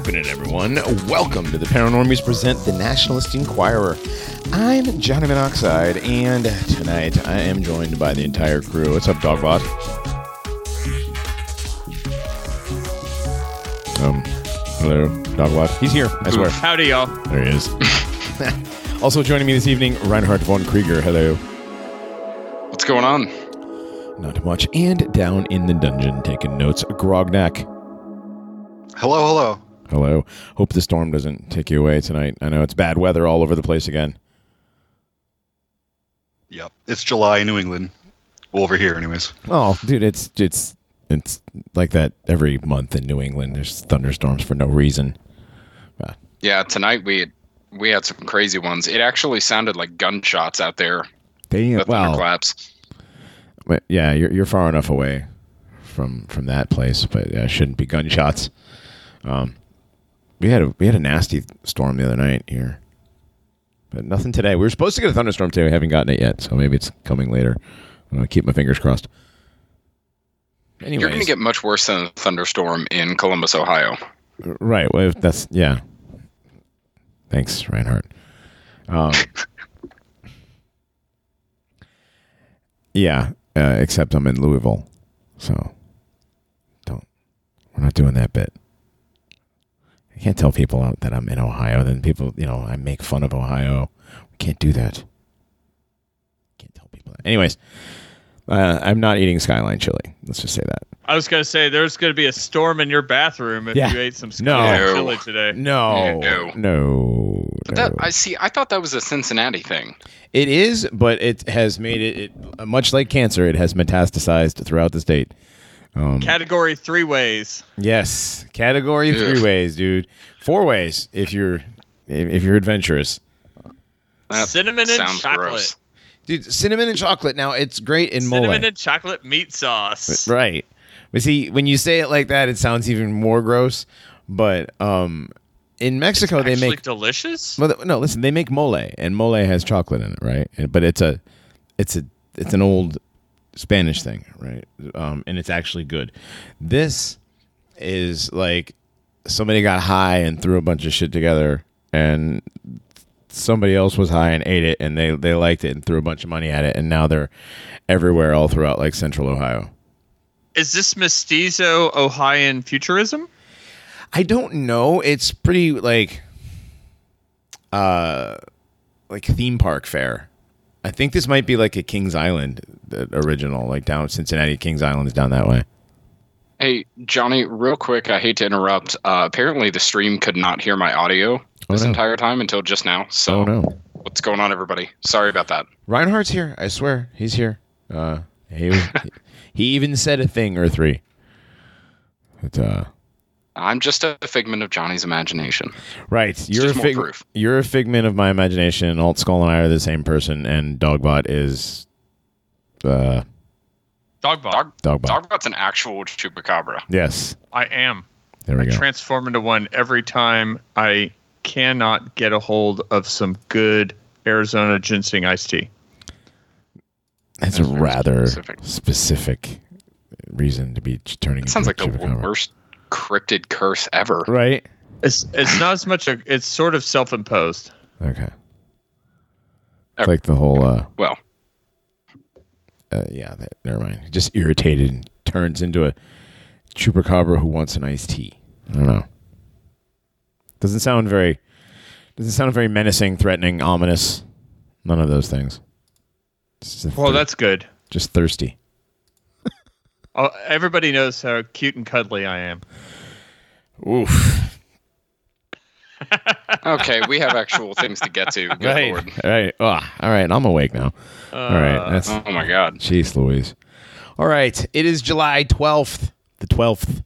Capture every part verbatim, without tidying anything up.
happening, everyone? Welcome to The Paranormies Present The Nationalist Inquirer. I'm Johnny Oxide, and tonight I am joined by the entire crew. What's up, Dogbot? Um, hello, Dogbot. He's here, I swear. Howdy, y'all. There he is. Also joining me this evening, Reinhard von Krieger. Hello. What's going on? Not much. And down in the dungeon, taking notes, Grognak. Hello, hello. Hello. Hope the storm doesn't take you away tonight. I know it's bad weather all over the place again. Yep. It's July in New England. Well, over here, anyways. Oh, dude, it's it's it's like that every month in New England. There's thunderstorms for no reason. But. Yeah, tonight we we had some crazy ones. It actually sounded like gunshots out there. They, the thunderclaps. Well, yeah, you're you're far enough away from from that place, but yeah, it shouldn't be gunshots. Um, we had a we had a nasty storm the other night here, but nothing today. We were supposed to get a thunderstorm today. We haven't gotten it yet, so maybe it's coming later. I'm gonna keep my fingers crossed. Anyways. You're gonna get much worse than a thunderstorm in Columbus, Ohio. Right. Well, that's yeah. Thanks, Reinhardt. Um, yeah. Uh, except I'm in Louisville, so don't. We're not doing that bit. I can't tell people that I'm in Ohio. Then people, you know, I make fun of Ohio. We can't do that. Can't tell people that. Anyways, uh, I'm not eating Skyline chili. Let's just say that. I was going to say, there's going to be a storm in your bathroom if yeah. you ate some Skyline no. chili today. No. No. No. But that, I see, I thought that was a Cincinnati thing. It is, but it has made it, it much like cancer, it has metastasized throughout the state. Um, category three ways. Yes, category Ugh. three ways, dude. Four ways if you're if you're adventurous. That cinnamon and chocolate, gross. Dude. Cinnamon and chocolate. Now it's great in cinnamon mole. Cinnamon and chocolate meat sauce. Right, but see when you say it like that, it sounds even more gross. But um, in Mexico, it's they make delicious. Well, no, listen, they make mole, and mole has chocolate in it, right? But it's a, it's a, it's an old Spanish thing, right? Um, and it's actually good. This is like somebody got high and threw a bunch of shit together, and somebody else was high and ate it, and they, they liked it and threw a bunch of money at it, and now they're everywhere all throughout like central Ohio. Is this mestizo Ohioan futurism? I don't know. It's pretty like uh, like theme park fare. I think this might be like a Kings Island original, like down Cincinnati. Kings Island is down that way. Hey, Johnny, real quick, I hate to interrupt. Uh, apparently, the stream could not hear my audio this oh, no. entire time until just now. So, oh, no. What's going on, everybody? Sorry about that. Reinhardt's here. I swear, he's here. Uh, he was, he even said a thing or three. But, uh, I'm just a figment of Johnny's imagination. Right. You're a, fig- you're a figment of my imagination. Alt Skull and I are the same person, and Dogbot is... Uh, Dogbot. Dog- Dogbot. Dogbot's an actual chupacabra. Yes. I am. There we I go. I transform into one every time I cannot get a hold of some good Arizona ginseng iced tea. That's, That's a rather specific. specific reason to be turning that into sounds a like chupacabra. The worst cryptid curse ever, right? It's it's not as much a, it's sort of self-imposed. Okay, it's like the whole uh well uh, yeah that, never mind, just irritated and turns into a chupacabra who wants an iced tea. I don't know, doesn't sound very doesn't sound very menacing, threatening, ominous, none of those things. Well, thir- that's good, just thirsty. Oh, everybody knows how cute and cuddly I am. Oof. Okay, we have actual things to get to. Good right, Lord. Right. Oh, all right, I'm awake now. Uh, all right. That's, oh, my God. Jeez Louise. All right, it is July twelfth. The twelfth.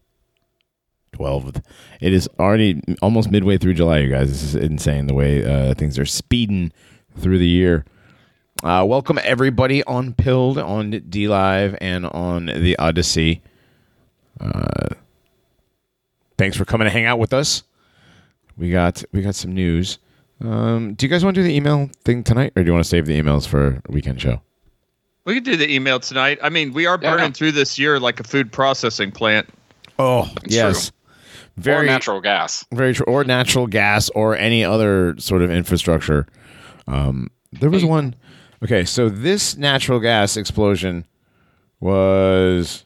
twelfth. It is already almost midway through July, you guys. This is insane the way uh, things are speeding through the year. Uh, welcome, everybody, on Pilled, on DLive, and on the Odyssey. Uh, thanks for coming to hang out with us. We got we got some news. Um, do you guys want to do the email thing tonight, or do you want to save the emails for a weekend show? We could do the email tonight. I mean, we are burning yeah. through this year like a food processing plant. Oh, That's yes. True. very or natural gas, very tr- or natural gas or any other sort of infrastructure. Um, there was one. Okay, so this natural gas explosion was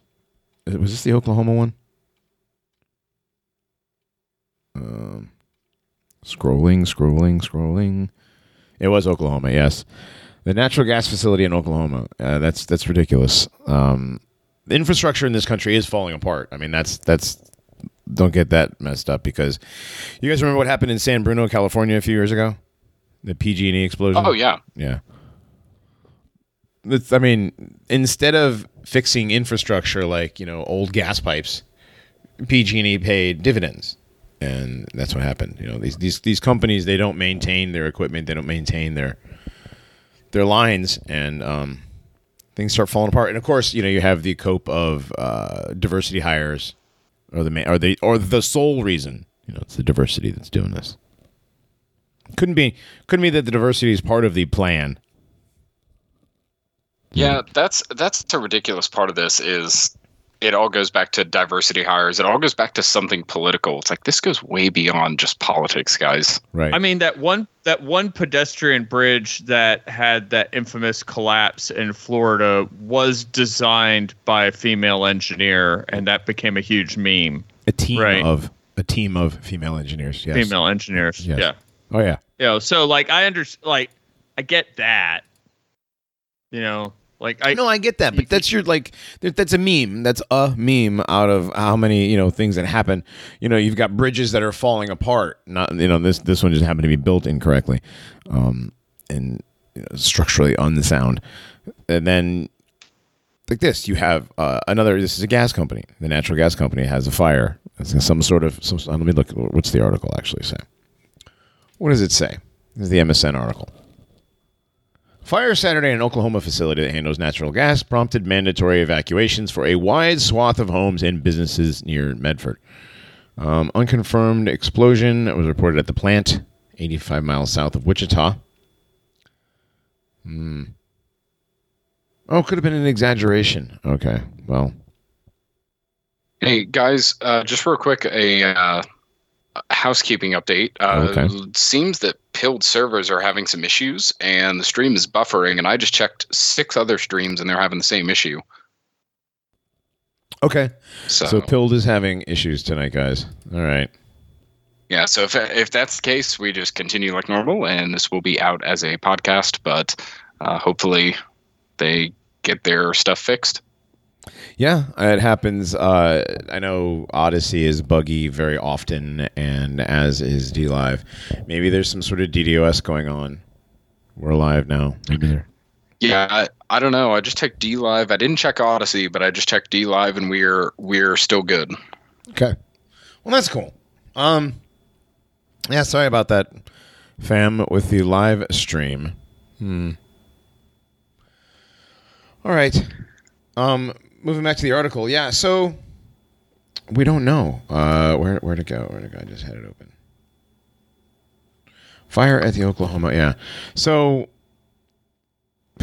was this the Oklahoma one? Um, scrolling, scrolling, scrolling. It was Oklahoma, yes. The natural gas facility in Oklahoma. Uh, that's that's ridiculous. Um, the infrastructure in this country is falling apart. I mean, that's that's. Don't get that messed up, because you guys remember what happened in San Bruno, California, a few years ago? The P G and E explosion. Oh yeah, yeah. It's, I mean, instead of fixing infrastructure like you know old gas pipes, P G and E paid dividends. And that's what happened. You know, these these these companies, they don't maintain their equipment, they don't maintain their their lines, and um, things start falling apart. And of course, you know, you have the cope of uh, diversity hires, or the main, or the or the sole reason. You know, it's the diversity that's doing this. Couldn't be couldn't be that the diversity is part of the plan. Yeah, that's that's the ridiculous part of this is. It all goes back to diversity hires. It all goes back to something political. It's like this goes way beyond just politics, guys. Right. I mean, that one that one pedestrian bridge that had that infamous collapse in Florida was designed by a female engineer, and that became a huge meme. A team right? of a team of female engineers. Yes. Female engineers. Yes. Yeah. Oh yeah. You know, so like I under like I get that. You know. Like I no, I get that, but that's your like that's a meme. That's a meme out of how many you know things that happen. You know, you've got bridges that are falling apart. Not you know this this one just happened to be built incorrectly, um, and you know, structurally unsound. And then like this, you have uh, another. This is a gas company. The natural gas company has a fire. It's some sort of. Some, let me look. What's the article actually say? What does it say? This is the M S N article. Fire Saturday in an Oklahoma facility that handles natural gas prompted mandatory evacuations for a wide swath of homes and businesses near Medford. Um, unconfirmed explosion that was reported at the plant, eighty-five miles south of Wichita. Hmm. Oh, could have been an exaggeration. Okay, well. Hey, guys, uh, just real quick, a uh, housekeeping update. Uh, okay. It seems that Pilled servers are having some issues, and the stream is buffering. And I just checked six other streams, and they're having the same issue. Okay, so, so Pilled is having issues tonight, guys. All right. Yeah, so if if that's the case, we just continue like normal, and this will be out as a podcast. But uh, hopefully, they get their stuff fixed. Yeah, it happens. Uh, I know Odyssey is buggy very often, and as is DLive. Maybe there's some sort of D DoS going on. We're live now. Maybe. Yeah, I, I don't know. I just checked DLive. I didn't check Odyssey, but I just checked DLive, and we're we're still good. Okay. Well, that's cool. Um, yeah, sorry about that, fam, with the live stream. Hmm. All right. Um. Moving back to the article, yeah. So we don't know uh, where where to go. Where to go? I just had it open. Fire at the Oklahoma, yeah. So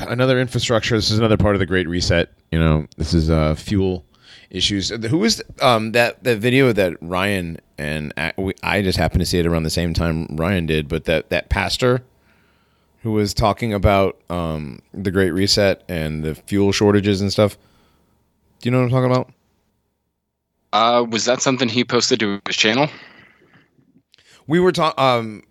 another infrastructure. This is another part of the Great Reset. You know, this is uh, fuel issues. Who was um, that that video that Ryan and I just happened to see it around the same time Ryan did, but that that pastor who was talking about um, the Great Reset and the fuel shortages and stuff. Do you know what I'm talking about? Uh, was that something he posted to his channel? We were talking. Um,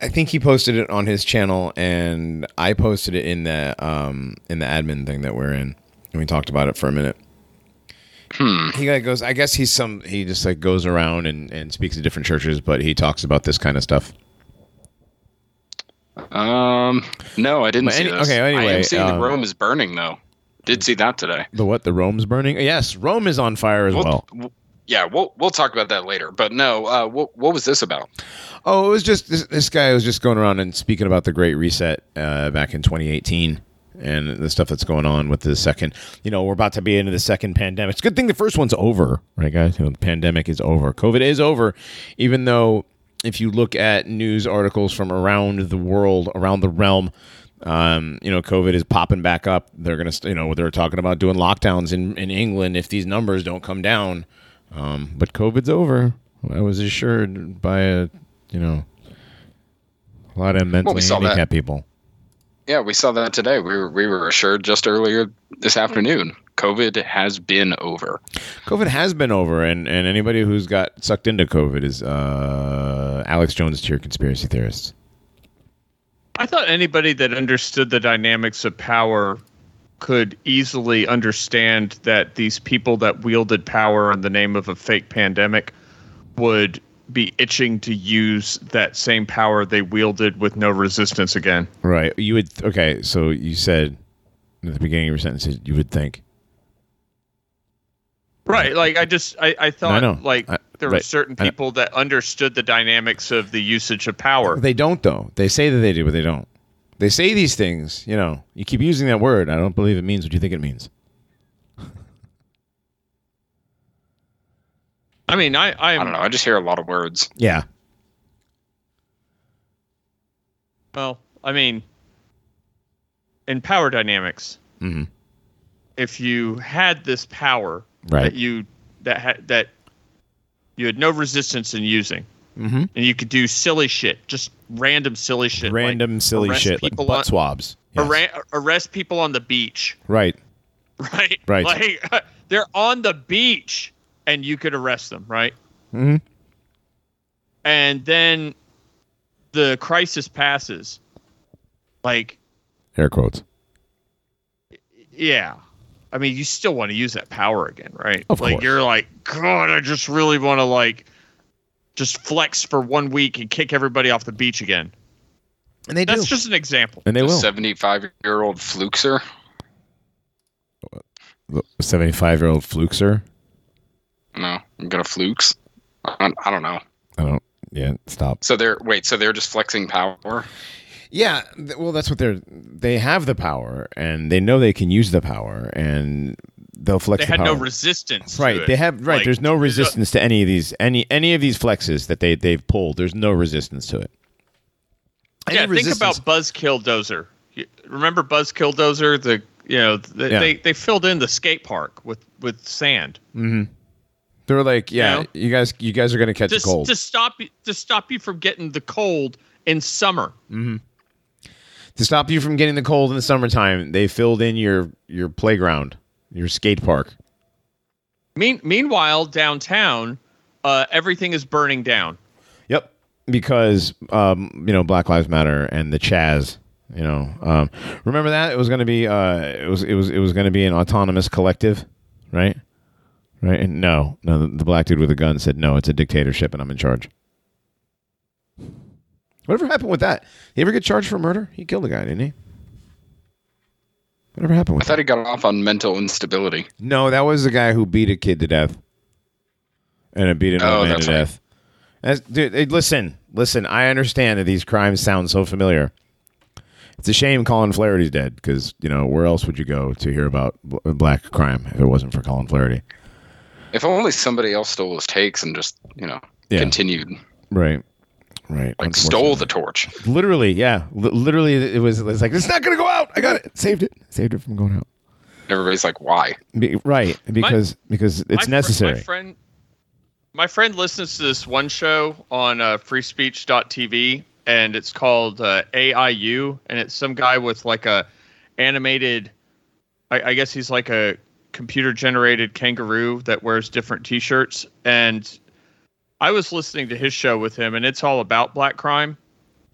I think he posted it on his channel, and I posted it in the um, in the admin thing that we're in, and we talked about it for a minute. Hmm. He like, goes. I guess he's some. He just like goes around and, and speaks to different churches, but he talks about this kind of stuff. Um. No, I didn't any, see this. Okay. Anyway, I am seeing um, that Rome is burning, though. Did see that today. The what? The Rome's burning? Yes, Rome is on fire as we'll, well. Yeah, we'll we'll talk about that later. But no, uh, what what was this about? Oh, it was just this, this guy was just going around and speaking about the Great Reset uh, back in twenty eighteen and the stuff that's going on with the second. You know, we're about to be into the second pandemic. It's a good thing the first one's over, right, guys? You know, the pandemic is over. COVID is over, even though if you look at news articles from around the world, around the realm. Um, you know, COVID is popping back up. They're going to, you know, they're talking about doing lockdowns in, in England if these numbers don't come down. Um, but COVID's over. I was assured by a, you know, a lot of mentally well, we handicapped people. Yeah, we saw that today. We were we were assured just earlier this afternoon. COVID has been over. COVID has been over, and, and anybody who's got sucked into COVID is uh, Alex Jones tier conspiracy theorists. I thought anybody that understood the dynamics of power could easily understand that these people that wielded power in the name of a fake pandemic would be itching to use that same power they wielded with no resistance again. Right. You would. Okay. So you said at the beginning of your sentence, you would think. Right. Like I just, I, I thought no, no. like I, there right. were certain people that understood the dynamics of the usage of power. They don't though. They say that they do, but they don't. They say these things, you know, you keep using that word. I don't believe it means what you think it means. I mean, I I'm, I don't know. I just hear a lot of words. Yeah. Well, I mean, in power dynamics, mm-hmm. if you had this power right. that you that ha- that you had no resistance in using, mm-hmm. and you could do silly shit, just random silly shit, random like silly shit, like butt on, swabs, yes. ar- arrest people on the beach, right, right, right. Like they're on the beach. And you could arrest them, right? Mm-hmm. And then the crisis passes. Like... air quotes. Yeah. I mean, you still want to use that power again, right? Of like, course. You're like, God, I just really want to, like, just flex for one week and kick everybody off the beach again. And they That's do. just an example. And they the will. seventy-five-year-old fluxer? The seventy-five-year-old fluxer? No, I'm gonna flukes. I, I don't know. I don't. Yeah, stop. So they're wait. So they're just flexing power. Yeah. Th- well, that's what they're. They have the power, and they know they can use the power, and they'll flex. They the had power. no resistance. Right. To it. They have right. Like, there's no resistance to any of these any any of these flexes that they they've pulled. There's no resistance to it. Any yeah. Resistance. Think about Buzz Killdozer. Remember Buzz Killdozer? The you know the, yeah. they they filled in the skate park with with sand. Mm-hmm. They were like, yeah, you, know, you guys, you guys are gonna catch to, a cold to stop to stop you from getting the cold in summer. Mm-hmm. To stop you from getting the cold in the summertime, they filled in your your playground, your skate park. Mean, meanwhile, downtown, uh, everything is burning down. Yep, because um, you know Black Lives Matter and the Chaz. You know, um, remember that it was gonna be uh, it was it was it was gonna be an autonomous collective, right? Right, and no, no. The black dude with a gun said, "No, it's a dictatorship, and I'm in charge." Whatever happened with that? He ever get charged for murder? He killed a guy, didn't he? Whatever happened with? I thought that? He got off on mental instability. No, that was the guy who beat a kid to death, and beat an old oh, man to right. death. As, dude, hey, listen, listen. I understand that these crimes sound so familiar. It's a shame Colin Flaherty's dead, because you know where else would you go to hear about b- black crime if it wasn't for Colin Flaherty? If only somebody else stole his takes and just, you know, yeah. continued. Right. Right. Like stole the torch. Literally, yeah. L- literally, it was, it was like, it's not going to go out. I got it. Saved it. Saved it from going out. Everybody's like, why? Be- right. Because my, because it's my necessary. Fr- my, friend, my friend listens to this one show on uh, free speech dot t v, and it's called uh, A I U, and it's some guy with like a animated, I, I guess he's like a computer-generated kangaroo that wears different T-shirts, and I was listening to his show with him, and it's all about black crime,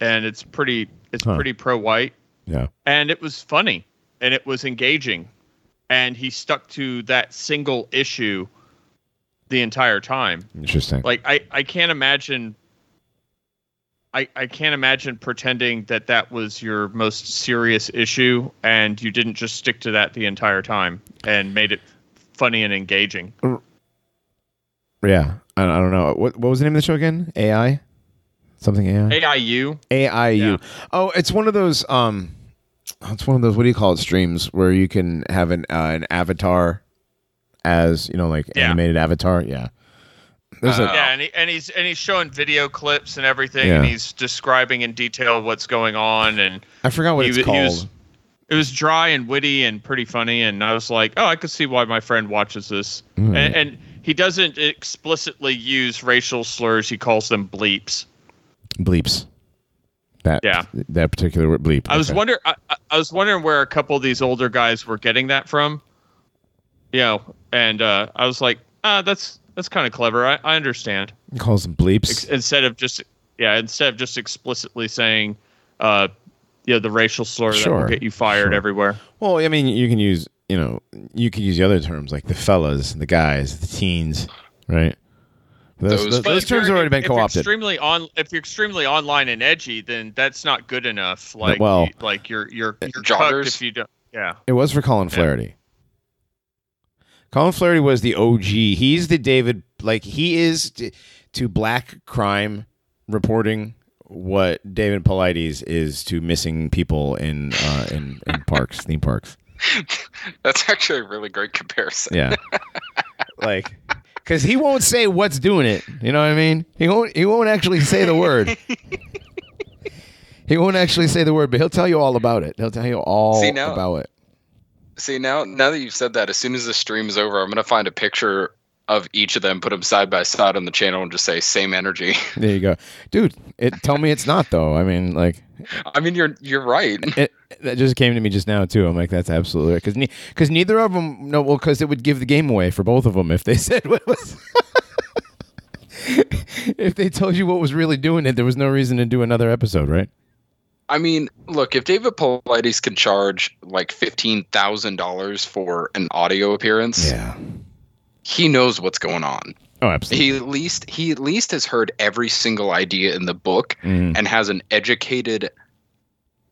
and it's pretty, it's huh. pretty pro-white, yeah. And it was funny, and it was engaging, and he stuck to that single issue the entire time. Interesting. Like I, I can't imagine, I, I can't imagine pretending that that was your most serious issue, and you didn't just stick to that the entire time. And made it funny and engaging. Yeah, I, I don't know. What what was the name of the show again? A I, something A I. A I U. A I U. Yeah. Oh, it's one of those. Um, it's one of those. What do you call it? Streams where you can have an uh, an avatar, as you know, like yeah. animated avatar. Yeah. There's uh, a, yeah, and, he, and he's and he's showing video clips and everything, yeah. and he's describing in detail what's going on. And I forgot what he, it's called. He was, It was dry and witty and pretty funny, and I was like, "Oh, I could see why my friend watches this." Mm. And, and He doesn't explicitly use racial slurs. He calls them bleeps. Bleeps. That, yeah. That particular bleep. I was okay. wonder. I, I was wondering where a couple of these older guys were getting that from. You know, and uh, I was like, ah, that's that's kind of clever. I, I understand. He calls them bleeps Ex- instead of just yeah, instead of just explicitly saying, uh, you know, the racial slur sure. that will get you fired sure. everywhere. Well, I mean, you can use you know you can use the other terms like the fellas, the guys, the teens, right? Those, those, those terms have already been co-opted. If you're extremely on, if you're extremely online and edgy, then that's not good enough. Like, well, you, like you're you're, you're joggers. If you don't, yeah, it was for Colin Flaherty. Yeah. Colin Flaherty was the O G. He's the David, like he is to, to black crime reporting what David Paulides is to missing people in uh, in, in parks, theme parks. That's actually a really great comparison. Yeah, like. Because he won't say what's doing it. You know what I mean? He won't He won't actually say the word. He won't actually say the word, but he'll tell you all about it. He'll tell you all see, now, about it. See, now now that you've said that, as soon as the stream is over, I'm going to find a picture of each of them, put them side by side on the channel, and just say, same energy. There you go. Dude, it, tell me it's not, though. I mean, like... I mean, you're you're right. It, that just came to me just now, too. I'm like, that's absolutely right. Because ne- cause neither of them... No, well, because it would give the game away for both of them if they said what was... if they told you what was really doing it, there was no reason to do another episode, right? I mean, look, if David Paulides can charge, like, fifteen thousand dollars for an audio appearance... Yeah. He knows what's going on. Oh, absolutely. He at least he at least has heard every single idea in the book mm. and has an educated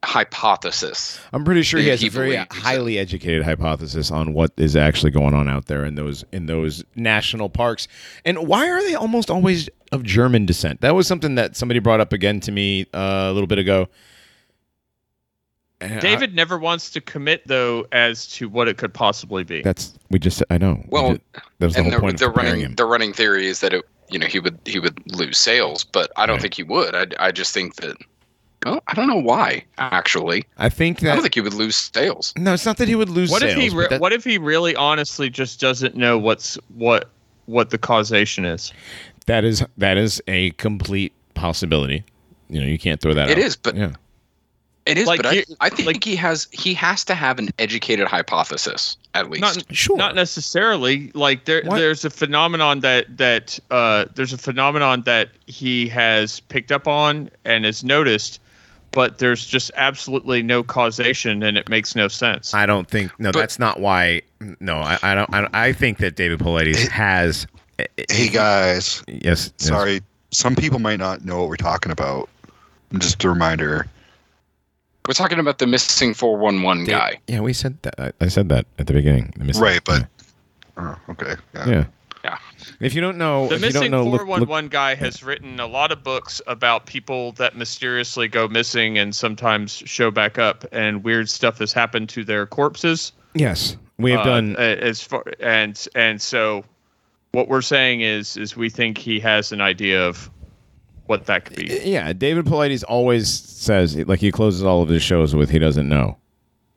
hypothesis. I'm pretty sure he has he a very highly educated hypothesis on what is actually going on out there in those in those national parks. And why are they almost always of German descent? That was something that somebody brought up again to me uh, a little bit ago. David I, never wants to commit, though, as to what it could possibly be. That's we just I know. Well, that was the whole point of comparing him. The running theory is that it, you know, he would he would lose sales, but I don't right. think he would. I, I just think that. Well, I don't know why. Actually, I think that I don't think he would lose sales. No, it's not that he would lose. What sales, if he re- that, What if he really, honestly, just doesn't know what's what what the causation is? That is that is a complete possibility. You know, you can't throw that. It out. It is, but. Yeah. It is, like, but I, I think like, he has he has to have an educated hypothesis at least. Not, sure. not necessarily. Like there, there's a phenomenon that that uh, there's a phenomenon that he has picked up on and has noticed, but there's just absolutely no causation, and it makes no sense. I don't think. No, but, that's not why. No, I, I don't. I, I think that David Paulides has. Hey guys. Yes. Sorry, yes. Some people might not know what we're talking about. Just a reminder. We're talking about the missing four one one guy. Yeah, we said that. I, I said that at the beginning. The right, but oh, okay. Yeah. yeah, yeah. If you don't know, the missing four one one guy has written a lot of books about people that mysteriously go missing and sometimes show back up, and weird stuff has happened to their corpses. Yes, we have uh, done as far and and so what we're saying is is we think he has an idea of. What that could be. Yeah, David Paulides always says, like, he closes all of his shows with he doesn't know,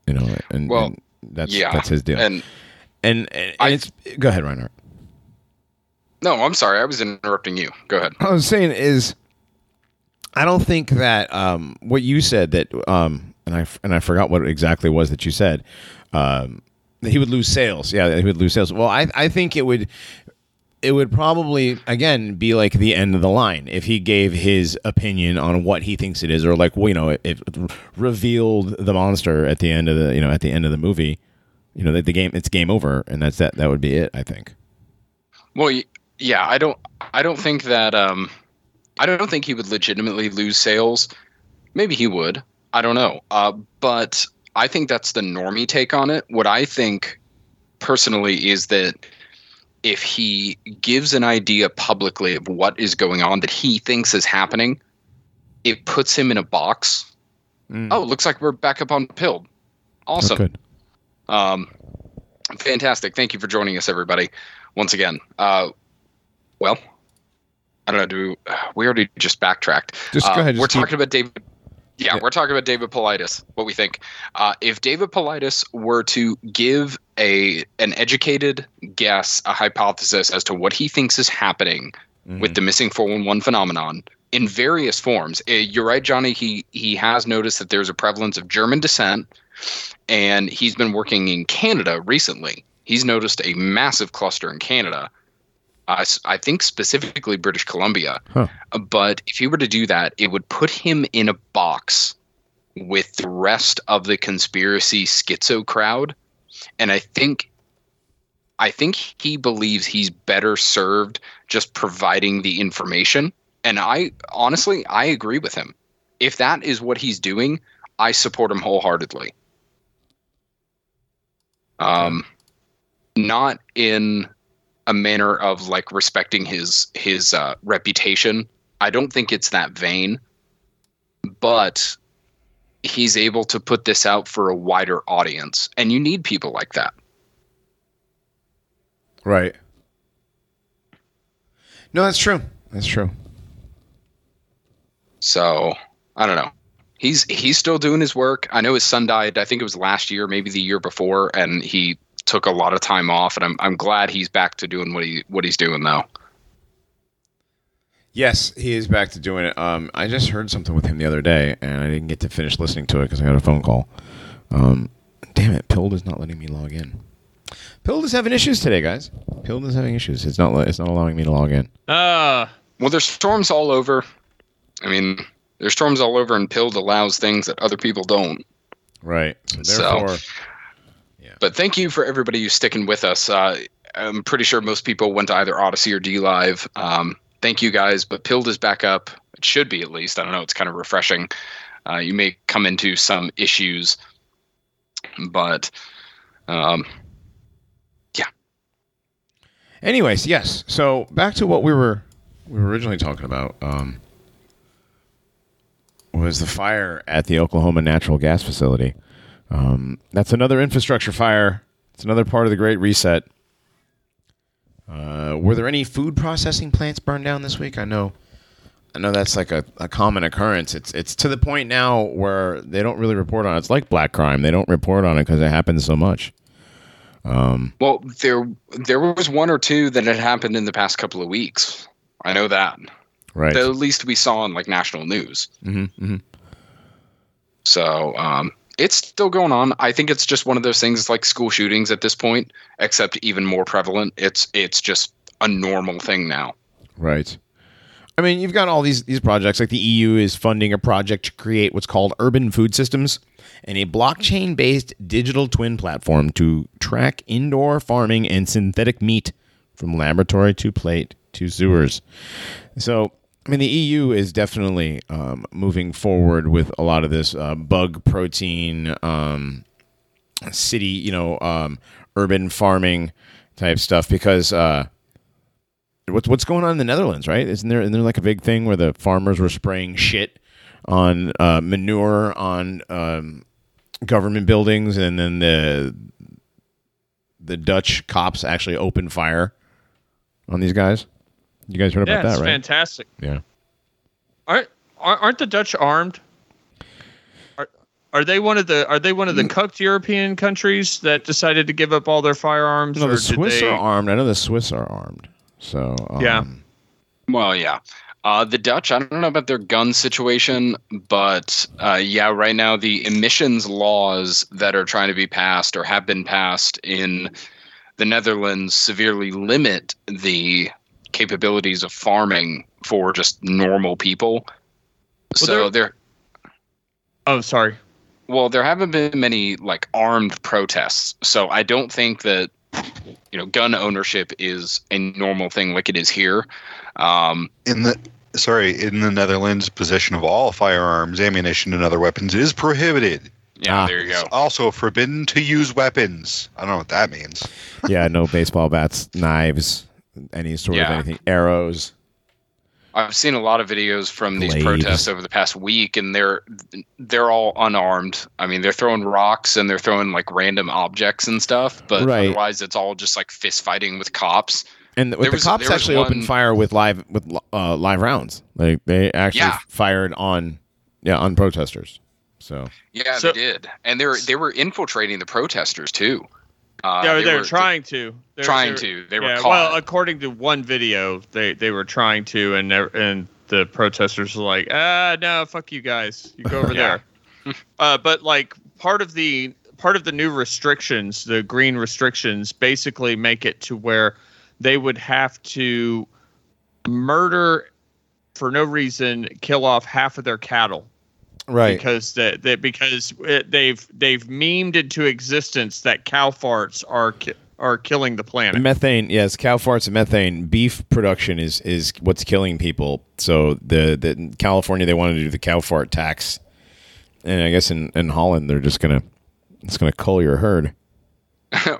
you know, and, well, and that's yeah. that's his deal. And and, and, I, and it's go ahead, Reinhard. No, I'm sorry, I was interrupting you. Go ahead. What I was saying is, I don't think that um, what you said that, um, and I and I forgot what exactly was that you said um, that he would lose sales. Yeah, that he would lose sales. Well, I I think it would. It would probably, again, be like the end of the line if he gave his opinion on what he thinks it is, or like, well, you know, it, it revealed the monster at the end of the, you know, at the end of the movie, you know, that the game, it's game over, and that's that. That would be it, I think. Well, yeah, I don't, I don't think that, um, I don't think he would legitimately lose sales. Maybe he would. I don't know. Uh, but I think that's the normie take on it. What I think personally is that. If he gives an idea publicly of what is going on that he thinks is happening, it puts him in a box. Mm. Oh, it looks like we're back up on Pilled. Awesome. Okay. Um, fantastic. Thank you for joining us, everybody, once again. Uh, well, I don't know. Do we, we already just backtracked. Just uh, go ahead. We're talking keep... about David. Yeah, yeah, we're talking about David Paulides, what we think. Uh, if David Paulides were to give a an educated guess, a hypothesis as to what he thinks is happening mm-hmm. with the missing four one one phenomenon in various forms. Uh, you're right, Johnny. He he has noticed that there's a prevalence of German descent, and he's been working in Canada recently. He's noticed a massive cluster in Canada. Uh, I think specifically British Columbia. Huh. But if he were to do that, it would put him in a box with the rest of the conspiracy schizo crowd. And I think I think he believes he's better served just providing the information. And I honestly, I agree with him. If that is what he's doing, I support him wholeheartedly. Um, not in a manner of like respecting his his uh, reputation. I don't think it's that vain, but he's able to put this out for a wider audience, and you need people like that. Right. No, that's true. That's true. So I don't know. He's he's still doing his work. I know his son died. I think it was last year, maybe the year before, and he took a lot of time off, and I'm I'm glad he's back to doing what he what he's doing now. Yes, he is back to doing it. Um, I just heard something with him the other day, and I didn't get to finish listening to it because I got a phone call. Um, damn it, Pilled is not letting me log in. Pilled is having issues today, guys. Pilled is having issues. It's not it's not allowing me to log in. Uh well, there's storms all over. I mean, there's storms all over, and Pilled allows things that other people don't. Right. So, therefore, so yeah. But thank you for everybody who's sticking with us. Uh, I'm pretty sure most people went to either Odyssey or DLive. Um, Thank you, guys. But Pilled is back up. It should be, at least. I don't know. It's kind of refreshing. Uh, you may come into some issues. But, um, yeah. Anyways, yes. So back to what we were we were originally talking about, um, was the fire at the Oklahoma natural gas facility. Um, that's another infrastructure fire. It's another part of the Great Reset. Uh, were there any food processing plants burned down this week? I know, I know that's like a, a common occurrence. It's it's to the point now where they don't really report on it. It's like black crime; they don't report on it because it happens so much. Um, well, there there was one or two that had happened in the past couple of weeks. I know that, right? That at least we saw on like national news. Mm-hmm, mm-hmm. So um, it's still going on. I think it's just one of those things like school shootings at this point, except even more prevalent. It's it's just a normal thing now. Right. I mean, you've got all these, these projects. Like the E U is funding a project to create what's called urban food systems and a blockchain-based digital twin platform to track indoor farming and synthetic meat from laboratory to plate to sewers. So, I mean, the E U is definitely um, moving forward with a lot of this uh, bug protein, um, city, you know, um, urban farming type stuff. Because uh, what's what's going on in the Netherlands, right? Isn't there, isn't there like a big thing where the farmers were spraying shit on uh, manure on um, government buildings, and then the the Dutch cops actually opened fire on these guys? You guys heard yeah, about that, right? Yeah, it's fantastic. Yeah. Aren't aren't the Dutch armed? Are are they one of the are they one of the cucked European countries that decided to give up all their firearms? No, the Swiss they... are armed. I know the Swiss are armed. So um... yeah. Well, yeah. Uh, the Dutch. I don't know about their gun situation, but uh, yeah, right now the emissions laws that are trying to be passed or have been passed in the Netherlands severely limit the capabilities of farming for just normal people. Well, so there, there oh sorry well there haven't been many like armed protests, so I don't think that, you know, gun ownership is a normal thing like it is here. um in the sorry in the Netherlands, possession of all firearms, ammunition, and other weapons is prohibited. Yeah, ah. There you go. It's also forbidden to use weapons. I don't know what that means. Yeah, no baseball bats, knives, any sort yeah. of anything, arrows. I've seen a lot of videos from Glades. These protests over the past week, and they're they're all unarmed. I mean, they're throwing rocks and they're throwing like random objects and stuff, but right. Otherwise it's all just like fist fighting with cops. And the, with was, the cops actually one... opened fire with live with uh, live rounds. Like they actually yeah. fired on yeah on protesters. So yeah, so, they did, and they were they were infiltrating the protesters too. Uh, yeah, they, they were, were trying to. They're, trying to. They were yeah, caught. Well, according to one video, they, they were trying to, and and the protesters were like, ah, no, fuck you guys. You go over yeah. there. uh, but, like, part of the part of the new restrictions, the green restrictions, basically make it to where they would have to murder, for no reason, kill off half of their cattle. Right, because that they, because it, they've they've memed into existence that cow farts are ki- are killing the planet. Methane, yes, cow farts and methane. Beef production is is what's killing people. So the the California, they wanted to do the cow fart tax, and I guess in, in Holland they're just gonna it's gonna cull your herd.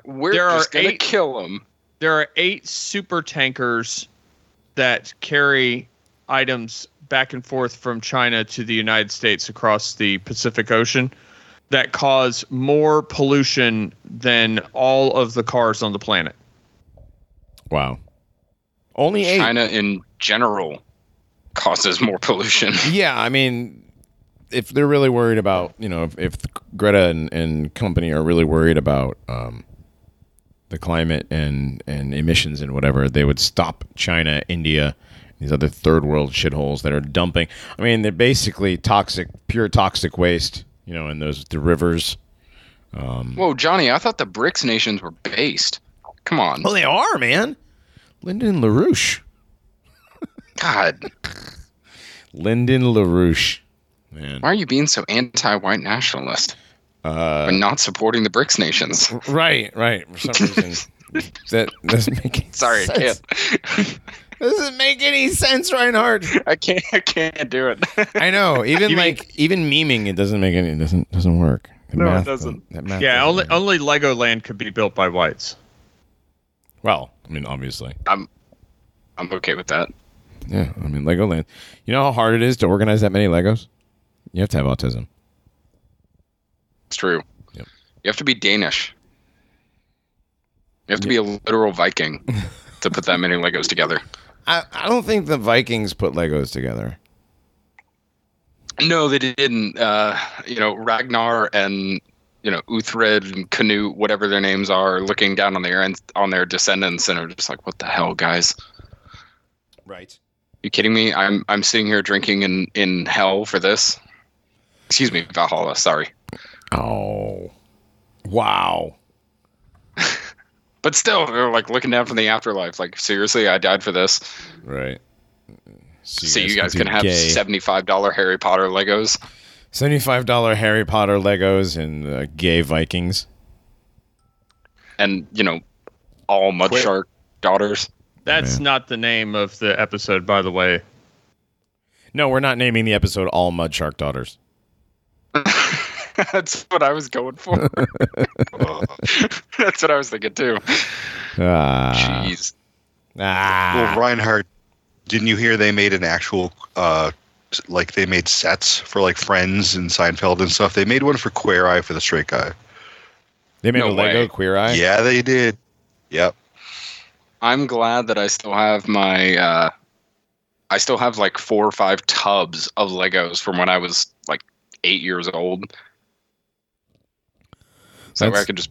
We're there just are gonna eight, kill them. There are eight super tankers that carry items back and forth from China to the United States across the Pacific Ocean that cause more pollution than all of the cars on the planet. Wow. Only eight. China in general causes more pollution. Yeah, I mean, if they're really worried about, you know, if, if Greta and, and company are really worried about um, the climate and, and emissions and whatever, they would stop China, India, these other third world shitholes that are dumping. I mean, they're basically toxic, pure toxic waste, you know, in those the rivers. Um, Whoa, Johnny, I thought the BRICS nations were based. Come on. Well, they are, man. Lyndon LaRouche. God. Lyndon LaRouche. Man. Why are you being so anti-white nationalist? Uh, but not supporting the BRICS nations. Right, right. For some reason. that doesn't make any Sorry, sense. Sorry, kid. Doesn't make any sense, Reinhard. I can't. I can't do it. I know. Even you like mean, even memeing, it doesn't make any. It doesn't doesn't work. The no, math, it doesn't. That math yeah, doesn't only work. Only Legoland could be built by whites. Well, I mean, obviously. I'm I'm okay with that. Yeah, I mean, Legoland. You know how hard it is to organize that many Legos? You have to have autism. It's true. Yep. You have to be Danish. You have to yep. be a literal Viking to put that many Legos together. I, I don't think the Vikings put Legos together. No, they didn't. Uh, you know, Ragnar and, you know, Uthred and Canute, whatever their names are, looking down on their on their descendants and are just like, what the hell, guys? Right. You kidding me? I'm I'm sitting here drinking in, in hell for this. Excuse me, Valhalla, sorry. Oh. Wow. But still, they're like looking down from the afterlife. Like, seriously, I died for this. Right. So you so guys, you guys can, can have gay. seventy-five dollars Harry Potter Legos. seventy-five dollars Harry Potter Legos and uh, gay Vikings. And, you know, all Mudshark daughters. That's Man. not the name of the episode, by the way. No, we're not naming the episode All Mudshark Daughters. That's what I was going for. That's what I was thinking, too. Ah. Jeez. Ah. Well, Reinhardt, didn't you hear they made an actual, uh, like, they made sets for, like, Friends and Seinfeld and stuff? They made one for Queer Eye for the straight guy. They made no a Lego way. Queer Eye? Yeah, they did. Yep. I'm glad that I still have my, uh, I still have, like, four or five tubs of Legos from when I was, like, eight years old. So I could just,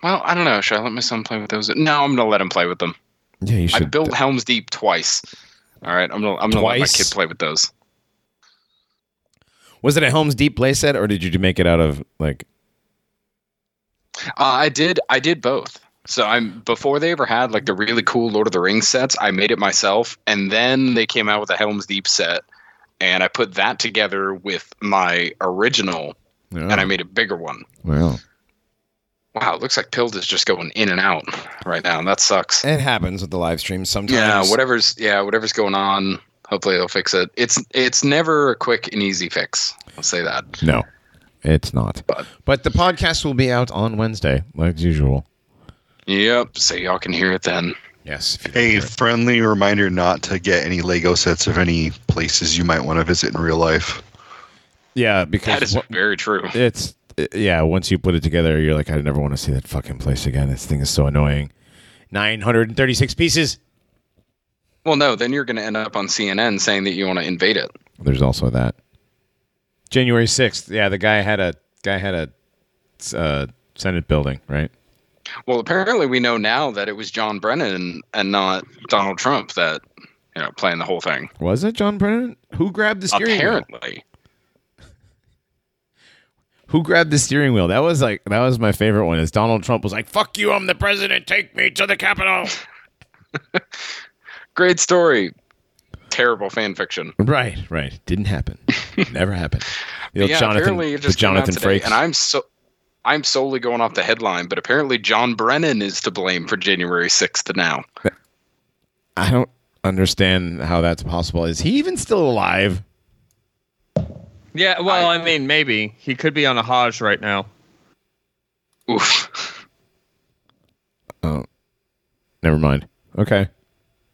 well, I don't know. Should I let my son play with those? No, I'm gonna let him play with them. Yeah, you should. I built Helm's Deep twice. All right, I'm gonna I'm gonna let my kid play with those. Was it a Helm's Deep playset, or did you make it out of like? Uh, I did. I did both. So I'm before they ever had like the really cool Lord of the Rings sets, I made it myself, and then they came out with a Helm's Deep set, and I put that together with my original, oh. and I made a bigger one. Wow. Wow, it looks like Pilled is just going in and out right now. That sucks. It happens with the live stream sometimes. Yeah, whatever's yeah, whatever's going on. Hopefully they'll fix it. It's it's never a quick and easy fix. I'll say that. No, it's not. But, but the podcast will be out on Wednesday, like usual. Yep, so y'all can hear it then. Yes. Hey, friendly reminder not to get any Lego sets of any places you might want to visit in real life. Yeah, because that is what, very true. It's. Yeah, once you put it together, you're like, I never want to see that fucking place again. This thing is so annoying. nine hundred thirty-six pieces. Well, no, then you're going to end up on C N N saying that you want to invade it. There's also that. January sixth. Yeah, the guy had a guy had a uh, Senate building, right? Well, apparently we know now that it was John Brennan and not Donald Trump that, you know, planned the whole thing. Was it John Brennan? Who grabbed the steering apparently. wheel? Apparently. Who grabbed the steering wheel? That was like that was my favorite one. Is Donald Trump was like, "Fuck you, I'm the president. Take me to the Capitol." Great story. Terrible fan fiction. Right, right. Didn't happen. Never happened. The old yeah, Jonathan, apparently it just the Jonathan Frakes. And I'm so I'm solely going off the headline, but apparently John Brennan is to blame for January sixth to now. I don't understand how that's possible. Is he even still alive? Yeah, well, I, I mean, maybe. He could be on a Hajj right now. Oof. Oh. Never mind. Okay.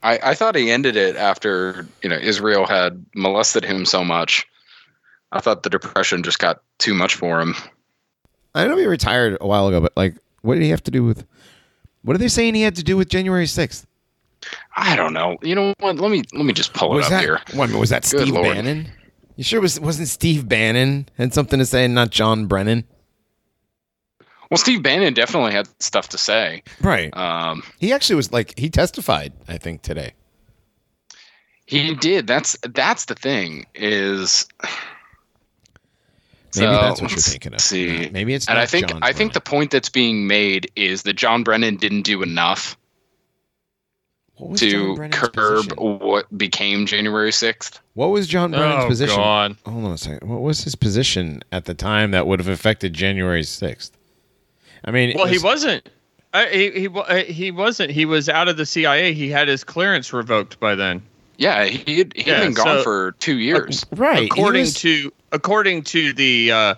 I, I thought he ended it after, you know, Israel had molested him so much. I thought the Depression just got too much for him. I know he retired a while ago, but, like, what did he have to do with... What are they saying he had to do with January sixth? I don't know. You know what? Let me let me just pull was it up that, here. What, was that Good Steve Lord. Bannon? You sure was, wasn't Steve Bannon had something to say and not John Brennan? Well, Steve Bannon definitely had stuff to say. Right. Um, he actually was like, he testified, I think, today. He did. That's that's the thing is... Maybe so, that's what you're thinking of. See. Maybe it's and not I think John I Brennan. think the point that's being made is that John Brennan didn't do enough to curb position? What became January sixth. What was John Brennan's oh, position? God. Hold on a second. What was his position at the time that would have affected January sixth? I mean, well, was, he wasn't. I, he he he wasn't. He was out of the C I A. He had his clearance revoked by then. Yeah, he had, he'd yeah, been gone so, for two years. Uh, right. According was, to according to the uh,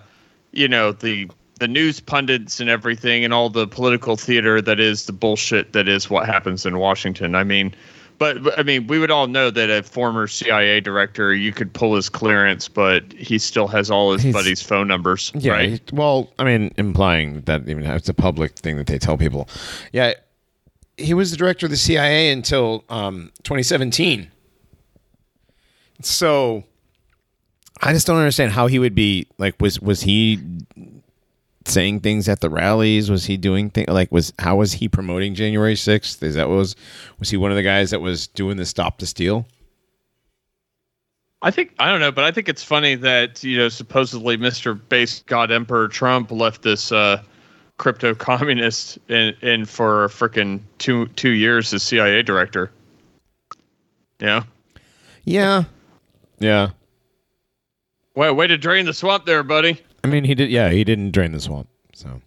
you know the. the news pundits and everything and all the political theater that is the bullshit that is what happens in Washington. I mean, but, but I mean, we would all know that a former C I A director, you could pull his clearance, but he still has all his He's, buddies' phone numbers. Yeah, right. He, well, I mean, implying that even it's a public thing that they tell people. Yeah. He was the director of the C I A until um, twenty seventeen. So I just don't understand how he would be like, was, was he, saying things at the rallies? Was he doing things like was how was he promoting January sixth? Is that what was was he one of the guys that was doing the Stop the Steal? I think I don't know, but I think it's funny that you know supposedly Mister Base God Emperor Trump left this uh, crypto communist in, in for freaking two two years as C I A director. Yeah, yeah, yeah. Well, way to drain the swamp there, buddy. I mean, he did. Yeah, he didn't drain the swamp. So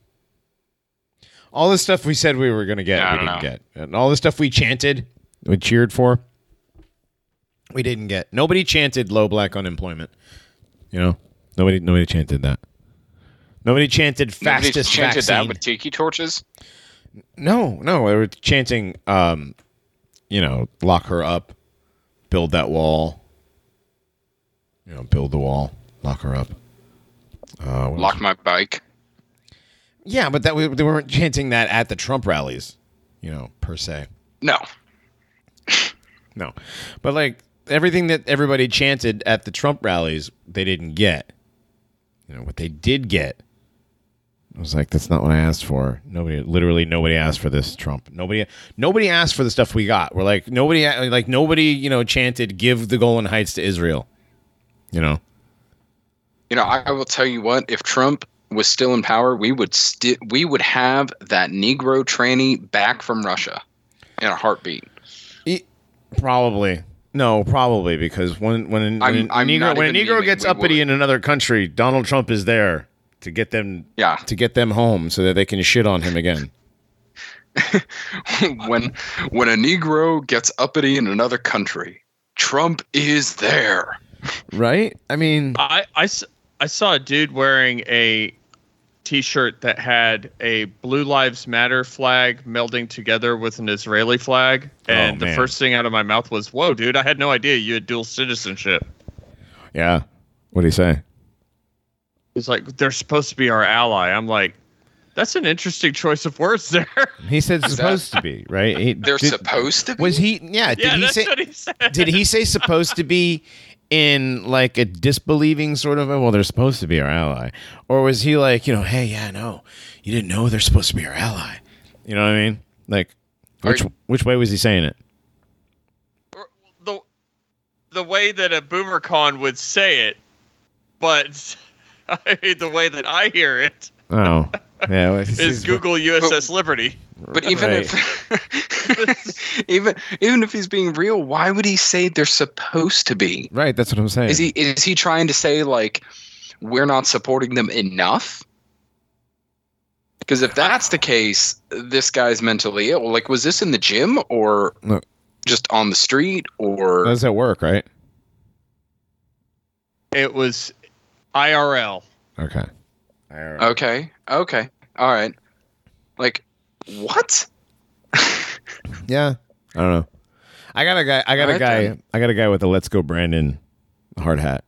all the stuff we said we were going to get, yeah, we didn't know. get, and all the stuff we chanted, we cheered for, we didn't get. Nobody chanted low black unemployment. You know, nobody, nobody chanted that. Nobody chanted fastest nobody chanted vaccine. That with tiki torches. No, no, they were chanting, um, you know, lock her up, build that wall. You know, build the wall, lock her up. Uh, Lock my bike. Yeah, but that we, they weren't chanting that at the Trump rallies, you know, per se. No. No. But, like, everything that everybody chanted at the Trump rallies, they didn't get. You know, what they did get, I was like, that's not what I asked for. Nobody, literally nobody asked for this, Trump. Nobody nobody asked for the stuff we got. We're like, nobody, like, nobody, you know, chanted, give the Golan Heights to Israel, you know. You know, I will tell you what, if Trump was still in power, we would sti- we would have that Negro tranny back from Russia in a heartbeat. It, probably. No, probably, because when, when, when, I'm, I'm Negro, when a Negro gets uppity would. in another country, Donald Trump is there to get them yeah. to get them home so that they can shit on him again. when when a Negro gets uppity in another country, Trump is there. Right? I mean... I, I I saw a dude wearing a t-shirt that had a Blue Lives Matter flag melding together with an Israeli flag. And oh, the first thing out of my mouth was, whoa, dude, I had no idea you had dual citizenship. Yeah. What did he say? He's like, they're supposed to be our ally. I'm like, that's an interesting choice of words there. He said supposed to be, right? He, they're did, supposed to be? Was he? Yeah. Did yeah, he that's say, what he said. Did he say supposed to be... in like a disbelieving sort of, well, they're supposed to be our ally? Or was he like, you know, hey, yeah, no, you didn't know they're supposed to be our ally. You know what I mean? Like, which Are, which way was he saying it? The the way that a BoomerCon would say it, but I mean, the way that I hear it. Oh, yeah. Well, is Google U S S but, Liberty? But even right. if even even if he's being real, why would he say they're supposed to be? Right. That's what I'm saying. Is he is he trying to say like we're not supporting them enough? Because if that's the case, this guy's mentally ill. Like, was this in the gym or Look, just on the street or? That's at work, right? It was I R L. Okay. I R L. Okay. Okay. All right. Like, what? Yeah. I don't know. I got a guy. I got All a guy. Then. I got a guy with a "Let's Go Brandon" hard hat.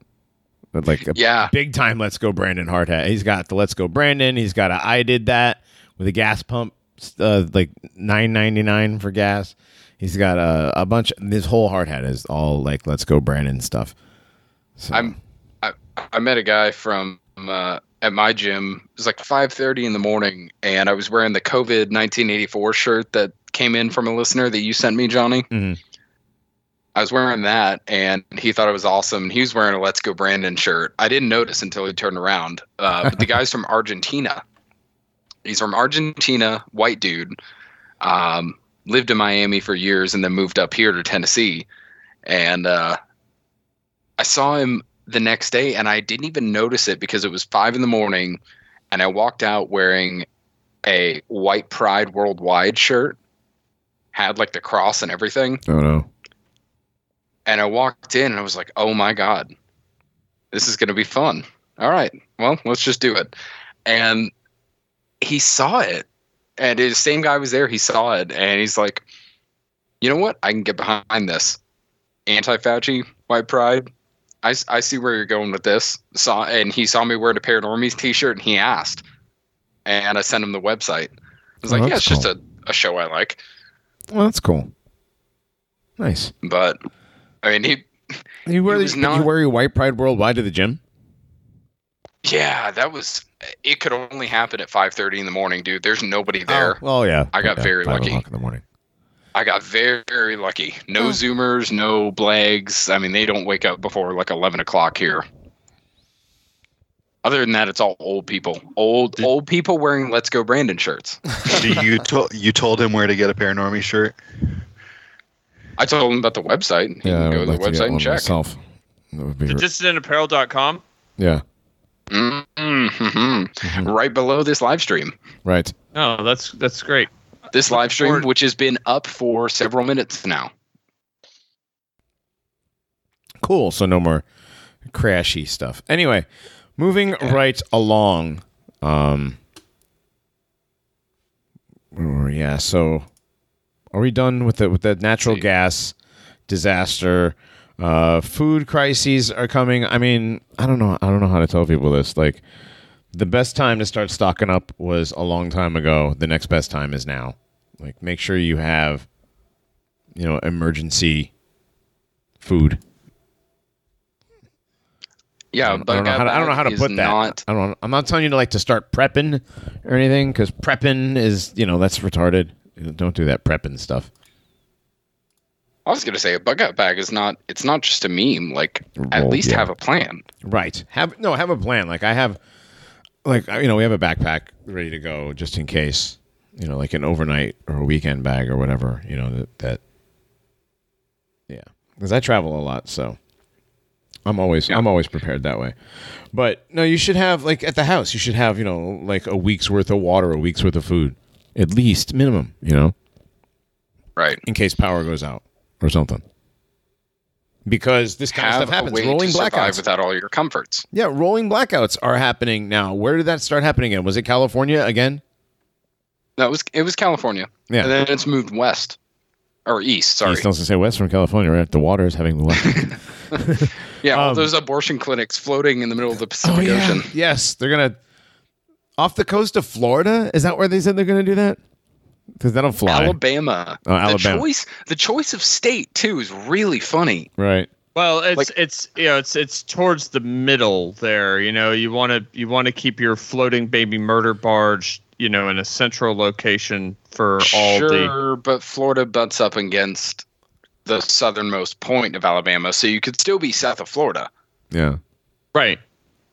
Like a yeah. big time Let's Go Brandon hard hat. He's got the Let's Go Brandon. He's got a I Did That with a gas pump, uh, like nine ninety-nine for gas. He's got a, a bunch. This whole hard hat is all like Let's Go Brandon stuff. So. I'm, I I met a guy from uh, at my gym. It was like five thirty in the morning, and I was wearing the COVID nineteen eighty-four shirt that came in from a listener that you sent me, Johnny. Mm-hmm. I was wearing that, and he thought it was awesome. He was wearing a Let's Go Brandon shirt. I didn't notice until he turned around. Uh, but the guy's from Argentina. He's from Argentina, white dude. Um, lived in Miami for years and then moved up here to Tennessee. And uh, I saw him the next day, and I didn't even notice it because it was five in the morning, and I walked out wearing a White Pride Worldwide shirt. Had, like, the cross and everything. Oh, no. And I walked in and I was like, oh my God, this is going to be fun. All right, well, let's just do it. And he saw it, and the same guy was there. He saw it and he's like, you know what? I can get behind this. Anti-Fauci, white pride. I, I see where you're going with this. Saw, and he saw me wearing a Paranormies t-shirt and he asked, and I sent him the website. I was oh, like, yeah, it's cool. just a, a show I like. Well, that's cool. Nice. But I mean, he. You wear, he these, not, you wear your White Pride Worldwide to the gym? Yeah, that was. It could only happen at five thirty in the morning, dude. There's nobody there. Oh, well, yeah. I got yeah, very lucky. five o'clock in the morning. I got very, very lucky. No oh. Zoomers, no blags. I mean, they don't wake up before like eleven o'clock here. Other than that, it's all old people. Old Did, old people wearing Let's Go Brandon shirts. you, to, you told him where to get a Paranormy shirt? I told him about the website. He yeah, can go to the like website to and check. Myself. That would be the dissident apparel dot com? Yeah. Mm-hmm. Mm-hmm. Right below this live stream. Right. Oh, that's that's great. This live stream, forward. which has been up for several minutes now. Cool. So no more crashy stuff. Anyway, moving yeah. right along. Um, yeah, so... Are we done with the with the natural gas disaster? Uh, food crises are coming. I mean, I don't know. I don't know how to tell people this. Like, the best time to start stocking up was a long time ago. The next best time is now. Like, make sure you have, you know, emergency food. Yeah, but I don't know how to, I don't know how to put that. I don't. I'm not telling you to like to start prepping or anything because prepping is, you know, that's retarded. Don't do that prepping stuff. I was going to say a bug out bag is not. It's not just a meme. Like Roll, at least yeah. have a plan. Right. Have no. Have a plan. Like I have. Like you know, we have a backpack ready to go just in case. You know, like an overnight or a weekend bag or whatever. You know that. that yeah, because I travel a lot, so I'm always yeah. I'm always prepared that way. But no, you should have like at the house. You should have you know like a week's worth of water, a week's worth of food. At least minimum, you know? Right. In case power goes out or something. Because this kind Have of stuff happens. A way rolling to blackouts. Without all your comforts. Yeah, rolling blackouts are happening now. Where did that start happening again? Was it California again? No, it was, it was California. Yeah. And then it's moved west. Or east, sorry. East doesn't to say west from California, right? The water is having the west. yeah, all um, those abortion clinics floating in the middle of the Pacific oh, yeah. Ocean. Yes, they're going to... Off the coast of Florida? Is that where they said they're going to do that? Because that'll fly. Alabama. Oh, Alabama. The choice, the choice of state too is really funny. Right. Well, it's like, it's you know it's it's towards the middle there. You know you want to you want to keep your floating baby murder barge you know, in a central location for all sure, the... Sure, but Florida butts up against the southernmost point of Alabama, so you could still be south of Florida. Yeah. Right. one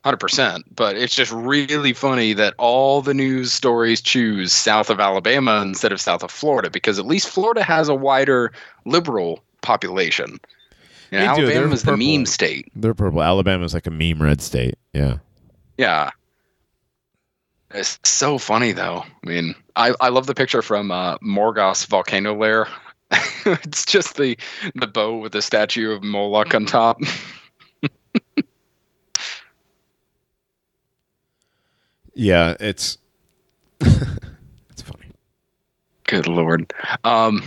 hundred percent. But it's just really funny that all the news stories choose south of Alabama instead of south of Florida, because at least Florida has a wider liberal population. You know, Alabama's the meme state. They're purple. Alabama's like a meme red state. Yeah. Yeah. It's so funny, though. I mean, I, I love the picture from uh, Morgoth's volcano lair. It's just the, the bow with the statue of Moloch on top. Yeah, it's it's funny. Good Lord. Um,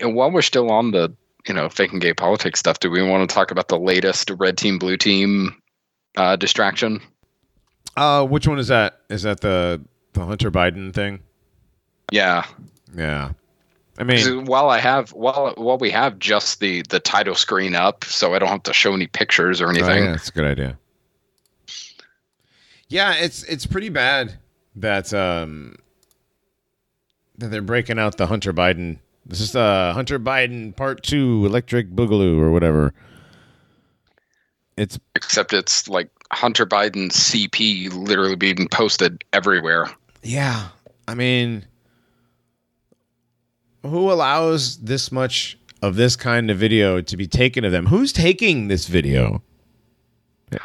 and while we're still on the, you know, fake and gay politics stuff, do we want to talk about the latest red team, blue team uh, distraction? Uh, which one is that? Is that the, the Hunter Biden thing? Yeah. Yeah. I mean, while I have, while while we have just the, the title screen up, so I don't have to show any pictures or anything. Oh, yeah, that's a good idea. Yeah, it's it's pretty bad that um, that they're breaking out the Hunter Biden. This is uh, Hunter Biden Part Two, Electric Boogaloo, or whatever. It's except it's like Hunter Biden C P literally being posted everywhere. Yeah, I mean, who allows this much of this kind of video to be taken of them? Who's taking this video?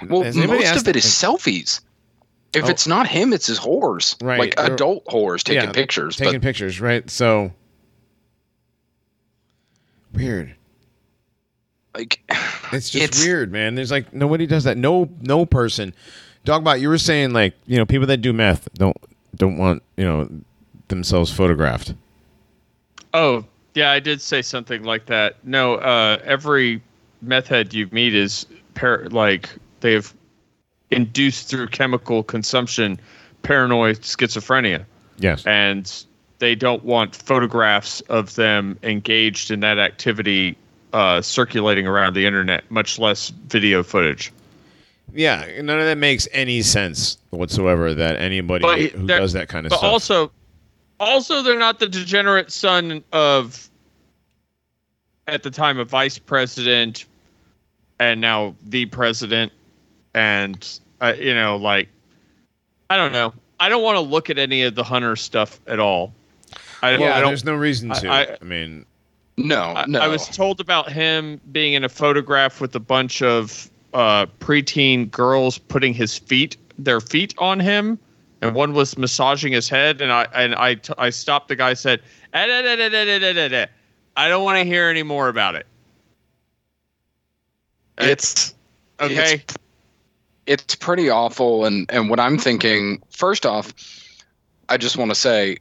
Well, most of it is selfies. If oh. it's not him, it's his whores. Right. Like they're, adult whores taking yeah, pictures. Taking but. pictures, right? So weird. Like it's just it's, weird, man. There's like nobody does that. No no person. Dogbot, you were saying like, you know, people that do meth don't don't want, you know, themselves photographed. Oh, yeah, I did say something like that. No, uh, every meth head you meet is par- like they've induced through chemical consumption, paranoid schizophrenia. Yes. And they don't want photographs of them engaged in that activity uh, circulating around the internet, much less video footage. Yeah, none of that makes any sense whatsoever that anybody but who does that kind of but stuff. But also, also, they're not the degenerate son of, at the time, a vice president and now the president. And, uh, you know, like, I don't know. I don't want to look at any of the Hunter stuff at all. I, yeah, I don't, there's no reason to. I, I, I mean, no, I, no. I was told about him being in a photograph with a bunch of uh, preteen girls putting his feet, their feet on him. And one was massaging his head. And I and I, t- I stopped the guy, said, ah, da, da, da, da, da, da, da. I don't want to hear any more about it. It's okay. It's, It's pretty awful, and, and what I'm thinking, first off, I just want to say,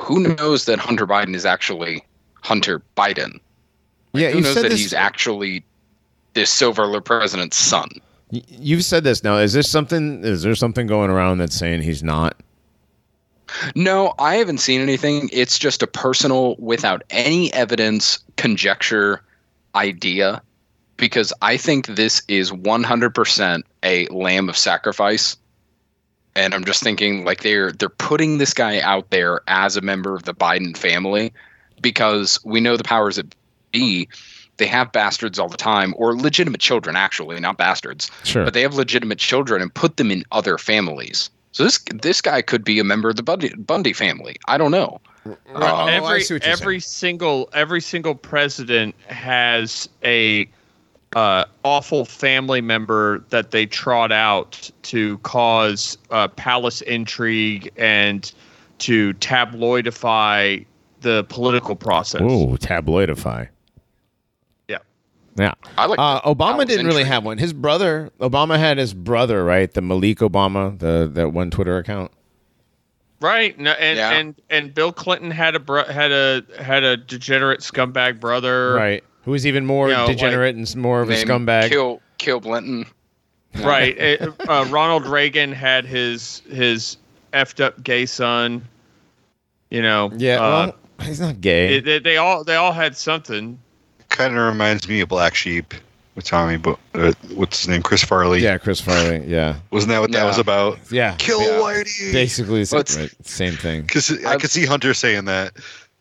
who knows that Hunter Biden is actually Hunter Biden? Like, yeah, who knows that this, he's actually this silver president's son? You've said this. Now, is there something? Is there something going around that's saying he's not? No, I haven't seen anything. It's just a personal, without any evidence, conjecture, idea. Because I think this is one hundred percent a lamb of sacrifice. And I'm just thinking like they're they're putting this guy out there as a member of the Biden family, because we know the powers that be, they have bastards all the time, or legitimate children, actually, not bastards. Sure. But they have legitimate children and put them in other families. So this this guy could be a member of the Bundy, Bundy family. I don't know. Uh, every every single every single president has a Uh, awful family member that they trot out to cause uh, palace intrigue and to tabloidify the political process. Ooh, tabloidify. Yeah. Yeah. I like uh, Obama didn't intrigue. really have one. His brother, Obama had his brother, right? The Malik Obama, the that one Twitter account. Right. No, and, yeah. and and Bill Clinton had a bro- had a had a degenerate scumbag brother. Right. Who is even more you know, degenerate like, and more of a scumbag? Kill, kill Clinton. Right. it, uh, Ronald Reagan had his his effed up gay son. You know. Yeah. Uh, well, he's not gay. It, they, they all they all had something. Kind of reminds me of Black Sheep. Which Tommy, but uh, what's his name? Chris Farley. Yeah, Chris Farley. Yeah. Wasn't that what yeah. that was about? Yeah. Kill yeah. Whitey. Basically, well, right, same thing. Because I could see Hunter saying that.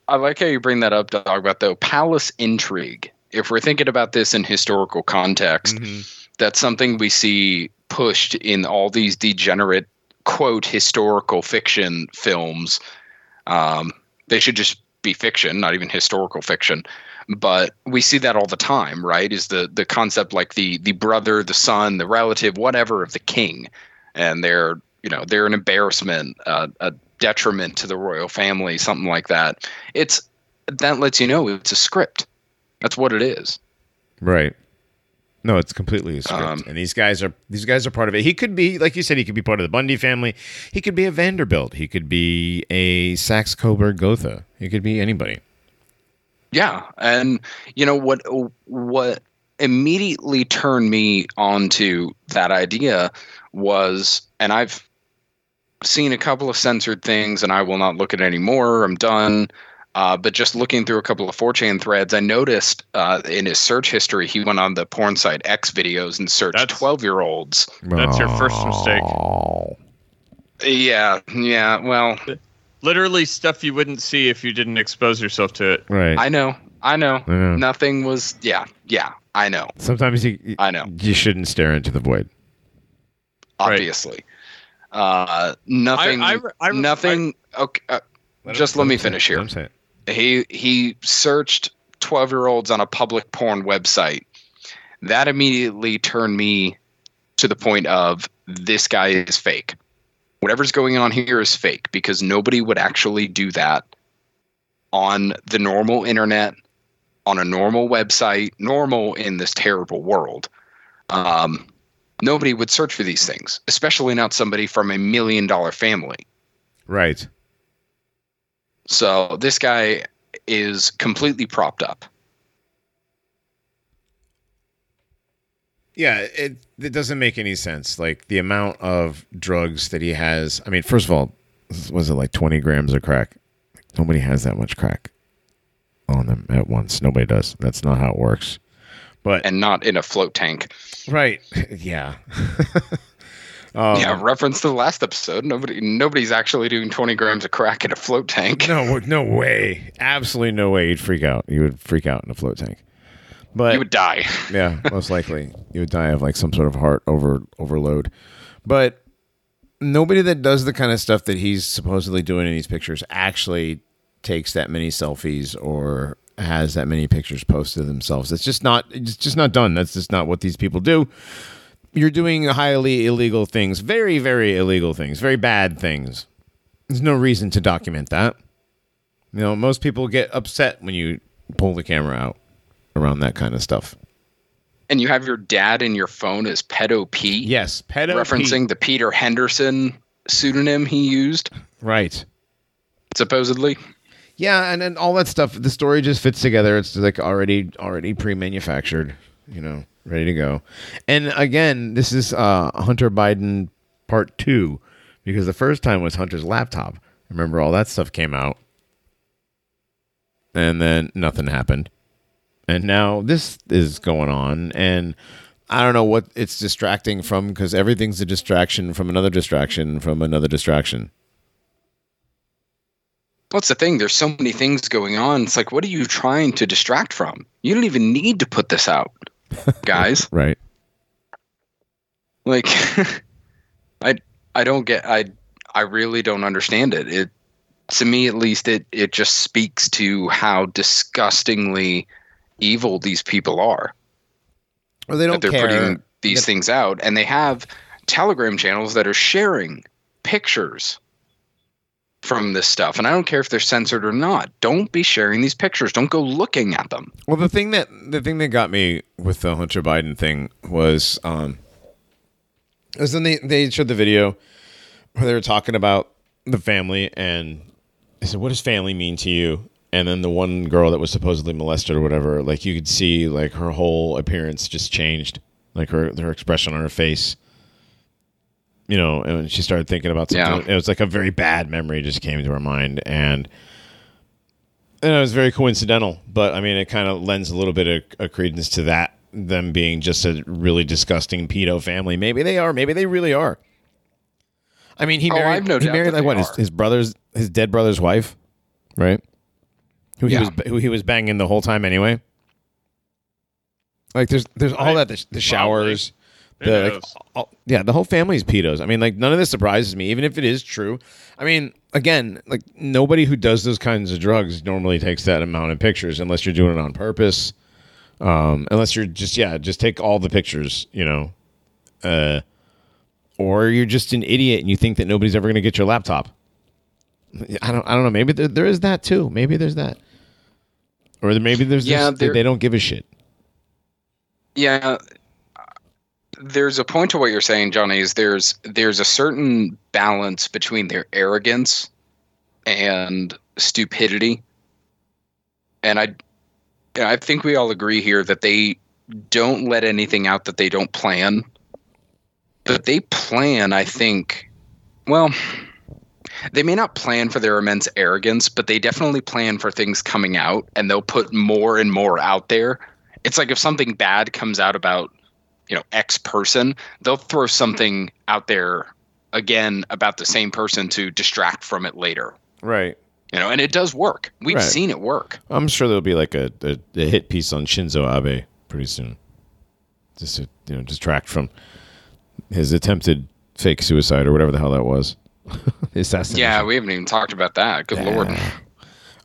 I like how you bring that up, Dogbot, though. Palace intrigue. If we're thinking about this in historical context, mm-hmm. that's something we see pushed in all these degenerate, quote, historical fiction films. Um, they should just be fiction, not even historical fiction. But we see that all the time, right? Is the the concept like the the brother, the son, the relative, whatever of the king, and they're you know they're an embarrassment, uh, a detriment to the royal family, something like that. It's that lets you know it's a script. That's what it is. Right. No, it's completely a script, um, and these guys are these guys are part of it. He could be, like you said, he could be part of the Bundy family. He could be a Vanderbilt. He could be a Saxe-Coburg-Gotha. He could be anybody. Yeah, and you know what? What immediately turned me on to that idea was, and I've seen a couple of censored things, and I will not look at it anymore. I'm done. Uh, but just looking through a couple of four chan threads, I noticed uh, in his search history, he went on the porn site X videos and searched twelve-year-olds. That's your first mistake. Yeah, yeah. Well. Literally stuff you wouldn't see if you didn't expose yourself to it. Right. I know. I know. I know. Nothing was. Yeah. Yeah. I know. Sometimes you. you I know. You shouldn't stare into the void. Obviously. Right. Uh, nothing. I, I, I, nothing. I, okay. Uh, let just it, let, let me finish it, here. He he searched twelve-year-olds on a public porn website. That immediately turned me to the point of this guy is fake. Whatever's going on here is fake because nobody would actually do that on the normal internet, on a normal website, normal in this terrible world. Um, nobody would search for these things, especially not somebody from a million-dollar family. Right. So this guy is completely propped up. Yeah, it it doesn't make any sense. Like the amount of drugs that he has. I mean, first of all, was it like twenty grams of crack? Nobody has that much crack on them at once. Nobody does. That's not how it works. But and not in a float tank. Right. Yeah. um, yeah. Reference to the last episode. Nobody. Nobody's actually doing twenty grams of crack in a float tank. No. No way. Absolutely no way. You'd freak out. You would freak out in a float tank. But you would die. Yeah, most likely. You would die of like some sort of heart over overload. But nobody that does the kind of stuff that he's supposedly doing in these pictures actually takes that many selfies or has that many pictures posted of themselves. It's just not it's just not done. That's just not what these people do. You're doing highly illegal things, very, very illegal things, very bad things. There's no reason to document that. You know, most people get upset when you pull the camera out around that kind of stuff. And you have your dad in your phone as Pedo Pete. Yes, Pedo Pete. Referencing the Peter Henderson pseudonym he used. Right. Supposedly. Yeah, and then all that stuff, the story just fits together. It's like already already pre-manufactured, you know, ready to go. And again, this is uh, Hunter Biden part two, because the first time was Hunter's laptop. Remember, all that stuff came out. And then nothing happened. And now this is going on, and I don't know what it's distracting from, because everything's a distraction from another distraction from another distraction. What's the thing? There's so many things going on. It's like, what are you trying to distract from? You don't even need to put this out, guys. Right. Like, I I don't get I I really don't understand it. It to me, at least, it it just speaks to how disgustingly evil these people are. Well, they don't they're care. Putting these yeah. things out, and they have Telegram channels that are sharing pictures from this stuff, and I don't care if they're censored or not. Don't be sharing these pictures. Don't go looking at them. Well, the thing that the thing that got me with the Hunter Biden thing was um was then they, they showed the video where they were talking about the family, and they said, what does family mean to you? And then the one girl that was supposedly molested or whatever, like you could see like her whole appearance just changed, like her, her expression on her face, you know, and she started thinking about something. Yeah. It was like a very bad memory just came to her mind. And, and it was very coincidental, but I mean, it kind of lends a little bit of, of credence to that, them being just a really disgusting pedo family. Maybe they are. Maybe they really are. I mean, he married, oh, I've no he doubt married like what, his, his brother's, his dead brother's wife, right? Who yeah. he was, who he was banging the whole time anyway. Like, there's, there's all I, that, the, the showers, the, like, all, yeah, the whole family's pedos. I mean, like, none of this surprises me, even if it is true. I mean, again, like, nobody who does those kinds of drugs normally takes that amount of pictures unless you're doing it on purpose. Um, unless you're just, yeah, just take all the pictures, you know, uh, or you're just an idiot and you think that nobody's ever going to get your laptop. I don't, I don't know. Maybe there, there is that too. Maybe there's that, or there, maybe there's, yeah, this, there, they don't give a shit. Yeah. There's a point to what you're saying, Johnny, is there's, there's a certain balance between their arrogance and stupidity. And I, I think we all agree here that they don't let anything out that they don't plan. But they plan, I think, well, they may not plan for their immense arrogance, but they definitely plan for things coming out, and they'll put more and more out there. It's like if something bad comes out about, you know, X person, they'll throw something out there again about the same person to distract from it later. Right. You know, and it does work. We've right. seen it work. I'm sure there'll be like a, a, a hit piece on Shinzo Abe pretty soon, just to, you know, distract from his attempted fake suicide or whatever the hell that was. Assassination. Yeah, we haven't even talked about that. Good yeah. lord.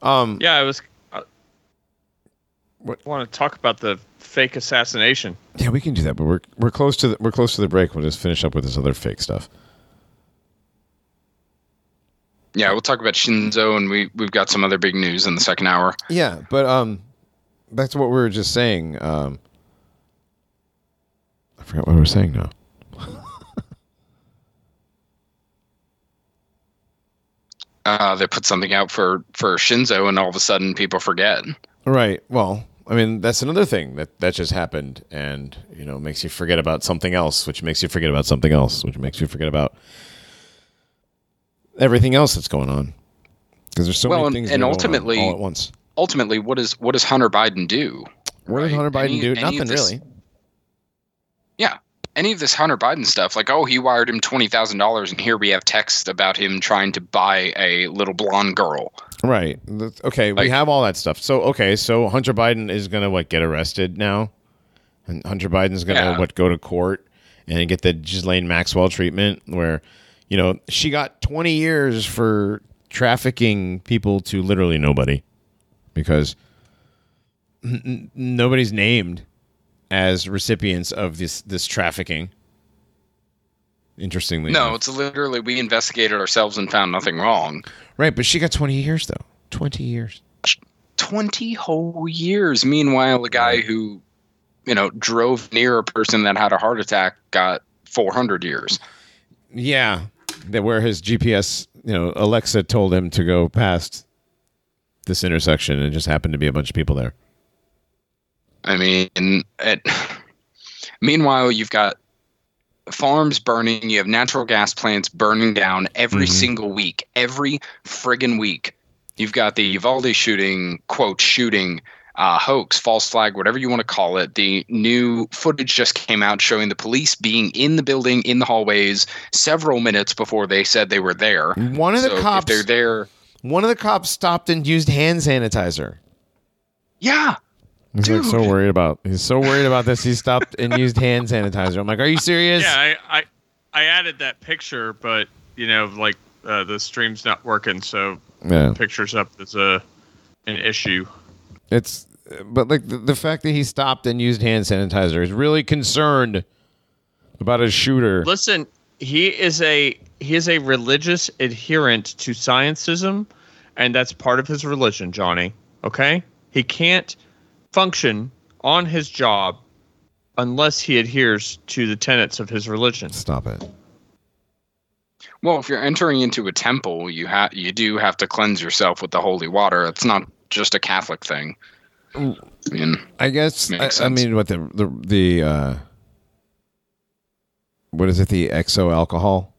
Um, yeah, I was. I want to talk about the fake assassination. Yeah, we can do that, but we're we're close to the, we're close to the break. We'll just finish up with this other fake stuff. Yeah, we'll talk about Shinzo, and we, we've got some other big news in the second hour. Yeah, but um, back to what we were just saying. Um, I forgot what we were saying now. uh, they put something out for, for Shinzo, and all of a sudden people forget. Right. Well, I mean, that's another thing that, that just happened, and, you know, makes you forget about something else, which makes you forget about something else, which makes you forget about everything else that's going on, because there's so well, many and, things and going ultimately, on all at once. Ultimately, what is what does Hunter Biden do? What right? does Hunter Biden any, do? Any Nothing this, really. Yeah, any of this Hunter Biden stuff, like, oh, he wired him twenty thousand dollars, and here we have text about him trying to buy a little blonde girl. Right. Okay, like, we have all that stuff. So okay, so Hunter Biden is gonna what get arrested now, and Hunter Biden's gonna yeah. what go to court and get the Ghislaine Maxwell treatment where. You know, she got twenty years for trafficking people to literally nobody because n- n- nobody's named as recipients of this, this trafficking. Interestingly No, enough. It's literally we investigated ourselves and found nothing wrong. Right, but she got twenty years, though. twenty years. twenty whole years. Meanwhile, the guy who, you know, drove near a person that had a heart attack got four hundred years. Yeah. That where his G P S, you know, Alexa told him to go past this intersection, and it just happened to be a bunch of people there. I mean, it, meanwhile, you've got farms burning. You have natural gas plants burning down every mm-hmm. single week, every friggin' week. You've got the Uvalde shooting, quote, shooting, uh, hoax, false flag, whatever you want to call it. The new footage just came out showing the police being in the building, in the hallways, several minutes before they said they were there. One of so the cops, they're there. One of the cops stopped and used hand sanitizer. Yeah, he's dude. Like so worried about. He's so worried about this. He stopped and used hand sanitizer. I'm like, are you serious? Yeah, I, I, I added that picture, but you know, like uh, the stream's not working, so yeah. the picture's up is a an issue. It's. But like the, the fact that he stopped and used hand sanitizer is really concerned about a shooter. Listen, he is a he is a religious adherent to scientism, and that's part of his religion, Johnny. Okay, he can't function on his job unless he adheres to the tenets of his religion. Stop it. Well, if you're entering into a temple, you ha- you do have to cleanse yourself with the holy water. It's not just a Catholic thing. I mean, I guess I, I mean what the the, the uh, what is it? The X O alcohol.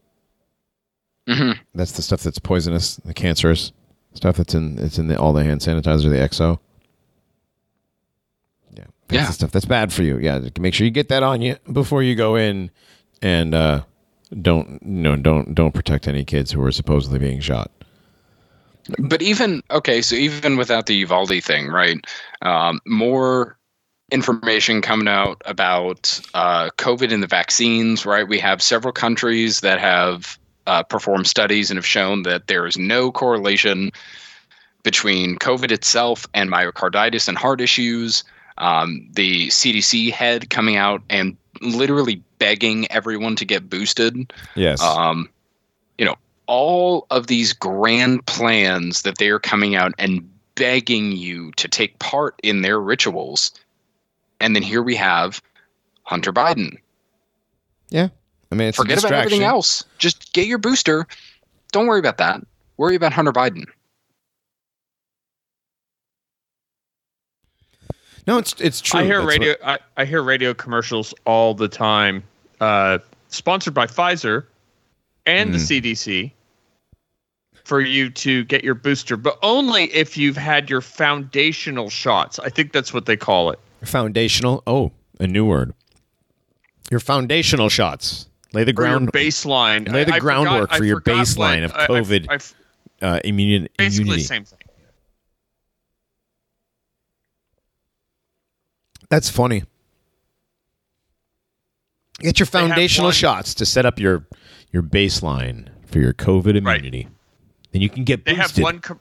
Mm-hmm. That's the stuff that's poisonous, the cancerous stuff that's in it's in the, all the hand sanitizer, the X O. Yeah, kinds yeah. of stuff. That's bad for you. Yeah, make sure you get that on you before you go in, and uh, don't you know, don't don't protect any kids who are supposedly being shot. But even okay, so even without the Uvalde thing, right? Um, more information coming out about uh, COVID and the vaccines, right? We have several countries that have uh, performed studies and have shown that there is no correlation between COVID itself and myocarditis and heart issues. Um, the C D C head coming out and literally begging everyone to get boosted. Yes. Um, you know, all of these grand plans that they are coming out and begging you to take part in their rituals. And then here we have Hunter Biden. Yeah. I mean, it's forget about everything else. Just get your booster. Don't worry about that. Worry about Hunter Biden. No, it's it's true. I hear That's radio. I, I hear radio commercials all the time, uh, sponsored by Pfizer and mm. the C D C, for you to get your booster, but only if you've had your foundational shots. I think that's what they call it. Foundational. Oh, a new word. Your foundational shots lay the ground. Your baseline. Lay the I, groundwork I forgot, for I your baseline what, of COVID I, I, I, uh, immune, basically immunity. Basically, same thing. That's funny. Get your foundational shots to set up your your baseline for your COVID immunity. Right. Then you can get boosted. They have one com-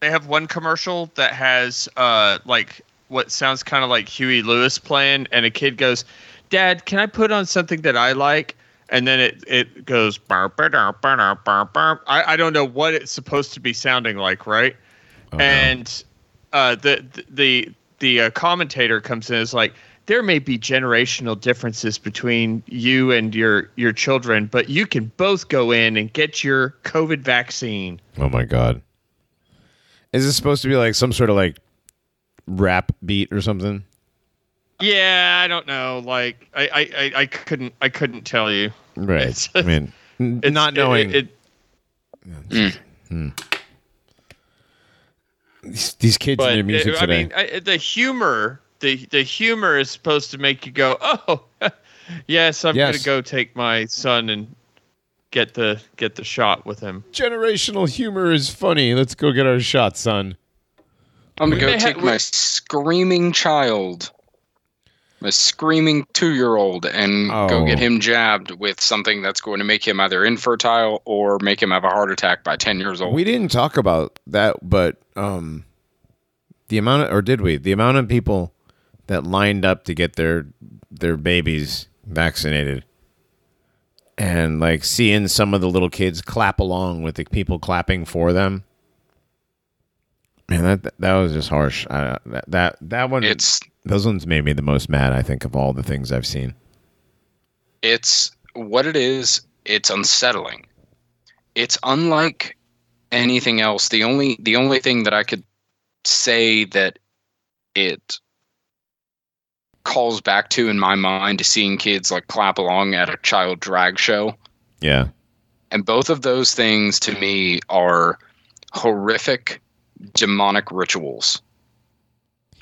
They have one commercial that has uh, like what sounds kind of like Huey Lewis playing, and a kid goes, "Dad, can I put on something that I like?" And then it, it goes, "Burr, burr, burr, burr, burr." I, I don't know what it's supposed to be sounding like, right? Oh, and no. uh, the the the uh, commentator comes in and is like, "There may be generational differences between you and your, your children, but you can both go in and get your COVID vaccine." Oh, my God. Is this supposed to be like some sort of like rap beat or something? Yeah, I don't know. Like, I, I, I couldn't I couldn't tell you. Right. It's, I mean, it's, not knowing. It, it, it, mm. these, these kids and their music it, today. I mean, I, the humor... The the humor is supposed to make you go, oh, yes, I'm yes. going to go take my son and get the get the shot with him. Generational humor is funny. Let's go get our shot, son. I'm going to go take ha- my screaming child, my screaming two-year-old, and oh. go get him jabbed with something that's going to make him either infertile or make him have a heart attack by ten years old. We didn't talk about that, but um, the amount of, or did we? The amount of people that lined up to get their their babies vaccinated, and like seeing some of the little kids clap along with the people clapping for them. Man, that that was just harsh. Uh, that, that that one, it's those ones made me the most mad, I think, of all the things I've seen. It's what it is. It's unsettling. It's unlike anything else. The only the only thing that I could say that it calls back to in my mind to seeing kids like clap along at a child drag show. Yeah. And both of those things to me are horrific demonic rituals.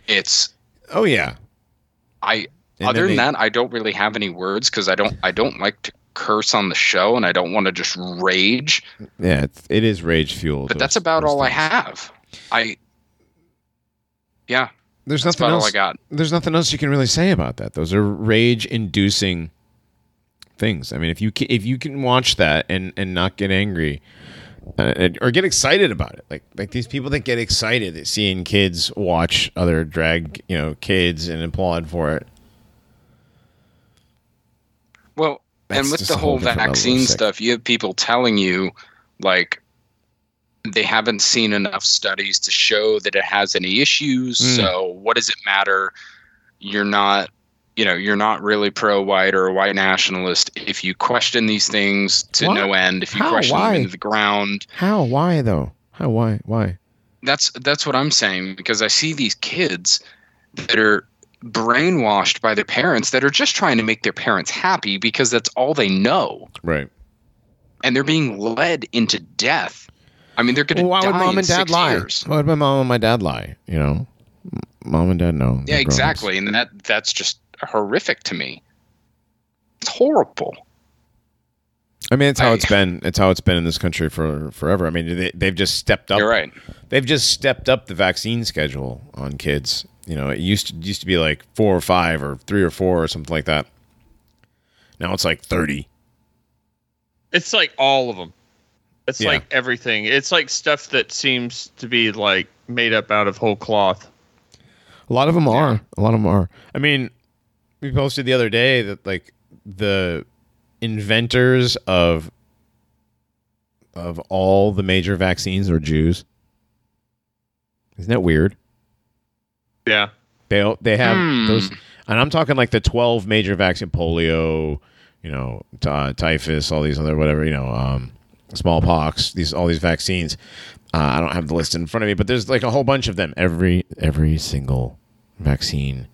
It's oh yeah. I and other than they, that I don't really have any words because I don't I don't like to curse on the show and I don't want to just rage. Yeah, it's, it is rage fueled. But those, that's about all things. I have. I Yeah. There's That's nothing else. All I got. There's nothing else you can really say about that. Those are rage-inducing things. I mean, if you can, if you can watch that and, and not get angry uh, or get excited about it, like like these people that get excited at seeing kids watch other drag, you know, kids and applaud for it. Well, and with the whole vaccine stuff, you have people telling you like they haven't seen enough studies to show that it has any issues. Mm. So what does it matter? You're not, you know, you're not really pro-white or a white nationalist if you question these things to what? No end. If you How? Question why? Them into the ground. How? Why though? How? Why? Why? That's that's what I'm saying, because I see these kids that are brainwashed by their parents that are just trying to make their parents happy because that's all they know. Right. And they're being led into death. I mean, they're going to well, die in six years. Why would mom and dad lie? Why would my mom and my dad lie? You know, mom and dad know. Yeah, exactly. And that that's just horrific to me. It's horrible. I mean, it's how I, it's been. It's how it's been in this country for forever. I mean, they, they've just stepped up. You're right. They've just stepped up the vaccine schedule on kids. You know, it used to used to be like four or five or three or four or something like that. Now it's like thirty. It's like all of them. It's yeah. like everything. It's like stuff that seems to be like made up out of whole cloth. A lot of them yeah. are. A lot of them are. I mean, we posted the other day that like the inventors of of all the major vaccines are Jews. Isn't that weird? Yeah. They they have mm. those, and I'm talking like the twelve major vaccine, polio, you know, uh, typhus, all these other whatever, you know, um, smallpox, these all these vaccines. Uh, I don't have the list in front of me, but there's like a whole bunch of them. Every every single vaccine.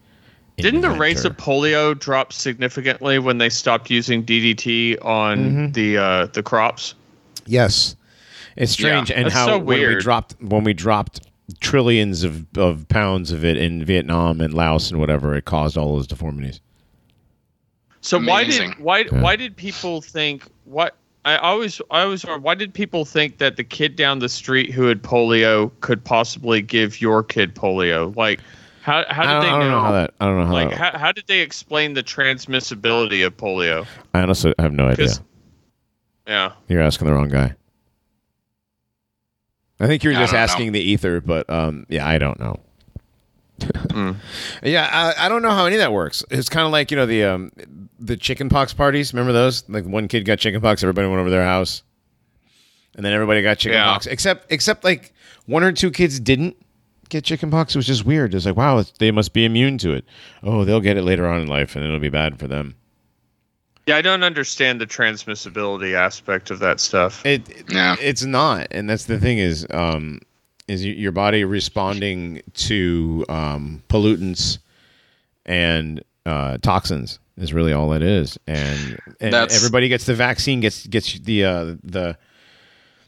Didn't inventor. The rates of polio drop significantly when they stopped using D D T on mm-hmm. the uh, the crops? Yes, it's strange, yeah, and how so when weird. we dropped when we dropped. Trillions of, of pounds of it in Vietnam and Laos and whatever, it caused all those deformities. So Amazing. why did why yeah. why did people think what I always I always why did people think that the kid down the street who had polio could possibly give your kid polio? Like how how did I they know? I don't know how that I don't know how like how, how did they explain the transmissibility of polio? I honestly have no idea. Yeah, you're asking the wrong guy. I think you're just asking know. the ether, but um, yeah, I don't know. mm. Yeah, I, I don't know how any of that works. It's kind of like, you know, the um, the chickenpox parties. Remember those? Like one kid got chickenpox, everybody went over to their house, and then everybody got chickenpox. Yeah. Except, except like one or two kids didn't get chickenpox. It was just weird. It's like, wow, it's, they must be immune to it. Oh, they'll get it later on in life, and it'll be bad for them. Yeah, I don't understand the transmissibility aspect of that stuff. It, it yeah. it's not, and that's the thing is, um, is your body responding to um, pollutants and uh, toxins is really all it is, and and that's, everybody gets the vaccine, gets gets the uh, the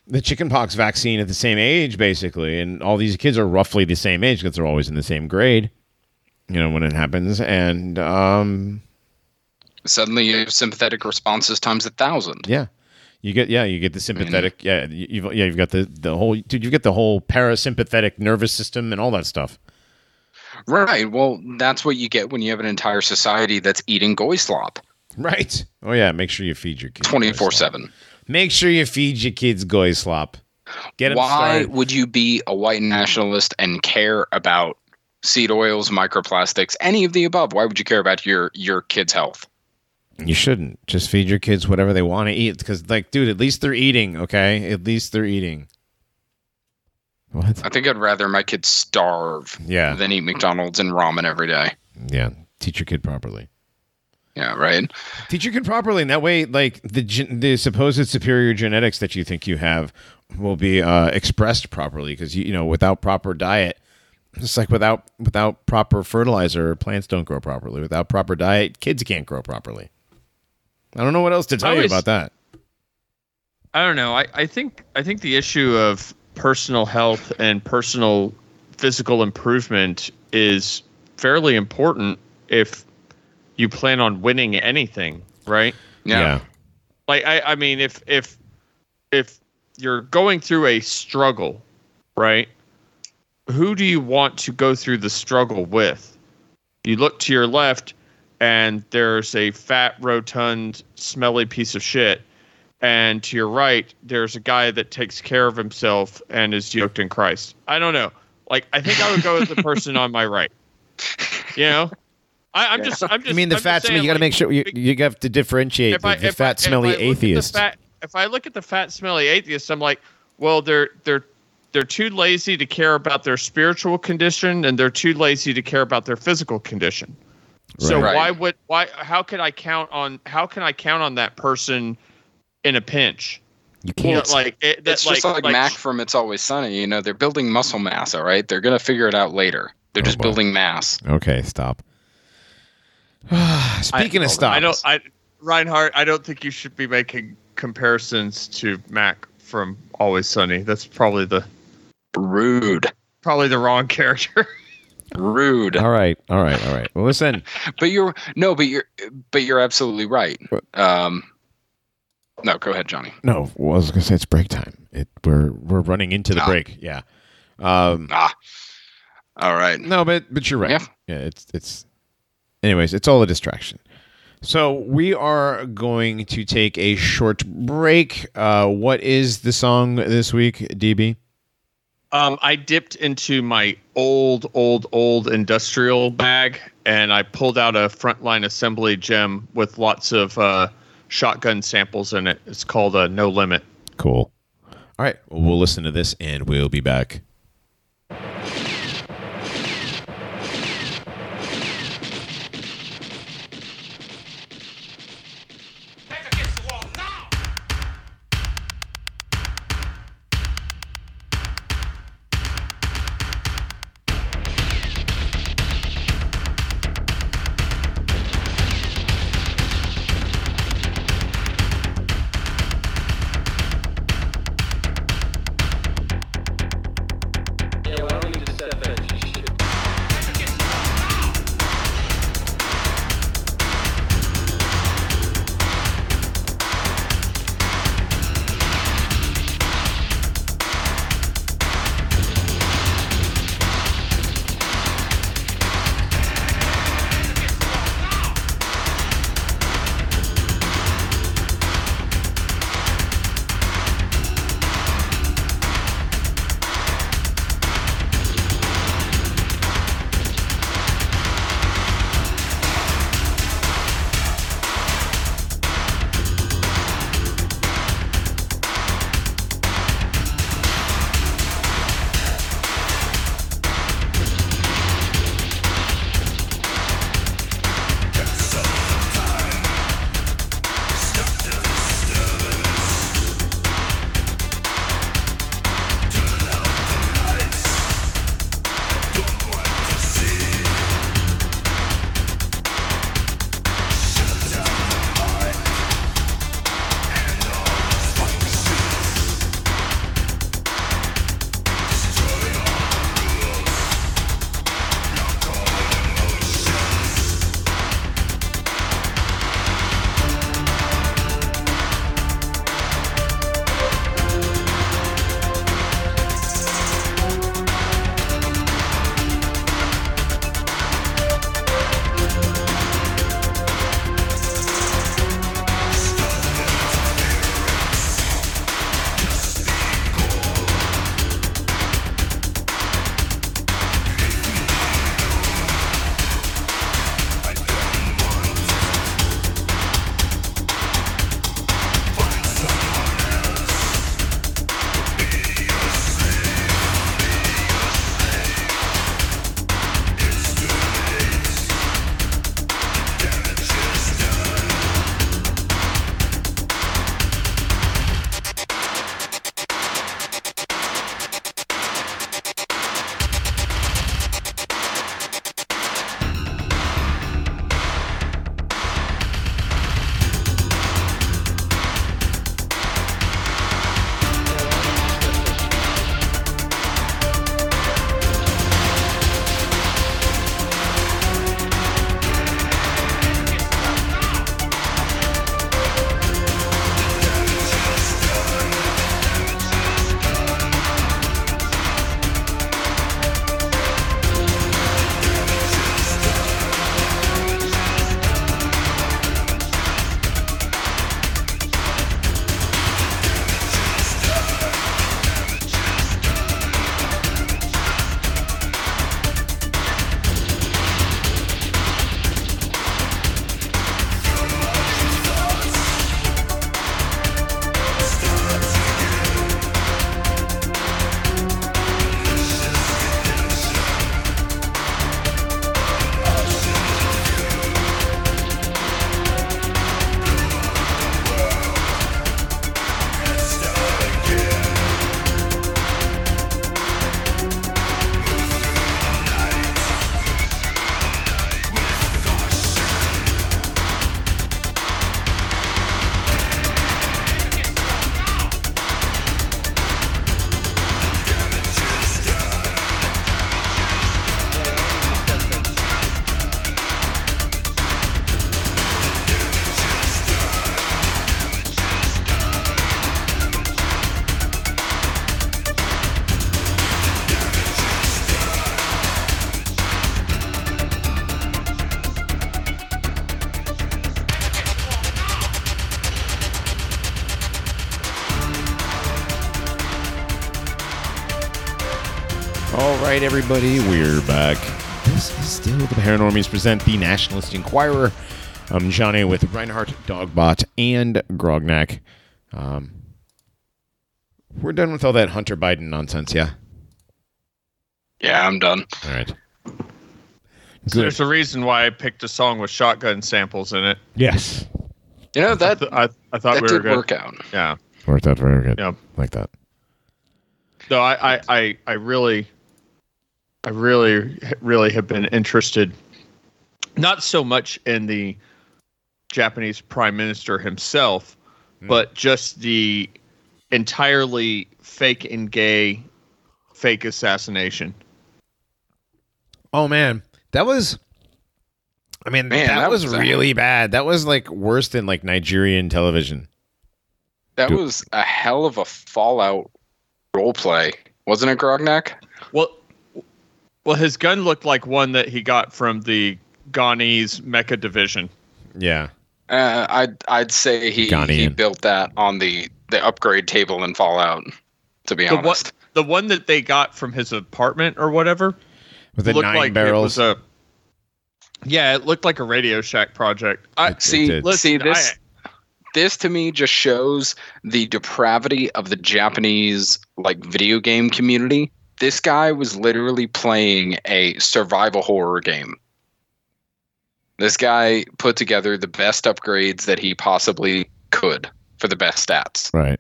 the chickenpox vaccine at the same age basically, and all these kids are roughly the same age because they're always in the same grade, you know, when it happens, and. Um, Suddenly, you have sympathetic responses times a thousand. Yeah, you get yeah, you get the sympathetic. Yeah, you've yeah, you've got the, the whole dude. You get the whole parasympathetic nervous system and all that stuff. Right. Well, that's what you get when you have an entire society that's eating goy slop. Right. Oh yeah. Make sure you feed your kids twenty-four seven. Make sure you feed your kids goy slop. Get them Why started. Would you be a white nationalist and care about seed oils, microplastics, any of the above? Why would you care about your your kids' health? You shouldn't. Just feed your kids whatever they want to eat. Because, like, dude, at least they're eating, okay? At least they're eating. What? I think I'd rather my kids starve yeah. than eat McDonald's and ramen every day. Yeah. Teach your kid properly. Yeah, right? Teach your kid properly. And that way, like, the the supposed superior genetics that you think you have will be uh, expressed properly. Because, you, you know, without proper diet, it's like without without proper fertilizer, plants don't grow properly. Without proper diet, kids can't grow properly. I don't know what else to tell always, you about that. I don't know. I, I think I think the issue of personal health and personal physical improvement is fairly important if you plan on winning anything, right? Yeah. yeah. Like I, I mean if if if you're going through a struggle, right? Who do you want to go through the struggle with? You look to your left and there's a fat, rotund, smelly piece of shit. And to your right, there's a guy that takes care of himself and is yoked in Christ. I don't know. Like, I think I would go with the person on my right. You know, I, I'm yeah. just. I'm just. I mean, the I'm fat. Saying, I mean, you got to like, make sure you you have to differentiate if the, I, the if fat, I, smelly if atheist. Fat, if I look at the fat, smelly atheist, I'm like, well, they're they're they're too lazy to care about their spiritual condition, and they're too lazy to care about their physical condition. So right. why would why how can I count on how can I count on that person in a pinch? You can't you know, like it, that, it's like, just like, like Mac from It's Always Sunny. You know, they're building muscle mass. All right, they're gonna figure it out later. They're oh just boy. building mass. Okay, stop. Speaking I, of stop, I don't. I Reinhardt, I don't think you should be making comparisons to Mac from Always Sunny. That's probably the rude, probably the wrong character. Rude. All right. All right. All right. Well, listen. But you're no, but you're but you're absolutely right. Um, no, go ahead, Johnny. No, well, I was going to say it's break time. It we're we're running into the ah. break. Yeah. Um, ah. All right. No, but but you're right. Yeah. yeah. It's it's. Anyways, it's all a distraction. So we are going to take a short break. Uh, what is the song this week, D B? Um, I dipped into my old, old, old industrial bag, and I pulled out a Frontline Assembly gem with lots of uh, shotgun samples in it. It's called uh, No Limit. Cool. All right. Well, we'll listen to this, and we'll be back. right, everybody, we're back. This is still The Paranormies Present, The Nationalist Inquirer. I'm Johnny with Reinhard, Dogbot, and Grognak. Um, we're done with all that Hunter Biden nonsense, yeah? Yeah, I'm done. All right. So there's a reason why I picked a song with shotgun samples in it. Yes. You know, that I, th- I, th- I thought that we did were good. Work out. Yeah. Worked out very good. Yeah. Like that. So I, I, I, I really, I really, really have been interested, not so much in the Japanese Prime Minister himself, mm. but just the entirely fake and gay, fake assassination. Oh, man. That was, I mean, man, that, that was, was really bad. That was like worse than like Nigerian television. That Dude. was a hell of a Fallout role play, wasn't it, Grognak? Well, well, his gun looked like one that he got from the Ghanese Mecha division. Yeah, uh, I'd I'd say he Ghanaian. he built that on the, the upgrade table in Fallout. To be the honest, one, the one that they got from his apartment or whatever. With the nine like barrels. It was a, yeah, it looked like a Radio Shack project. I it, see. It listen, see this. I, this to me just shows the depravity of the Japanese like video game community. This guy was literally playing a survival horror game. This guy put together the best upgrades that he possibly could for the best stats. Right.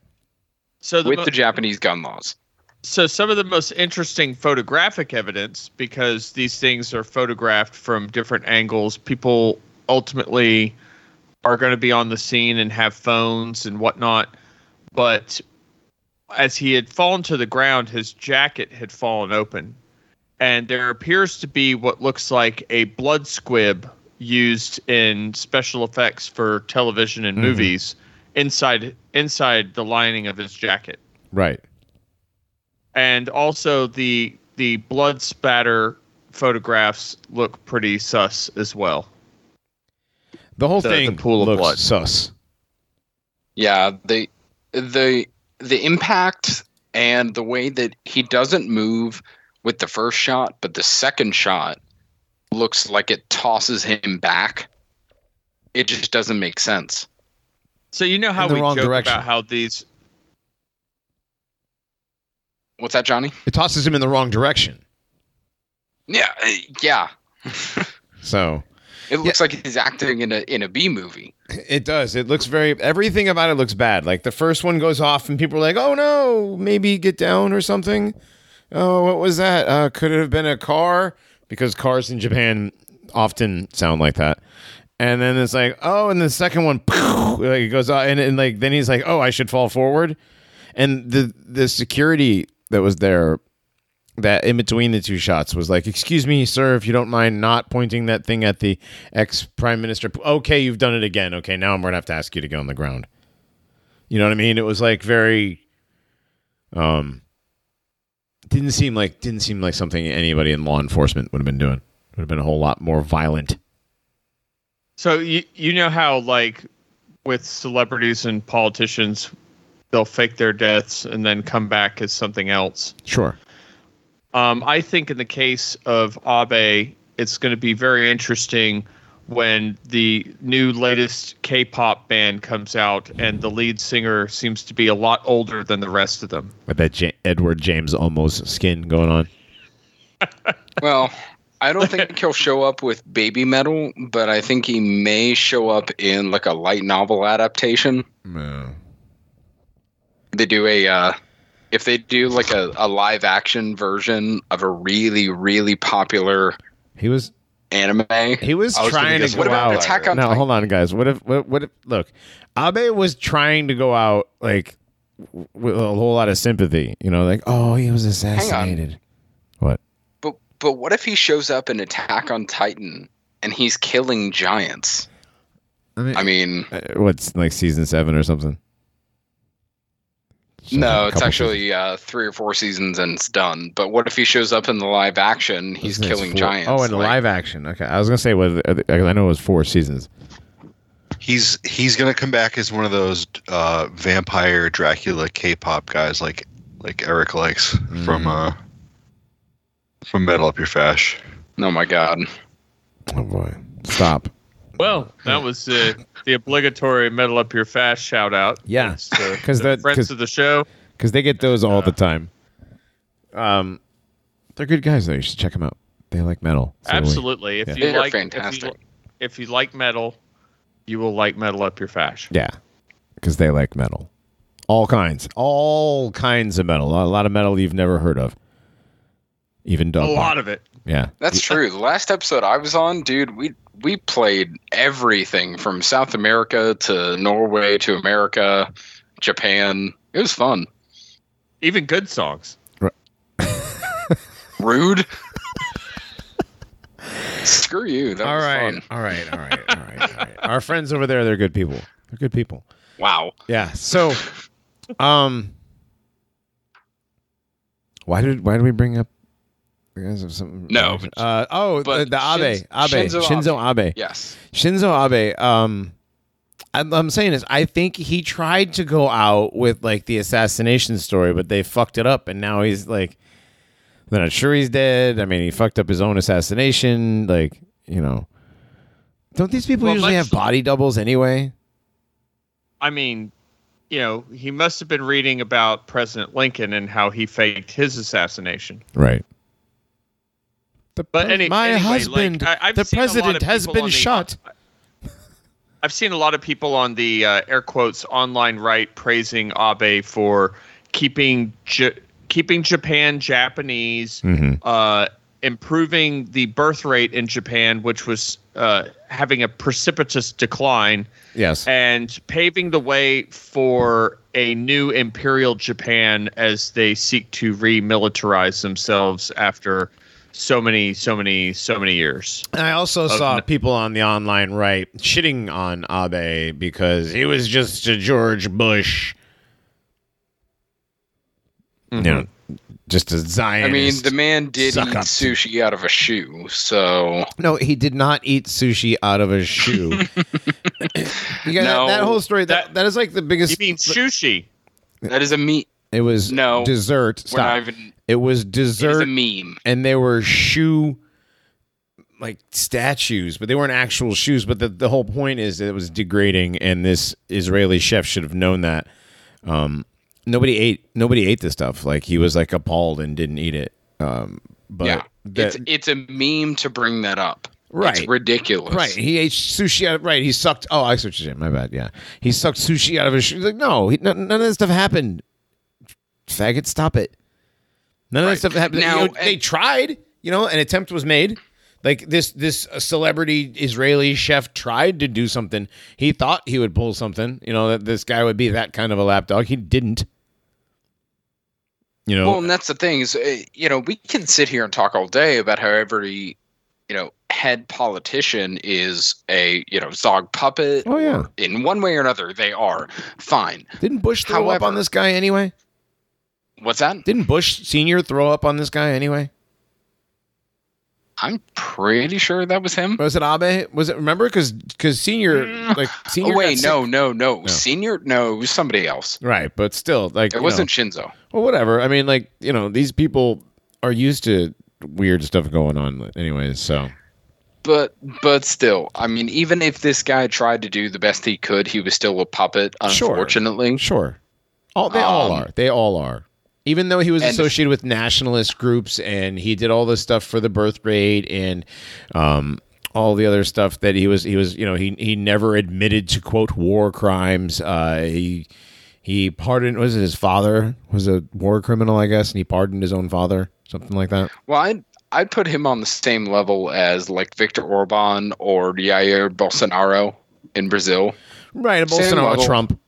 So the with mo- the Japanese gun laws. So some of the most interesting photographic evidence, because these things are photographed from different angles, people ultimately are going to be on the scene and have phones and whatnot. But as he had fallen to the ground, his jacket had fallen open. And there appears to be what looks like a blood squib used in special effects for television and mm-hmm. movies inside inside the lining of his jacket. Right. And also the the blood spatter photographs look pretty sus as well. The whole the, thing the pool of looks blood. sus. Yeah, the the the impact and the way that he doesn't move with the first shot, but the second shot looks like it tosses him back. It just doesn't make sense. So you know how we joke direction. about how these. What's that, Johnny? It tosses him in the wrong direction. Yeah, uh, yeah. So it looks yeah. like he's acting in a in a B movie. It does. It looks very. Everything about it looks bad. Like the first one goes off, and people are like, "Oh no, maybe get down or something." Oh, what was that? Uh, could it have been a car? Because cars in Japan often sound like that. And then it's like, oh, and the second one, like it goes off, and, and like then he's like, "Oh, I should fall forward," and the the security that was there, that in between the two shots was like, "Excuse me, sir, if you don't mind not pointing that thing at the ex-prime minister." Okay, you've done it again. Okay, now I'm going to have to ask you to go on the ground. You know what I mean? It was like very, um, didn't seem like, didn't seem like something anybody in law enforcement would have been doing. It would have been a whole lot more violent. So you, you know how like with celebrities and politicians, they'll fake their deaths and then come back as something else. Sure. Um, I think in the case of Abe, it's going to be very interesting when the new latest K-pop band comes out and the lead singer seems to be a lot older than the rest of them. With that J- Edward James almost skin going on. Well, I don't think he'll show up with baby metal, but I think he may show up in like a light novel adaptation. No. They do a, uh, if they do like a, a live action version of a really, really popular he was anime. He was, was trying to go out. Attack on no, hold on, guys. What if, what, what if, look, Abe was trying to go out like with a whole lot of sympathy, you know, like, oh, he was assassinated. What? But, but what if he shows up in Attack on Titan and he's killing giants? I mean, I mean what's like season seven or something? So no, it's actually uh, three or four seasons and it's done. But what if he shows up in the live action? He's killing four. giants. Oh, in the like, live action. Okay, I was gonna say what I know it was four seasons. He's he's gonna come back as one of those uh, vampire Dracula K-pop guys like like Eric likes mm. from uh, From Metal Up Your Fash. Oh, my God. Oh, boy. Stop. Well, that was uh, the obligatory Metal Up Your Fash shout out. Yeah. Because the, the friends cause, of the show. Because they get those all uh, the time. Um, They're good guys, though. You should check them out. They like metal. So absolutely. If, yeah. you they like, are fantastic. If, you, if you like metal, you will like Metal Up Your Fash. Yeah. Because they like metal. All kinds. All kinds of metal. A lot of metal you've never heard of. Even Dogbot. A lot of it. Yeah. That's true. The last episode I was on, dude, we we played everything from South America to Norway to America, Japan. It was fun. Even good songs. Right. Rude. Screw you. That all was right, fun. All right. All right. All right. All right. Our friends over there, they're good people. They're good people. Wow. Yeah. So, um, why did why did we bring up? You guys have something. No. Uh, oh, the, the Abe. Abe. Shinzo, Shinzo Abe. Abe. Yes. Shinzo Abe. Um, I'm, I'm saying this. I think he tried to go out with like the assassination story, but they fucked it up, and now he's like, they're not sure he's dead. I mean, he fucked up his own assassination. Like, you know, don't these people well, usually have body doubles anyway? I mean, you know, he must have been reading about President Lincoln and how he faked his assassination. Right. The but pre- any, my anyway, husband, like, I, the president has been the, shot. I've seen a lot of people on the uh, air quotes online right praising Abe for keeping J- keeping Japan Japanese, mm-hmm. uh, improving the birth rate in Japan, which was uh, having a precipitous decline. Yes, and paving the way for a new imperial Japan as they seek to remilitarize themselves after. So many, so many, so many years. And I also of, saw people on the online right shitting on Abe because he was just a George Bush. Mm-hmm. You know, just a Zionist. I mean, the man did eat up. sushi out of a shoe, so... No, he did not eat sushi out of a shoe. You guys, no, that, that whole story, that, that, that is like the biggest... You mean sushi? That is a meat. It was no, dessert. Stop. Even, it was dessert. It was a meme. And they were shoe like statues, but they weren't actual shoes. But the, the whole point is that it was degrading, and this Israeli chef should have known that. Um, nobody ate nobody ate this stuff. Like he was like appalled and didn't eat it. Um, but yeah. That, it's it's a meme to bring that up. Right. It's ridiculous. Right. He ate sushi out of, right. He sucked oh I switched it, my bad, yeah. He sucked sushi out of his shoe. He's like, no, he, none, none of this stuff happened. Faggot, stop it. None right. of that stuff happened. Now, you know, they tried, you know, an attempt was made. Like this this celebrity Israeli chef tried to do something. He thought he would pull something, you know, that this guy would be that kind of a lapdog. He didn't. You know. Well, and that's the thing is, you know, we can sit here and talk all day about how every, you know, head politician is a, you know, Zog puppet. Oh, yeah. In one way or another, they are. Fine. Didn't Bush throw However, up on this guy anyway? What's that? Didn't Bush Senior throw up on this guy anyway? I'm pretty sure that was him. Was it Abe? Was it? Remember, because because Senior mm. like Senior. Oh, wait, no, no, no, no. Senior, no, it was somebody else. Right, but still, like it wasn't know, Shinzo. Well, whatever. I mean, like you know, these people are used to weird stuff going on, anyways. So, but but still, I mean, even if this guy tried to do the best he could, he was still a puppet. Unfortunately, sure. sure. All, they um, all are. They all are. Even though he was associated with nationalist groups and he did all this stuff for the birth rate and um, all the other stuff that he was, he was, you know, he he never admitted to, quote, war crimes. Uh, he he pardoned, was it his father was a war criminal, I guess, and he pardoned his own father, something like that. Well, I'd, I'd put him on the same level as like Viktor Orban or Jair Bolsonaro in Brazil. Right, a Bolsonaro, Trump.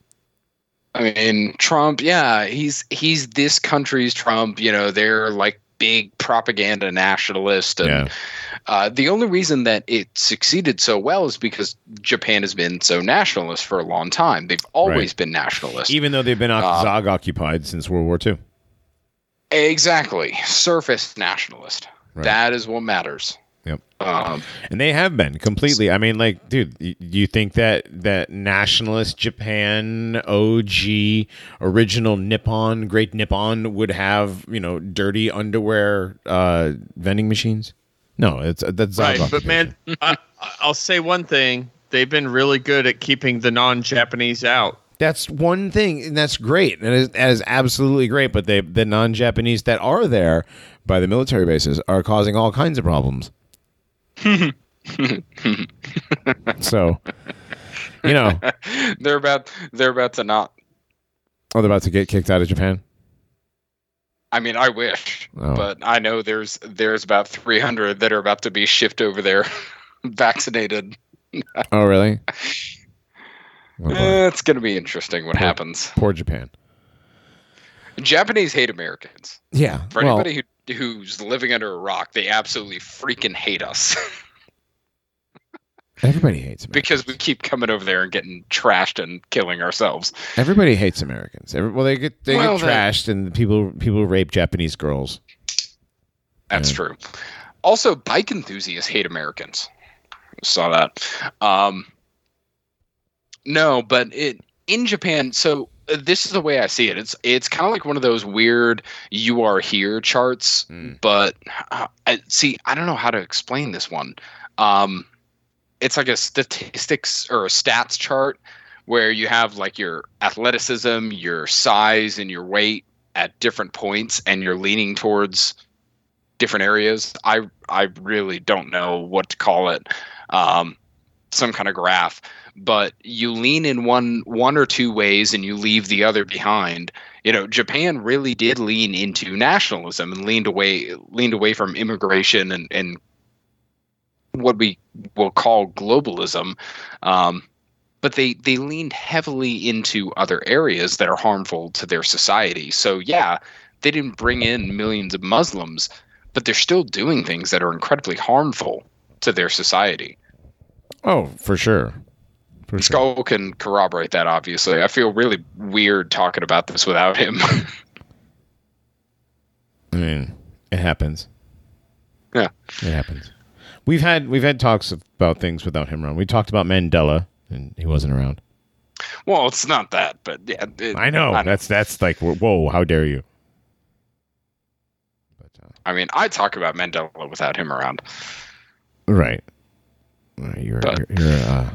I mean, Trump, yeah, he's he's this country's Trump. You know, they're like big propaganda nationalist. And yeah. uh, the only reason that it succeeded so well is because Japan has been so nationalist for a long time. They've always right. been nationalist. Even though they've been uh, Zog occupied since World War Two. Exactly. Surface nationalist. Right. That is what matters. Yep. Um, and they have been completely. I mean, like, dude, you think that that nationalist Japan, O G, original Nippon, great Nippon would have, you know, dirty underwear uh, vending machines? No, it's that's right. But man, I, I'll say one thing: they've been really good at keeping the non-Japanese out. That's one thing, and that's great. And that is, that is absolutely great. But they, the non-Japanese that are there by the military bases are causing all kinds of problems. So, you know, they're about they're about to not. Oh, they're about to get kicked out of Japan. I mean, I wish, oh. but I know there's there's about three hundred that are about to be shipped over there, vaccinated. Oh, really? Well, eh, it's going to be interesting what poor, happens. Poor Japan. Japanese hate Americans. Yeah. For well, anybody who who's living under a rock, they absolutely freaking hate us. Everybody hates Americans. Because we keep coming over there and getting trashed and killing ourselves. Everybody hates Americans. Every, well, they get they well, get trashed they, and people people rape Japanese girls. That's yeah. true. Also, bike enthusiasts hate Americans. Saw that. Um, no, but it in Japan, so uh, this is the way I see it. It's it's kind of like one of those weird you are here charts, mm. but uh, I, see, I don't know how to explain this one. Um It's like a statistics or a stats chart where you have like your athleticism, your size, and your weight at different points, and you're leaning towards different areas. I I really don't know what to call it, um, some kind of graph. But you lean in one one or two ways, and you leave the other behind. You know, Japan really did lean into nationalism and leaned away leaned away from immigration and and. what we will call globalism, um, but they, they leaned heavily into other areas that are harmful to their society. So yeah, they didn't bring in millions of Muslims, but they're still doing things that are incredibly harmful to their society. Oh, for sure. For Skull sure. can corroborate that, obviously. I feel really weird talking about this without him. I mean, it happens. Yeah. It happens. We've had we've had talks about things without him around. We talked about Mandela, and he wasn't around. Well, it's not that, but yeah, it, I know I that's know. that's like whoa, how dare you? But, uh, I mean, I talk about Mandela without him around, right? Uh, you're, but. you're, you're uh,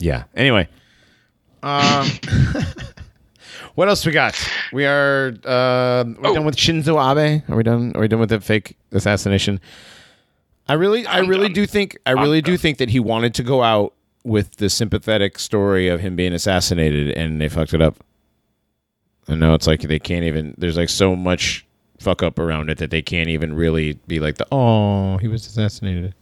yeah. Anyway, um, what else we got? We are uh, we're oh. done with Shinzo Abe. Are we done? Are we done with the fake assassination? I really, I really do think, I really do think that he wanted to go out with the sympathetic story of him being assassinated, and they fucked it up. And now it's like they can't even. There's like so much fuck up around it that they can't even really be like the oh, he was assassinated.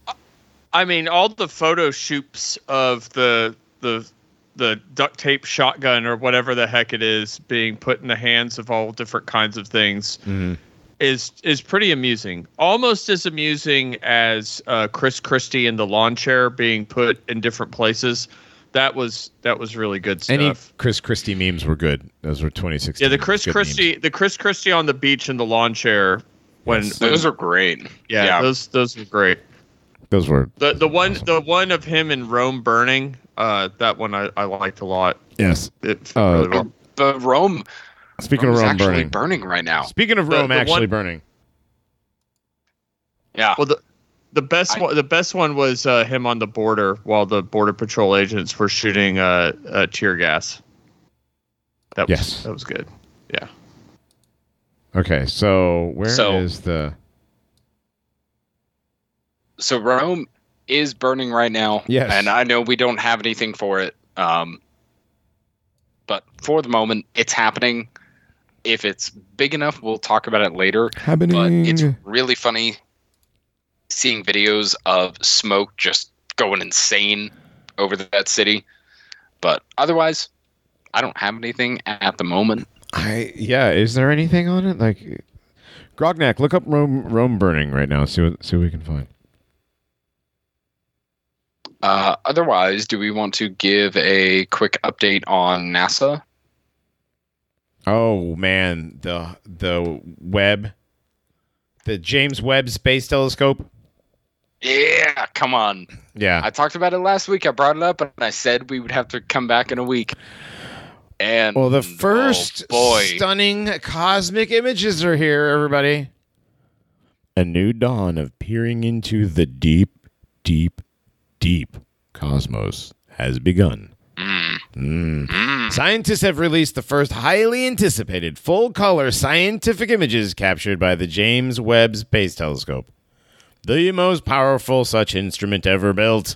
I mean, all the photo shoots of the the the duct tape shotgun or whatever the heck it is being put in the hands of all different kinds of things. Mm-hmm. Is is pretty amusing. Almost as amusing as uh, Chris Christie in the lawn chair being put in different places. That was that was really good stuff. Any Chris Christie memes were good. Those were twenty sixteen. Yeah, the Chris Christie memes. the Chris Christie on the beach in the lawn chair. When, yes. when those were great. Yeah, yeah, those those were great. Those were the the one awesome. the one of him in Rome burning. Uh, that one I, I liked a lot. Yes, it, uh, really well. But Rome. Speaking Rome's of Rome actually burning. burning right now. Speaking of the, Rome the actually one, burning. Yeah. Well, the the best I, one, the best one was uh, him on the border while the border patrol agents were shooting uh, uh, tear gas. That was, yes, that was good. Yeah. Okay, so where so, is the? So Rome is burning right now. Yes, and I know we don't have anything for it, um, but for the moment, it's happening. If it's big enough, we'll talk about it later. Happening. But it's really funny seeing videos of smoke just going insane over that city. But otherwise, I don't have anything at the moment. I yeah. Is there anything on it? Like Grognak, look up Rome Rome burning right now. See what see what we can find. Uh, otherwise, do we want to give a quick update on NASA? Oh man, the the Webb, the James Webb Space Telescope. Yeah, come on. Yeah. I talked about it last week. I brought it up, and I said we would have to come back in a week. And well, the first oh stunning cosmic images are here, everybody. A new dawn of peering into the deep, deep, deep cosmos has begun. Mm. Mm. Mm. Scientists have released the first highly anticipated full-color scientific images captured by the James Webb Space Telescope, the most powerful such instrument ever built.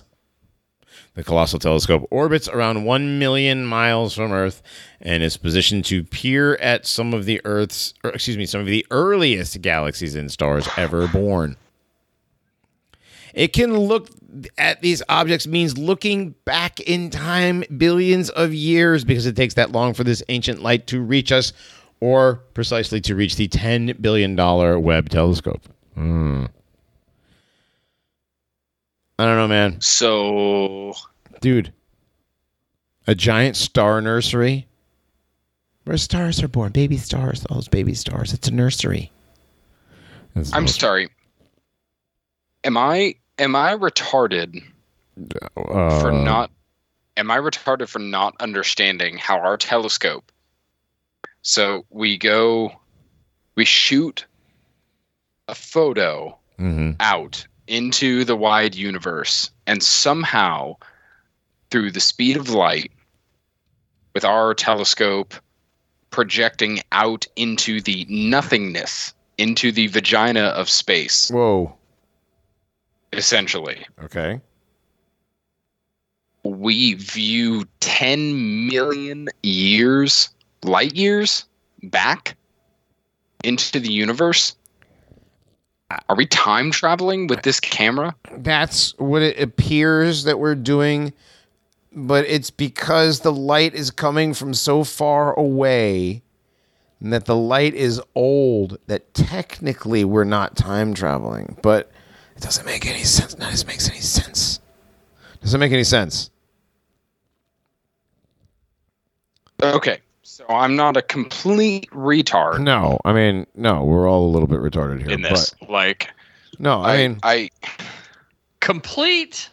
The colossal telescope orbits around one million miles from Earth and is positioned to peer at some of the Earth's, or excuse me, some of the earliest galaxies and stars ever born. It can look at these objects means looking back in time billions of years because it takes that long for this ancient light to reach us, or precisely to reach the ten billion dollars Webb telescope. Mm. I don't know, man. So, dude, a giant star nursery where stars are born, baby stars, all those baby stars. It's a nursery. That's I'm most... sorry. Am I am I retarded uh, for not? Am I retarded for not understanding how our telescope? So we go, we shoot a photo mm-hmm. out into the wide universe, and somehow through the speed of light with our telescope projecting out into the nothingness, into the vagina of space. Whoa. Essentially. Okay. We view ten million years, light years back into the universe. Are we time traveling with this camera? That's what it appears that we're doing, but it's because the light is coming from so far away and that the light is old that technically we're not time traveling, but it doesn't make any sense. None of this makes any sense. Doesn't make any sense. Okay. So I'm not a complete retard. No, I mean, no, we're all a little bit retarded here. In this, but, like, no, I, I mean, I complete.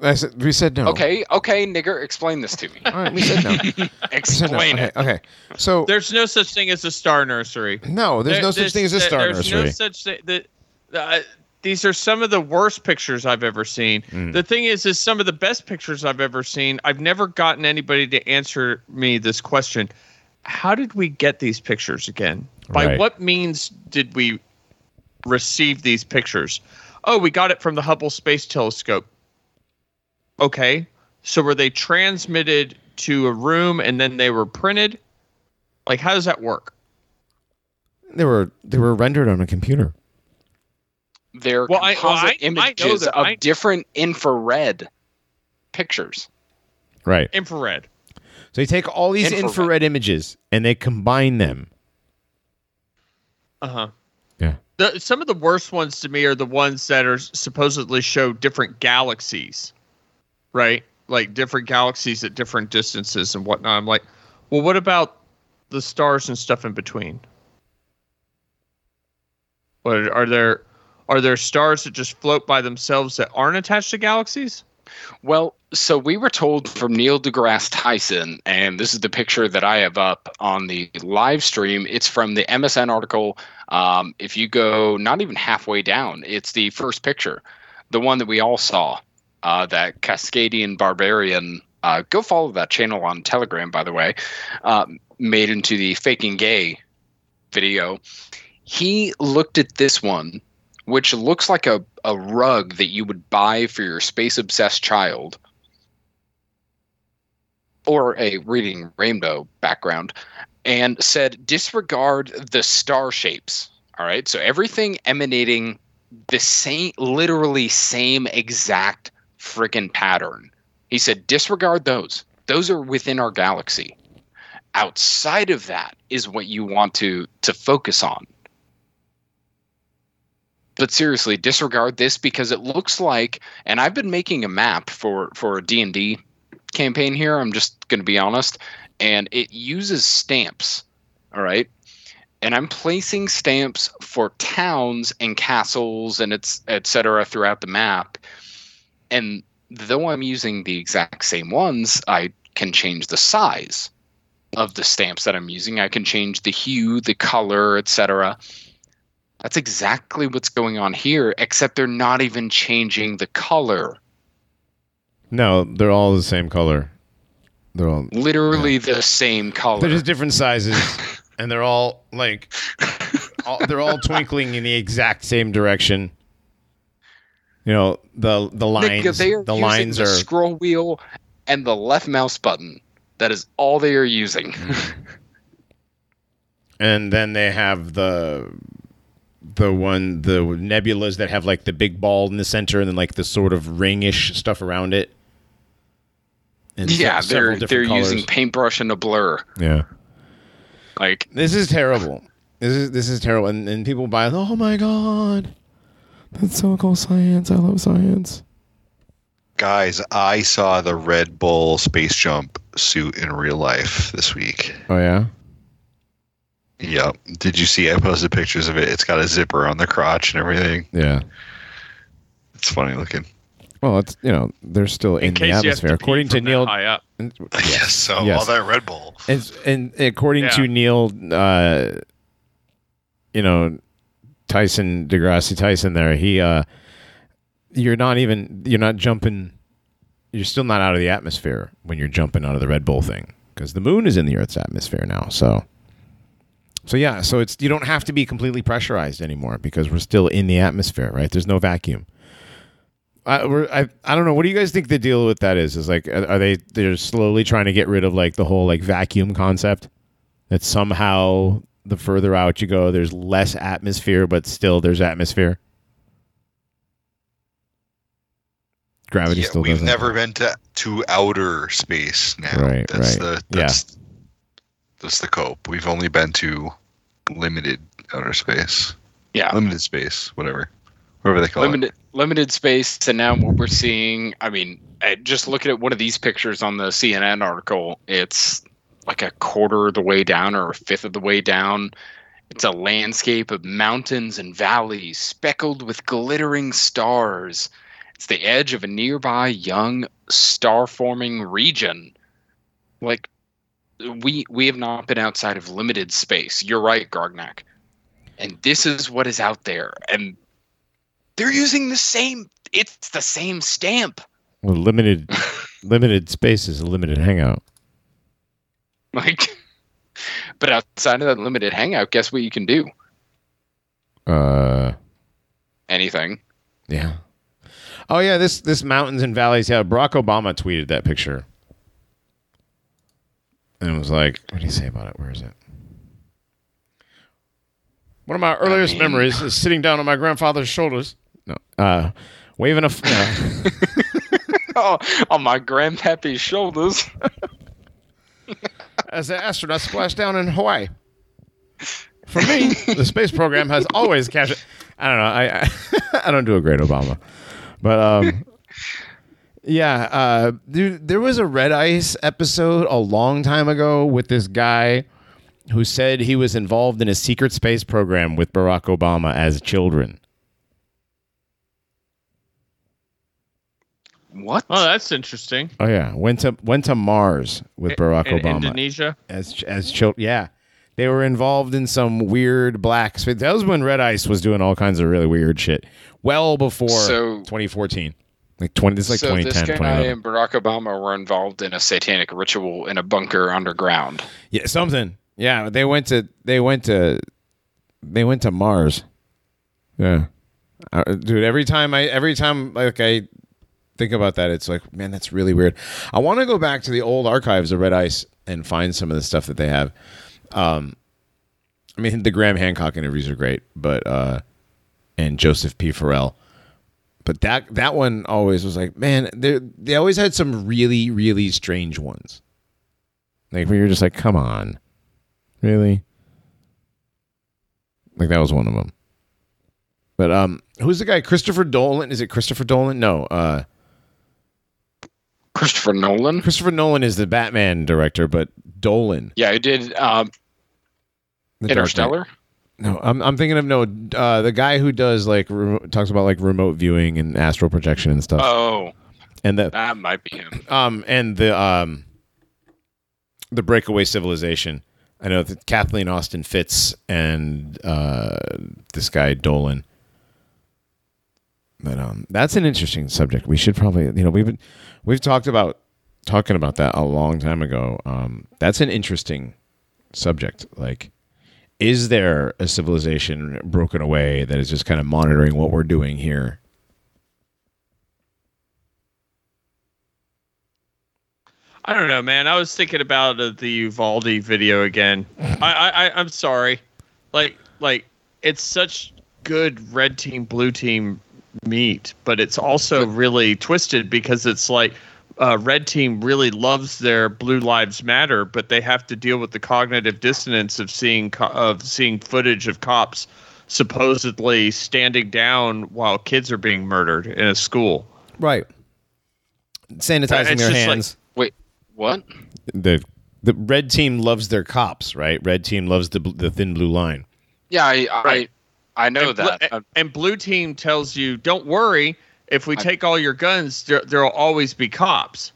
I said, we said no. Okay, okay, nigger, explain this to me. All right, we said no. Explain it. No. Okay, okay, so there's no such thing as a star nursery. No, there's there, no such thing as a star there's nursery. There's no such thing. That, uh, these are some of the worst pictures I've ever seen. Mm. The thing is, is some of the best pictures I've ever seen. I've never gotten anybody to answer me this question. How did we get these pictures again? By right. what means did we receive these pictures? Oh, we got it from the Hubble Space Telescope. Okay. So were they transmitted to a room and then they were printed? Like, how does that work? They were, they were rendered on a computer. They're well, composite I, well, I, images I of I, different infrared pictures. Right. Infrared. So you take all these infrared, infrared images and they combine them. Uh-huh. Yeah. The, some of the worst ones to me are the ones that are supposedly show different galaxies, right? Like different galaxies at different distances and whatnot. I'm like, well, what about the stars and stuff in between? What, are there... Are there stars that just float by themselves that aren't attached to galaxies? Well, so we were told from Neil deGrasse Tyson, and this is the picture that I have up on the live stream. It's from the M S N article. Um, if you go not even halfway down, it's the first picture, the one that we all saw, uh, that Cascadian Barbarian. Uh, go follow that channel on Telegram, by the way, uh, made into the Faking Gay video. He looked at this one, which looks like a, a rug that you would buy for your space-obsessed child or a Reading Rainbow background, and said, disregard the star shapes, all right? So everything emanating the same, literally same exact friggin' pattern. He said, disregard those. Those are within our galaxy. Outside of that is what you want to, to focus on. But seriously, disregard this because it looks like, and I've been making a map for, for a D and D campaign here, I'm just going to be honest, and it uses stamps, all right? And I'm placing stamps for towns and castles and it's et cetera throughout the map. And though I'm using the exact same ones, I can change the size of the stamps that I'm using. I can change the hue, the color, et cetera. That's exactly what's going on here, except they're not even changing the color. No, they're all the same color. They're all literally yeah. the same color. They're just different sizes. And they're all like, all, they're all twinkling in the exact same direction. You know, the the lines. They, they are the using lines the are scroll wheel and the left mouse button. That is all they are using. And then they have the the one the nebulas that have like the big ball in the center and then like the sort of ringish stuff around it. And yeah, se- they're they're colors. Using paintbrush and a blur. Yeah. Like this is terrible. This is this is terrible, and and people buy. Oh my god, that's so cool! Science, I love science. Guys, I saw the Red Bull space jump suit in real life this week. Oh yeah. Yeah. Did you see? I posted pictures of it. It's got a zipper on the crotch and everything. Yeah. It's funny looking. Well, it's you know they're still in, in the atmosphere, to according to Neil. High up. And, yes, so yes. all that Red Bull. And, and according yeah. to Neil, uh, you know, Tyson deGrasse Tyson, there he, uh, you're not even you're not jumping, you're still not out of the atmosphere when you're jumping out of the Red Bull thing because the moon is in the Earth's atmosphere now. So, so yeah, so it's you don't have to be completely pressurized anymore because we're still in the atmosphere, right? There's no vacuum. I, we're, I I don't know. What do you guys think the deal with that is? Is like, are, are they they're slowly trying to get rid of like the whole like vacuum concept? That somehow the further out you go, there's less atmosphere, but still there's atmosphere. Gravity yeah, still. We've doesn't. never been to, to outer space now. Right, that's right. The, that's, yeah. that's the cope. We've only been to limited outer space. Yeah, limited space, whatever. Whatever they call limited, it. Limited space, and now what we're seeing, I mean, just looking at one of these pictures on the C N N article, it's like a quarter of the way down or a fifth of the way down. It's a landscape of mountains and valleys speckled with glittering stars. It's the edge of a nearby young star-forming region. Like, we, we have not been outside of limited space. You're right, Grognak. And this is what is out there, and they're using the same. It's the same stamp. Well, limited, limited space is a limited hangout. Like, but outside of that limited hangout, guess what you can do? Uh, anything. Yeah. Oh yeah, this this mountains and valleys. Yeah, Barack Obama tweeted that picture, and it was like, what do you say about it? Where is it? One of my earliest I mean, memories is sitting down on my grandfather's shoulders. No. Uh, waving a... F- no. oh, on my grandpappy's shoulders. As the astronaut splashed down in Hawaii. For me, the space program has always captured... I don't know. I I, I don't do a great Obama. But, um, yeah. Uh, there, there was a Red Ice episode a long time ago with this guy who said he was involved in a secret space program with Barack Obama as children. What? Oh, that's interesting. Oh yeah, went to went to Mars with Barack in, in Obama. Indonesia as as children. Yeah, they were involved in some weird black space. That was when Red Ice was doing all kinds of really weird shit. Well before so, twenty fourteen, like twenty. This is like so twenty ten. This guy and Barack Obama were involved in a satanic ritual in a bunker underground. Yeah, something. Yeah, they went to they went to they went to Mars. Yeah, uh, dude. Every time I every time like I think about that, it's like, man, that's really weird. I want to go back to the old archives of Red Ice and find some of the stuff that they have. Um, I mean, the Graham Hancock interviews are great, but uh, and Joseph P. Farrell, but that that one always was like, man, they they always had some really really strange ones. Like where you're just like, come on. Really? Like that was one of them. But um, who's the guy? Christopher Dolan? Is it Christopher Dolan? No. Uh, Christopher Nolan? Christopher Nolan is the Batman director, but Dolan. Yeah, I did. Um, The Interstellar? No, I'm I'm thinking of no uh, the guy who does like re- talks about like remote viewing and astral projection and stuff. Oh, and the, that might be him. Um, and the um, the Breakaway Civilization. I know that Kathleen Austin Fitz and uh, this guy Dolan. But um, that's an interesting subject. We should probably, you know, we've been, we've talked about talking about that a long time ago. Um, that's an interesting subject. Like, is there a civilization broken away that is just kind of monitoring what we're doing here? I don't know, man. I was thinking about uh, the Uvalde video again. I, I, I'm sorry. Like, like it's such good red team, blue team meat, but it's also really twisted because it's like uh, red team really loves their blue lives matter, but they have to deal with the cognitive dissonance of seeing co- of seeing footage of cops supposedly standing down while kids are being murdered in a school. Right. Sanitizing it's their hands. Like, what? The the red team loves their cops, right? Red team loves the the thin blue line. Yeah, I I, right. I, I know and that. Bl- and blue team tells you, don't worry, if we I, take all your guns, there there'll always be cops.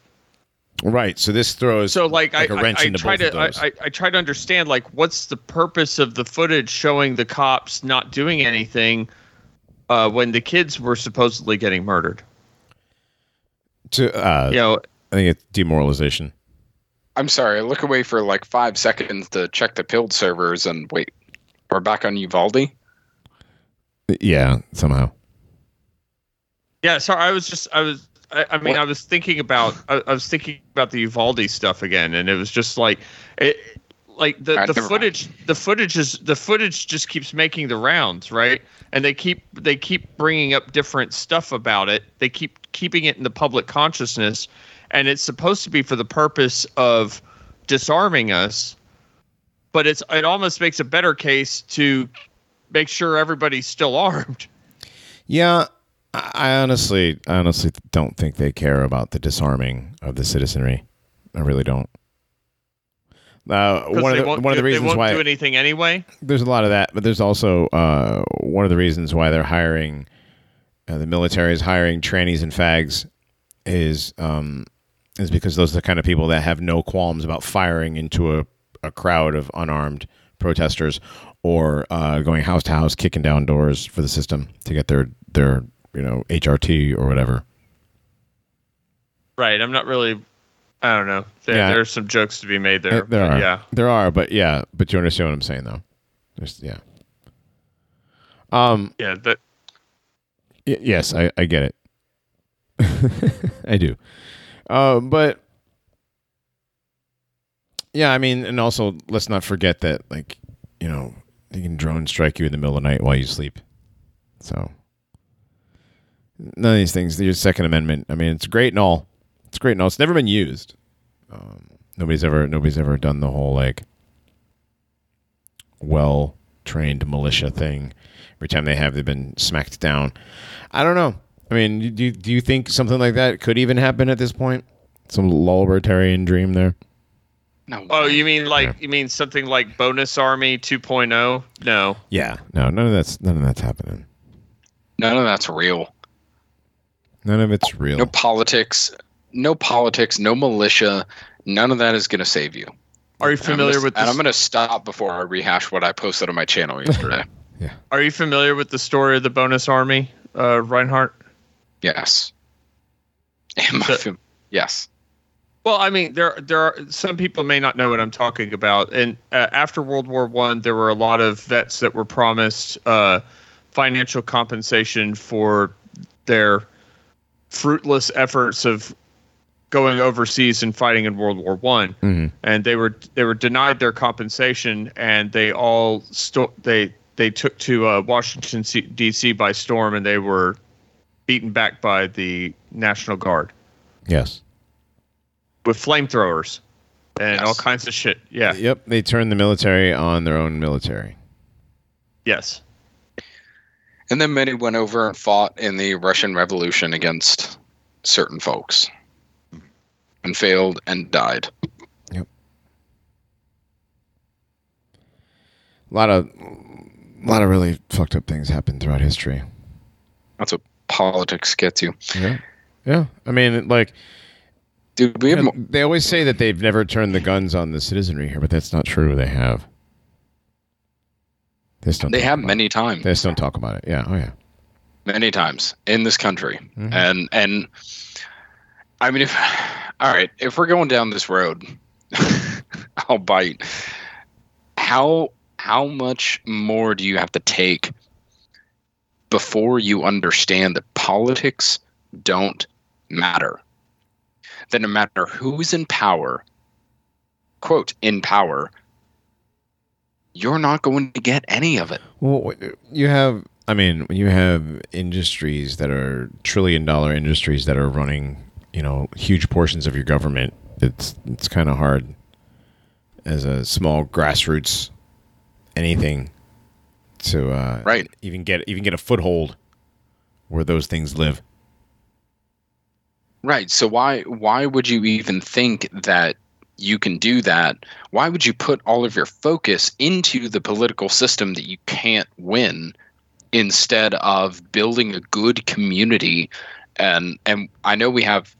Right. So this throws so like, like I, a wrench I, I into try both to, of those. I, I try to understand like what's the purpose of the footage showing the cops not doing anything uh, when the kids were supposedly getting murdered. To uh, you know. I think it's demoralization. I'm sorry. I look away for like five seconds to check the Pilled servers and wait. We're back on Uvalde? Yeah, somehow. Yeah, sorry. I was just, I was, I, I mean, what? I was thinking about, I, I was thinking about the Uvalde stuff again. And it was just like, it, like the, the footage, mind. the footage is, the footage just keeps making the rounds, right? And they keep, they keep bringing up different stuff about it. They keep keeping it in the public consciousness. And it's supposed to be for the purpose of disarming us, but it's it almost makes a better case to make sure everybody's still armed. Yeah, I honestly, I honestly don't think they care about the disarming of the citizenry. I really don't. Uh, one of the, one do, of the reasons they won't why do anything anyway. There's a lot of that, but there's also uh, one of the reasons why they're hiring uh, the military is hiring trannies and fags is um. is because those are the kind of people that have no qualms about firing into a, a crowd of unarmed protesters or uh, going house to house, kicking down doors for the system to get their, their you know, H R T or whatever. Right. I'm not really, I don't know. There, yeah. there are some jokes to be made there. There are. Yeah. There are, but yeah. But you understand what I'm saying, though. There's, yeah. Um. Yeah. That. Y- yes, I, I get it. I do. Uh, but yeah, I mean, and also let's not forget that, like, you know, they can drone strike you in the middle of the night while you sleep. So none of these things, the Second Amendment, I mean, it's great and all. It's great and all. It's never been used. Um, nobody's ever, nobody's ever done the whole like well-trained militia thing. Every time they have, they've been smacked down. I don't know. I mean, do do you think something like that could even happen at this point? Some libertarian dream there? No. Oh, you mean like yeah. you mean something like Bonus Army two point oh? No. Yeah. No, none of that's none of that's happening. None of that's real. None of it's real. No politics, no politics, no militia. None of that is going to save you. Are you familiar gonna, with this? And I'm going to stop before I rehash what I posted on my channel yesterday. Yeah. Are you familiar with the story of the Bonus Army, uh, Reinhardt? Yes. So, yes. Well, I mean, there there are some people may not know what I'm talking about. And uh, after World War One, there were a lot of vets that were promised uh, financial compensation for their fruitless efforts of going overseas and fighting in World War One. Mm-hmm. And they were they were denied their compensation, and they all sto- they they took to uh, Washington D C by storm, and they were beaten back by the National Guard. Yes. With flamethrowers and yes. all kinds of shit. Yeah. Yep. They turned the military on their own military. Yes. And then many went over and fought in the Russian Revolution against certain folks and failed and died. Yep. A lot of, a lot of really fucked up things happened throughout history. That's what politics gets you. Yeah, yeah. I mean, like, dude, we have mo- they always say that they've never turned the guns on the citizenry here, but that's not true. They have. They, don't they have many it. times. They just don't talk about it. Yeah. Oh yeah. Many times in this country, mm-hmm. and and I mean, if all right, if we're going down this road, I'll bite. How how much more do you have to take before you understand that politics don't matter? That no matter who's in power, quote, in power, you're not going to get any of it. Well, you have, I mean, you have industries that are trillion dollar industries that are running, you know, huge portions of your government. It's it's kind of hard as a small grassroots anything to uh, right. even get even get a foothold where those things live. Right. So why why would you even think that you can do that? Why would you put all of your focus into the political system that you can't win instead of building a good community? And and I know we have,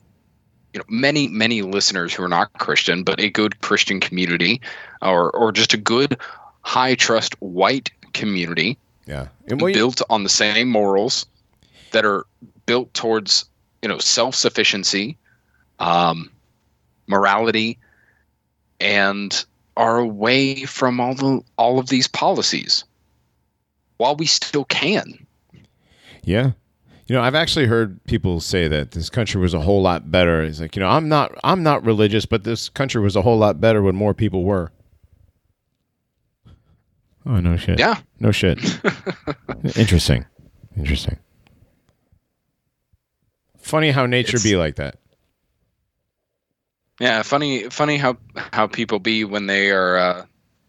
you know, many, many listeners who are not Christian, but a good Christian community or or just a good high trust white community. Yeah. And well, built on the same morals that are built towards, you know, self-sufficiency, um, morality, and are away from all the all of these policies while we still can. Yeah. You know, I've actually heard people say that this country was a whole lot better. It's like, you know, I'm not I'm not religious, but this country was a whole lot better when more people were. Oh, no shit. Yeah. No shit. Interesting. Interesting. Funny how nature it's, be like that. Yeah, funny funny how, how people be when they are uh,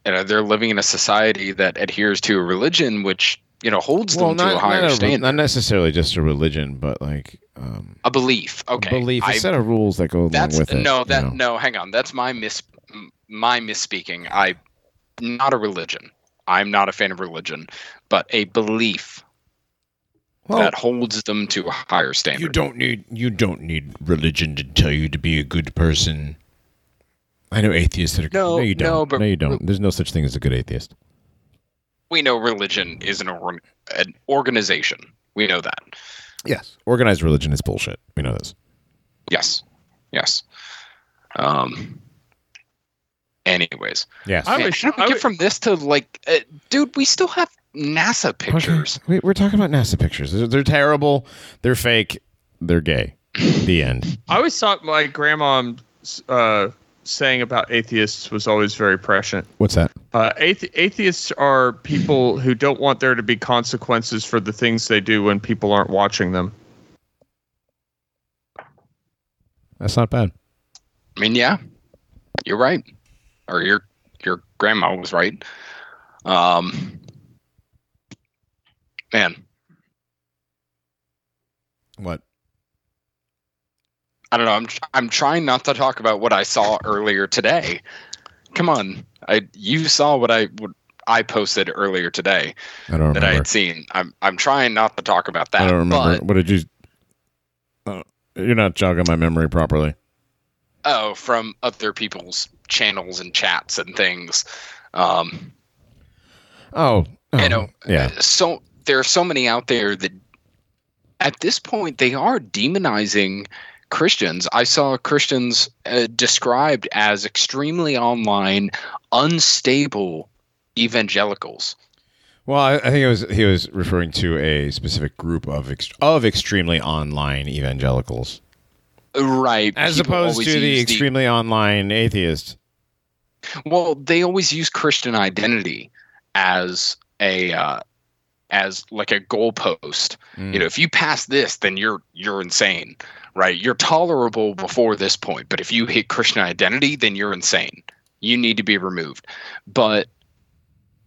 you know, they're living in a society that adheres to a religion which, you know, holds well, them not, to a higher not a, standard. Not necessarily just a religion, but like um, a belief. Okay. A belief. A I, set of rules that go along with it. No, that you know? no, hang on. That's my mis my misspeaking. I not a religion. I'm not a fan of religion, but a belief. Well, that holds them to a higher standard. You don't need you don't need religion to tell you to be a good person. I know atheists that are no, no you don't. No, but, no, you don't. There's no such thing as a good atheist. We know religion is an, or, an organization. We know that. Yes, organized religion is bullshit. We know this. Yes, yes. Um. Anyways, yes. I wish, how do we I get would... from this to like, uh, dude? We still have NASA pictures. Wait, we're talking about NASA pictures. They're, they're terrible. They're fake. They're gay. The end. I always thought my grandma uh, saying about atheists was always very prescient. What's that? Uh, athe- atheists are people who don't want there to be consequences for the things they do when people aren't watching them. That's not bad. I mean, yeah, you're right. Or your your grandma was right. Um. Man. What? I don't know. I'm I'm trying not to talk about what I saw earlier today. Come on. I you saw what I what I posted earlier today I don't that remember. I had seen. I'm I'm trying not to talk about that. I don't remember. But, what did you uh, You're not jogging my memory properly. Oh, from other people's channels and chats and things. Um Oh, oh you know. Yeah. So there are so many out there that at this point they are demonizing Christians. I saw Christians uh, described as extremely online, unstable evangelicals. Well, I, I think it was he was referring to a specific group of ex- of extremely online evangelicals. Right. As opposed to the extremely the, online atheist. Well, they always use Christian identity as a uh, as like a goalpost. Mm. You know, if you pass this, then you're you're insane, right? You're tolerable before this point, but if you hit Christian identity, then you're insane. You need to be removed. But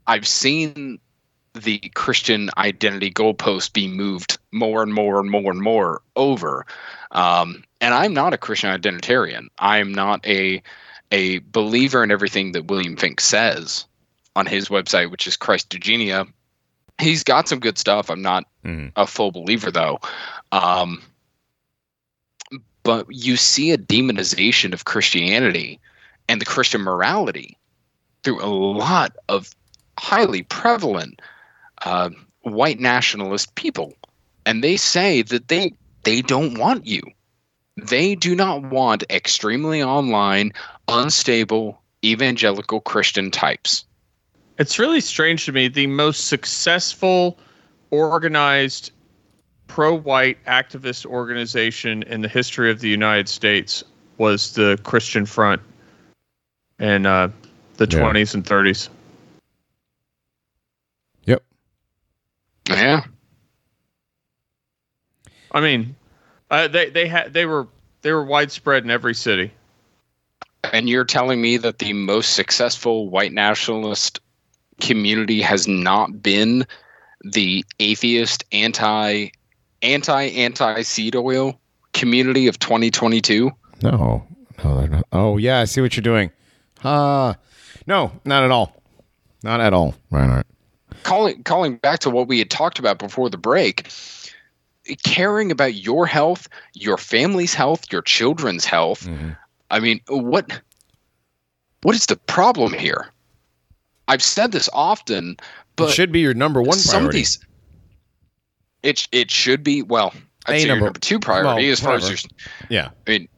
I've seen the Christian identity goalpost be moved more and more and more and more over. Um, and I'm not a Christian identitarian. I'm not a a believer in everything that William Fink says. on his website, which is Christogenia. He's got some good stuff. I'm not mm. a full believer, though. Um, but you see a demonization of Christianity and the Christian morality through a lot of highly prevalent uh, white nationalist people. And they say that they they don't want you. They do not want extremely online, unstable, evangelical Christian types. It's really strange to me. The most successful, organized, pro-white activist organization in the history of the United States was the Christian Front in uh, the yeah. twenties and thirties. Yep. Yeah. I mean, uh, they they had they were they were widespread in every city. And you're telling me that the most successful white nationalist community has not been the atheist anti anti anti seed oil community of twenty twenty-two? No, no, they're not. Oh yeah, I see what you're doing. Uh no, not at all, not at all. Right, right. Calling calling back to what we had talked about before the break, caring about your health, your family's health, your children's health. Mm-hmm. I mean, what what is the problem here? I've said this often, but it should be your number one priority. Some of these, it it should be well. I'd a say number, your number two priority well, as far whatever. as your yeah. I mean,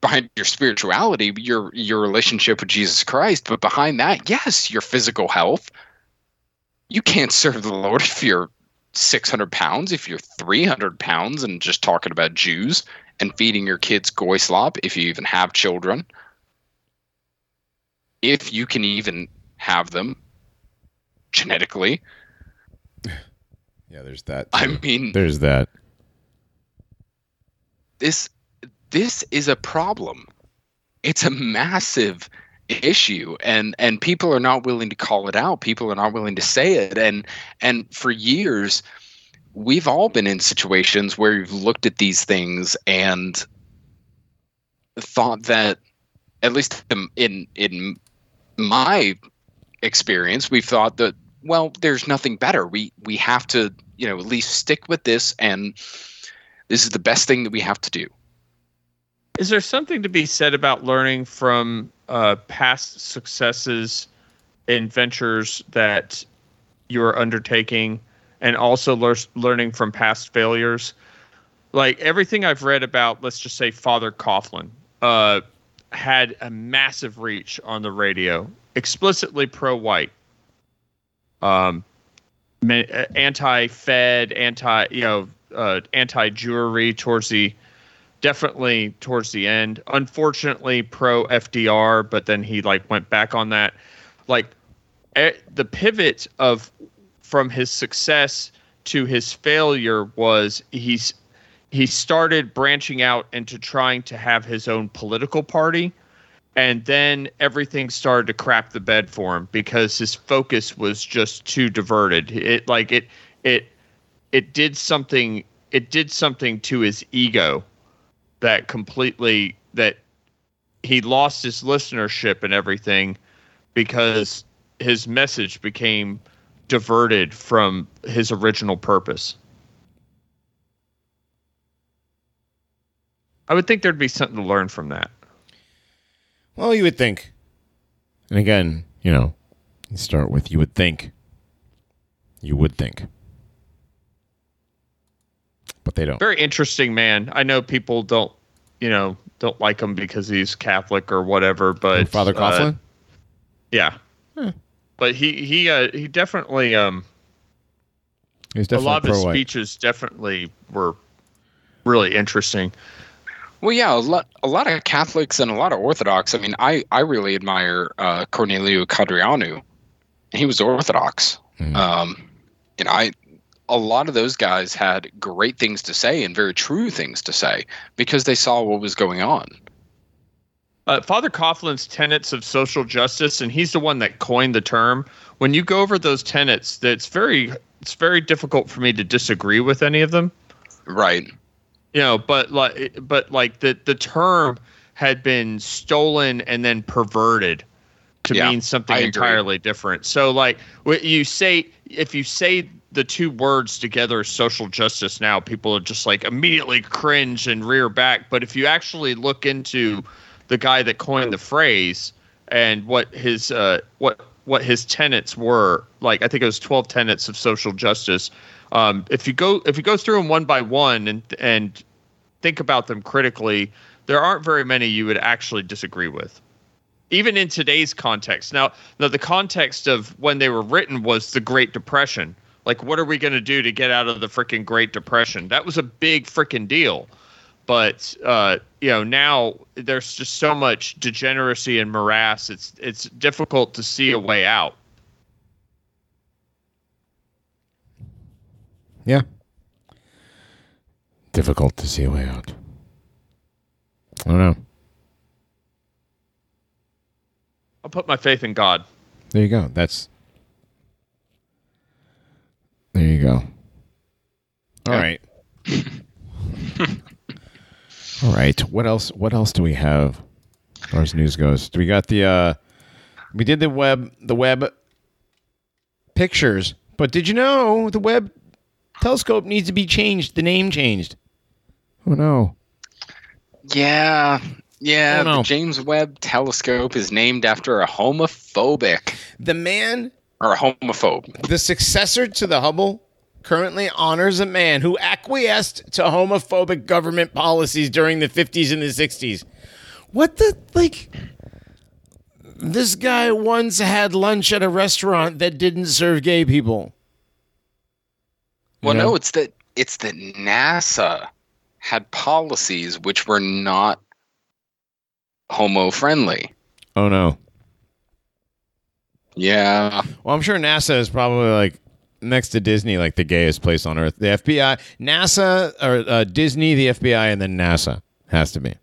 behind your spirituality, your your relationship with Jesus Christ, but behind that, yes, your physical health. You can't serve the Lord if you're six hundred pounds, if you're three hundred pounds, and just talking about Jews and feeding your kids goy slop if you even have children, if you can even have them genetically. Yeah, there's that. Too. I mean, there's that. This this is a problem. It's a massive issue, and and people are not willing to call it out. People are not willing to say it, and and for years we've all been in situations where you've looked at these things and thought that, at least in in my experience, we've thought that, well, there's nothing better. We we have to, you know, at least stick with this, and this is the best thing that we have to do. Is there something to be said about learning from uh, past successes in ventures that you're undertaking, and also lear- learning from past failures? Like, everything I've read about, let's just say Father Coughlin, uh, had a massive reach on the radio, explicitly pro-white, um, anti-Fed, anti, you know, uh, anti-Jewry towards the, definitely towards the end. Unfortunately, pro-F D R, but then he like went back on that. Like, the pivot of from his success to his failure was he's he started branching out into trying to have his own political party. And then everything started to crap the bed for him because his focus was just too diverted. It like it it it did something it did something to his ego that completely that he lost his listenership and everything because his message became diverted from his original purpose. I would think there'd be something to learn from that. Well, you would think. And again, you know, you start with you would think. You would think. But they don't. Very interesting man. I know people don't, you know, don't like him because he's Catholic or whatever, but... And Father Coughlin? Uh, yeah. Eh. But he he uh, he definitely... um. He's definitely a lot of his speeches definitely were really interesting. Well, yeah, a lot, a lot of Catholics and a lot of Orthodox. I mean, I, I really admire uh, Corneliu Cadreanu. He was Orthodox. Mm. Um, and I, a lot of those guys had great things to say and very true things to say because they saw what was going on. Uh, Father Coughlin's tenets of social justice, and he's the one that coined the term. When you go over those tenets, that's very it's very difficult for me to disagree with any of them. Right. You know, but like, but like the, the term had been stolen and then perverted to yeah, mean something entirely different. So, like, you say, if you say the two words together, social justice, now people are just like immediately cringe and rear back. But if you actually look into the guy that coined the phrase and what his uh, what what his tenets were, like I think it was twelve tenets of social justice. Um, if you go if you go through them one by one and and think about them critically, there aren't very many you would actually disagree with, even in today's context. Now, now the context of when they were written was the Great Depression. Like, what are we going to do to get out of the freaking Great Depression? That was a big freaking deal. But, uh, you know, now there's just so much degeneracy and morass. It's it's difficult to see a way out. Yeah. Difficult to see a way out. I don't know. I'll put my faith in God. There you go. That's... There you go. All yeah. right. All right. What else? What else do we have? As far as news goes, we got the uh, we did the web the web pictures, but did you know the Webb telescope needs to be changed? The name changed. Oh no. Yeah. Yeah. The James Webb Telescope is named after a homophobic. The man. Or a homophobe. The successor to the Hubble currently honors a man who acquiesced to homophobic government policies during the fifties and the sixties. What the, like, this guy once had lunch at a restaurant that didn't serve gay people. Well, you know? no, it's that it's that NASA had policies which were not homo-friendly. Oh, no. Yeah. Well, I'm sure NASA is probably like next to Disney, like the gayest place on earth. The F B I, NASA, or uh, Disney, the F B I, and then NASA has to be.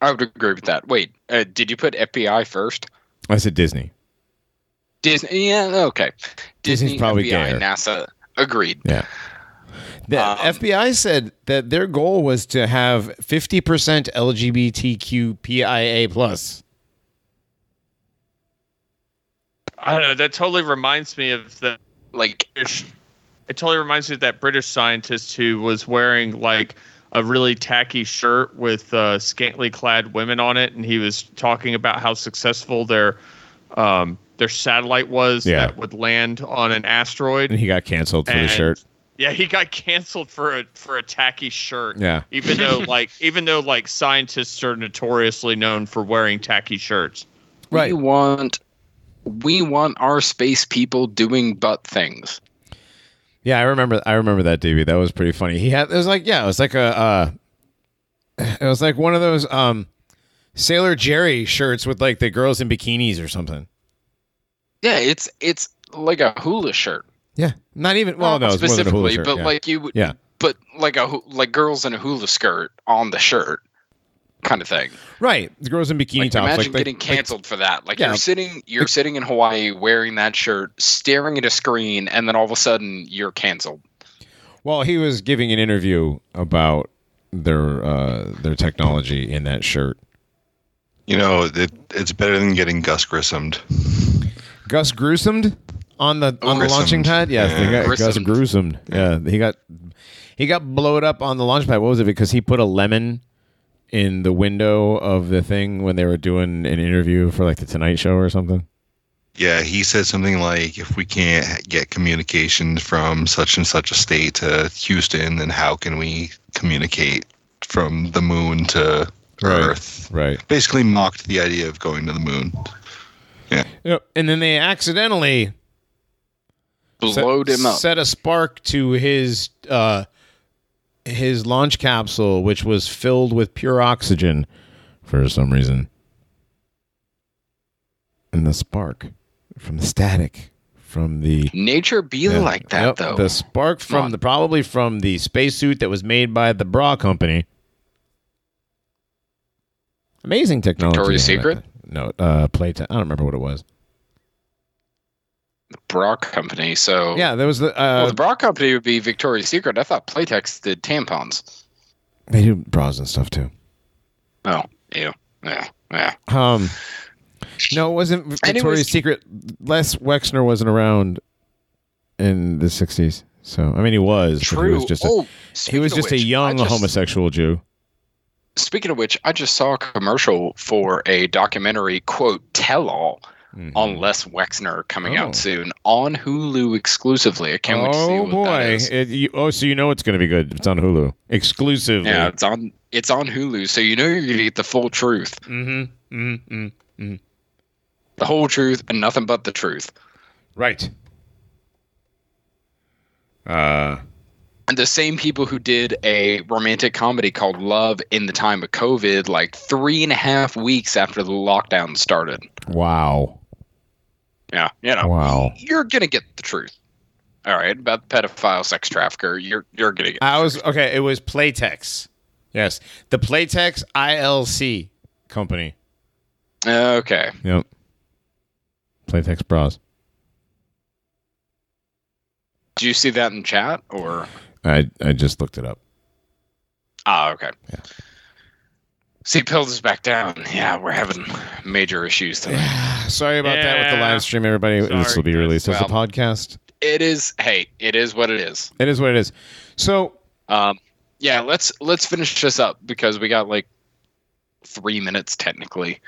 I would agree with that. Wait, uh, did you put F B I first? I said Disney. Disney, yeah, okay. Disney's Disney, probably F B I, gayer. NASA, agreed. Yeah. The um, F B I said that their goal was to have fifty percent L G B T Q P I A plus. I don't know. That totally reminds me of the like. British, it totally reminds me of that British scientist who was wearing like a really tacky shirt with uh, scantily clad women on it, and he was talking about how successful their um, their satellite was yeah. that would land on an asteroid. And he got canceled for and, the shirt. Yeah, he got canceled for a for a tacky shirt. Yeah, even though like even though like scientists are notoriously known for wearing tacky shirts. Right. You want. We want our space people doing butt things. Yeah, I remember. I remember that, Davey. That was pretty funny. He had. It was like, yeah, it was like a. Uh, it was like one of those um, Sailor Jerry shirts with like the girls in bikinis or something. Yeah, it's it's like a hula shirt. Yeah, not even well, no, specifically, but yeah. like you would, yeah, but like a like girls in a hula skirt on the shirt. Kind of thing, right? The girls in bikini like, tops. Imagine like, getting like, canceled like, for that. Like yeah. you're sitting, you're like, sitting in Hawaii wearing that shirt, staring at a screen, and then all of a sudden you're canceled. Well, he was giving an interview about their uh, their technology in that shirt. You know, it, it's better than getting Gus Grissomed. Gus Gruesomed on the on Grissomed. the launching pad. Yes, yeah. they got Grissomed. Gus Gruesomed. Yeah, he got he got blown up on the launch pad. What was it? Because he put a lemon in the window of the thing when they were doing an interview for like the Tonight Show or something. Yeah, he said something like, if we can't get communications from such and such a state to Houston, then how can we communicate from the moon to right. Earth? Right. Basically mocked the idea of going to the moon. Yeah. Yep. And then they accidentally blowed set, him up. Set a spark to his uh his launch capsule, which was filled with pure oxygen for some reason. And the spark from the static from the nature be uh, like that yep, though. The spark from the probably from the spacesuit that was made by the bra company. Amazing technology. Victoria's Secret? No, uh Playtex. I don't remember what it was. The bra company, so yeah, there was the. Uh, well, the bra company would be Victoria's Secret. I thought Playtex did tampons. They do bras and stuff too. Oh, ew. Yeah, yeah. Um, No, it wasn't Victoria's it was, Secret. Les Wexner wasn't around in the sixties. So I mean, he was. True. He was just a, oh, he was just which, a young just, homosexual Jew. Speaking of which, I just saw a commercial for a documentary, quote, tell-all mm-hmm. on Les Wexner coming oh. out soon on Hulu exclusively. I can't oh, wait to see what boy. that is. It, you, oh, so you know it's going to be good. It's on Hulu. Exclusively. Yeah, it's on It's on Hulu, so you know you're going to get the full truth. Mm-hmm. Mm-hmm. Mm-hmm. The whole truth and nothing but the truth. Right. Uh... And the same people who did a romantic comedy called Love in the Time of COVID, like three and a half weeks after the lockdown started. Wow. Yeah. You know, wow. You're going to get the truth. All right. About the pedophile sex trafficker. You're, you're going to get I was, truth. Okay. It was Playtex. Yes. The Playtex I L C company. Uh, okay. Yep. Playtex bras. Do you see that in chat or? I I just looked it up. Ah, okay. Yeah. See, Pilled is back down. Yeah, we're having major issues tonight. Yeah, sorry about yeah. that with the live stream, everybody. Sorry, this will be released well, as a podcast. It is. Hey, it is what it is. It is what it is. So, um, yeah, let's let's finish this up because we got like three minutes technically.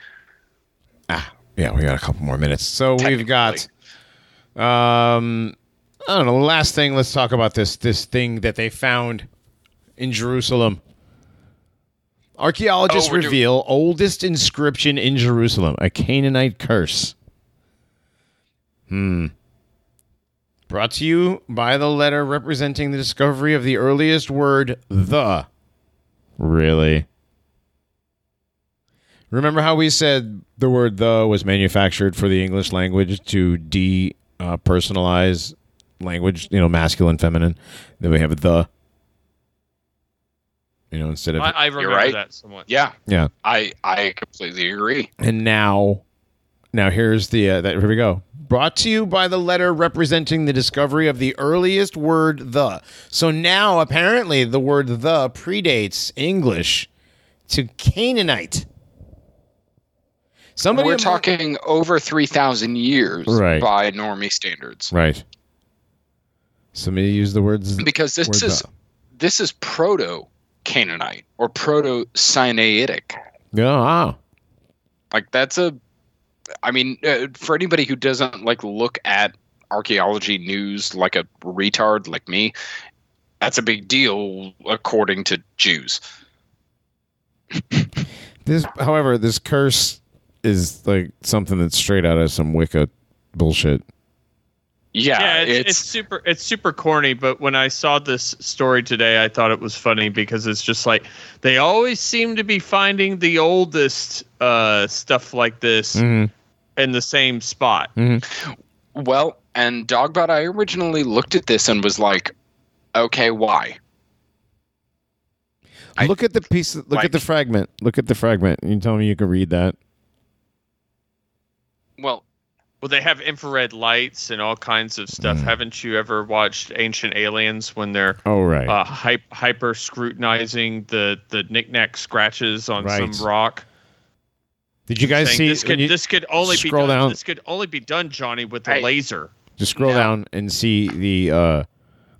Ah, yeah, we got a couple more minutes. So we've got, um. I don't know. Last thing, let's talk about this this thing that they found in Jerusalem. Archaeologists oh, reveal doing- oldest inscription in Jerusalem, a Canaanite curse. Hmm. Brought to you by the letter representing the discovery of the earliest word, the. Really? Remember how we said the word the was manufactured for the English language to de uh, personalize language, you know, masculine, feminine. Then we have the, you know, instead of I, I remember right. that somewhat. Yeah, yeah. I, I completely agree. And now, now here's the uh, that here we go. Brought to you by the letter representing the discovery of the earliest word the. So now apparently the word the predates English to Canaanite. Somebody we're among- talking over three thousand years right. by normie standards, right? Somebody use the words because this word is the. This is proto-Canaanite or proto-Sinaitic. Yeah, wow. Like that's a. I mean, uh, for anybody who doesn't like look at archaeology news like a retard like me, that's a big deal according to Jews. This, however, this curse is like something that's straight out of some Wicca bullshit. Yeah, yeah it's, it's, it's super it's super corny, but when I saw this story today, I thought it was funny because it's just like they always seem to be finding the oldest uh, stuff like this mm-hmm. in the same spot. Mm-hmm. Well, and Dogbot, I originally looked at this and was like, okay, why? Look I, at the piece. Look like, at the fragment. Look at the fragment. You tell me you can read that. Well. Well, they have infrared lights and all kinds of stuff. Mm. Haven't you ever watched Ancient Aliens when they're oh, right. uh, hy- hyper scrutinizing the, the knick-knack scratches on right. some rock? Did you guys Saying, see? This could, you, this could only be done. Down. This could only be done, Johnny, with a hey. laser. Just scroll yeah. down and see the uh,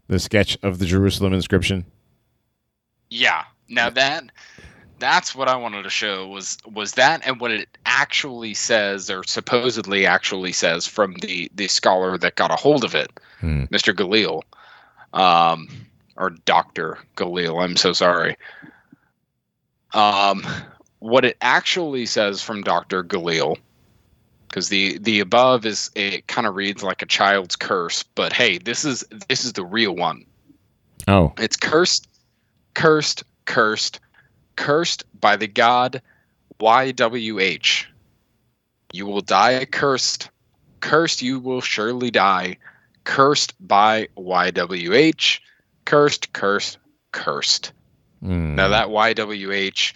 the sketch of the Jerusalem inscription. Yeah. Now that. That's what I wanted to show was was that and what it actually says or supposedly actually says from the, the scholar that got a hold of it, hmm. Mister Galil, um, or Doctor Galil. I'm so sorry. Um, what it actually says from Doctor Galil, because the, the above is it kind of reads like a child's curse, but hey, this is this is the real one. Oh, it's cursed, cursed, cursed. Cursed by the god Y W H. You will die cursed. Cursed you will surely die. Cursed by Y W H. Cursed, cursed, cursed. Mm. Now that Y W H,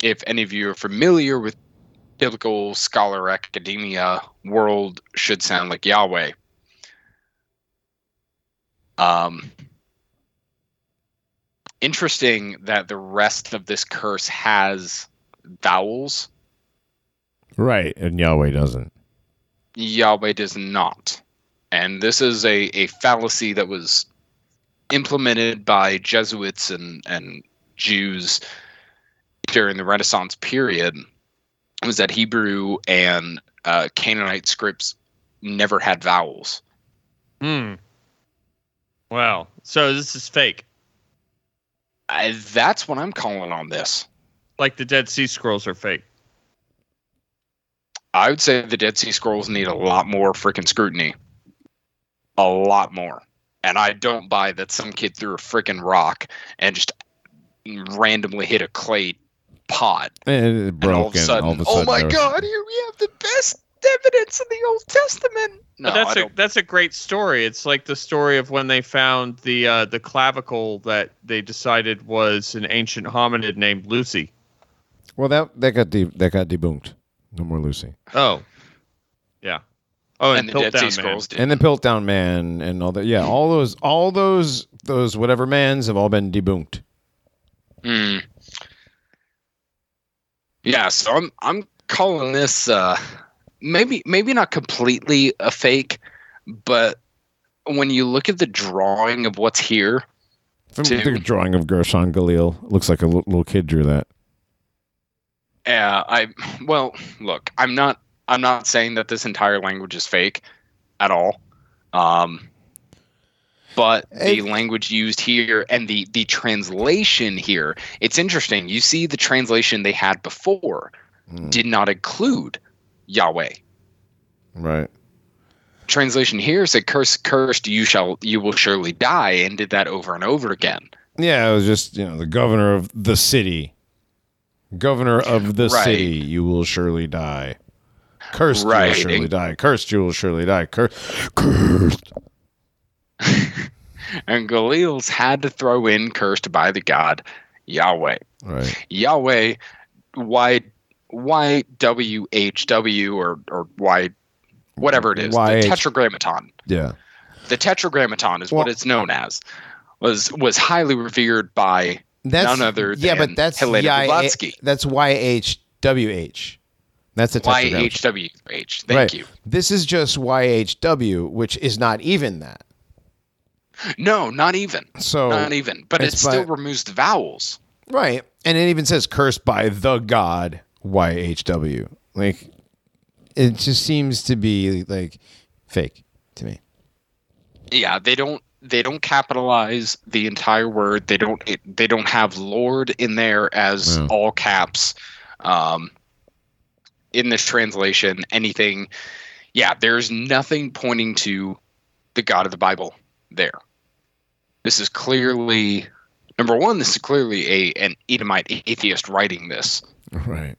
if any of you are familiar with biblical scholar academia world, should sound like Yahweh. Um... Interesting that the rest of this curse has vowels. Right, and Yahweh doesn't. Yahweh does not. And this is a, a fallacy that was implemented by Jesuits and, and Jews during the Renaissance period, was that Hebrew and uh, Canaanite scripts never had vowels. Hmm. Wow. So this is fake. I, that's what I'm calling on this. Like the Dead Sea Scrolls are fake. I would say the Dead Sea Scrolls need a lot more freaking scrutiny. A lot more. And I don't buy that some kid threw a freaking rock and just randomly hit a clay pot. And it broke. And all, of a sudden, all of a sudden, oh my was... God, here we have the best evidence in the Old Testament. No, that's a, that's a great story. It's like the story of when they found the uh, the clavicle that they decided was an ancient hominid named Lucy. Well, that that got de- that got debunked. No more Lucy. Oh, yeah. Oh, and, and the Dead Sea Scrolls, and the Piltdown Man, and all that. Yeah, all those, all those, those whatever mans have all been debunked. Hmm. Yeah. So I'm I'm calling this uh, maybe maybe not completely a fake, but when you look at the drawing of what's here, from the drawing of Gershon Galil, looks like a l- little kid drew that. Yeah, I well, look, I'm not I'm not saying that this entire language is fake at all. Um, but the language used here and the, the translation here, it's interesting. You see the translation they had before mm. did not include Yahweh. Right. Translation here said cursed cursed you shall you will surely die, and did that over and over again. Yeah, it was just, you know, the governor of the city. Governor of the right. city, you will surely die. Cursed, right. you will surely die. Cursed, you will surely die. Cur- cursed. And Galil's had to throw in cursed by the God Yahweh. Right. Yahweh, Y Y W H W or or Y, whatever it is, Y H- the Tetragrammaton. Yeah, the Tetragrammaton is well, what it's known as. Was was highly revered by. That's, None other than yeah, but that's Blavatsky. That's Y H W H. That's a Y H W H. Thank right. you. This is just Y H W, which is not even that. No, not even. So not even. But it still by, removes the vowels. Right, and it even says "cursed by the God Y H W." Like, it just seems to be like fake to me. Yeah, they don't. They don't capitalize the entire word. They don't. It, they don't have "Lord" in there as mm. all caps. Um, in this translation, anything. Yeah, there's nothing pointing to the God of the Bible there. This is clearly number one. This is clearly a an Edomite atheist writing this. Right.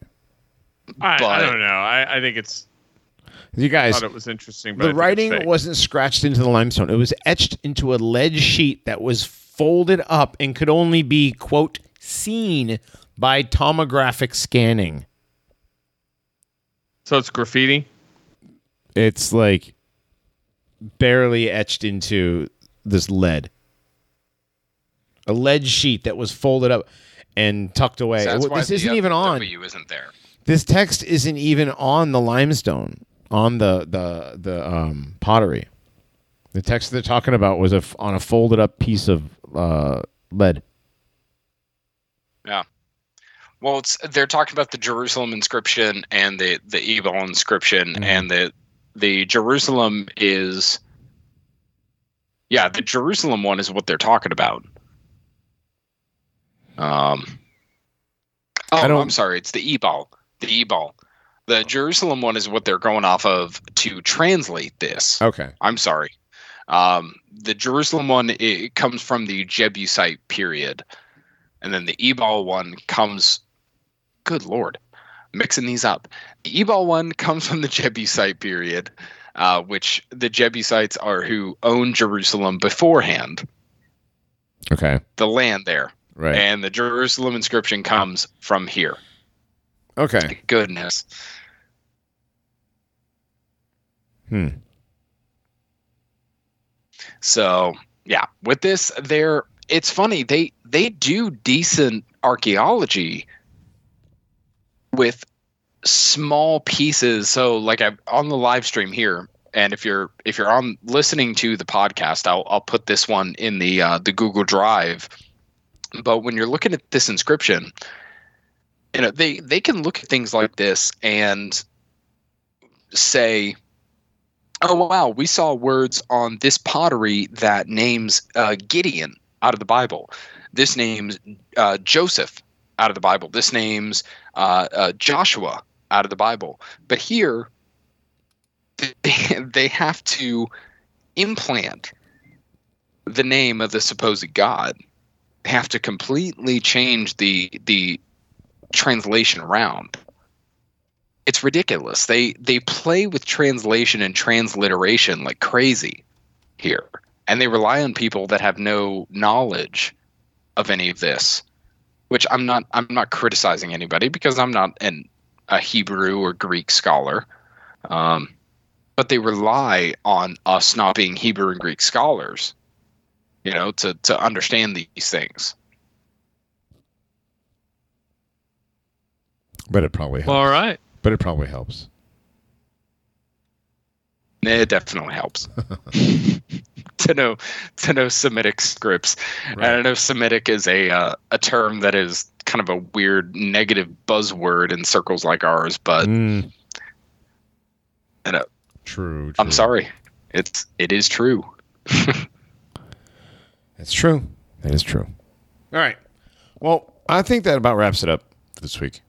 I, but, I don't know. I, I think it's. You guys, I thought it was interesting, but the writing wasn't scratched into the limestone. It was etched into a lead sheet that was folded up and could only be, quote, seen by tomographic scanning. So it's graffiti? It's like barely etched into this lead. A lead sheet that was folded up and tucked away. So well, this isn't even on. W isn't there. This text isn't even on the limestone, on the the the um, pottery. The text they're talking about was a, on a folded up piece of uh, lead. Yeah. Well, it's they're talking about the Jerusalem inscription and the the Ebal inscription, mm-hmm. and the the Jerusalem is. Yeah, the Jerusalem one is what they're talking about. Um. Oh, I'm sorry. It's the Ebal. The Ebal. The Jerusalem one is what they're going off of to translate this. Okay. I'm sorry. Um, the Jerusalem one, it comes from the Jebusite period. And then the Ebal one comes... Good Lord. Mixing these up. The Ebal one comes from the Jebusite period, uh, which the Jebusites are who owned Jerusalem beforehand. Okay. The land there. Right. And the Jerusalem inscription comes from here. Okay. Goodness. Hmm. So, yeah, with this, they're it's funny they they do decent archaeology with small pieces. So like I'm on the live stream here, and if you're if you're on listening to the podcast, I'll I'll put this one in the uh, the Google Drive. But when you're looking at this inscription, you know, they, they can look at things like this and say, oh, wow, we saw words on this pottery that names uh, Gideon out of the Bible. This names uh, Joseph out of the Bible. This names uh, uh, Joshua out of the Bible. But here, they, they have to implant the name of the supposed God. They have to completely change the the translation around. It's ridiculous. They they play with translation and transliteration like crazy here. And they rely on people that have no knowledge of any of this. Which I'm not I'm not criticizing anybody, because I'm not an a Hebrew or Greek scholar. Um, but they rely on us not being Hebrew and Greek scholars, you know, to, to understand these things. But it probably helps. All right. But it probably helps. It definitely helps. to know to know Semitic scripts. Right. And I know Semitic is a uh, a term that is kind of a weird negative buzzword in circles like ours, but mm. you know, true, true. I'm sorry. It's it is true. It's true. That is true. All right. Well, I think that about wraps it up for this week.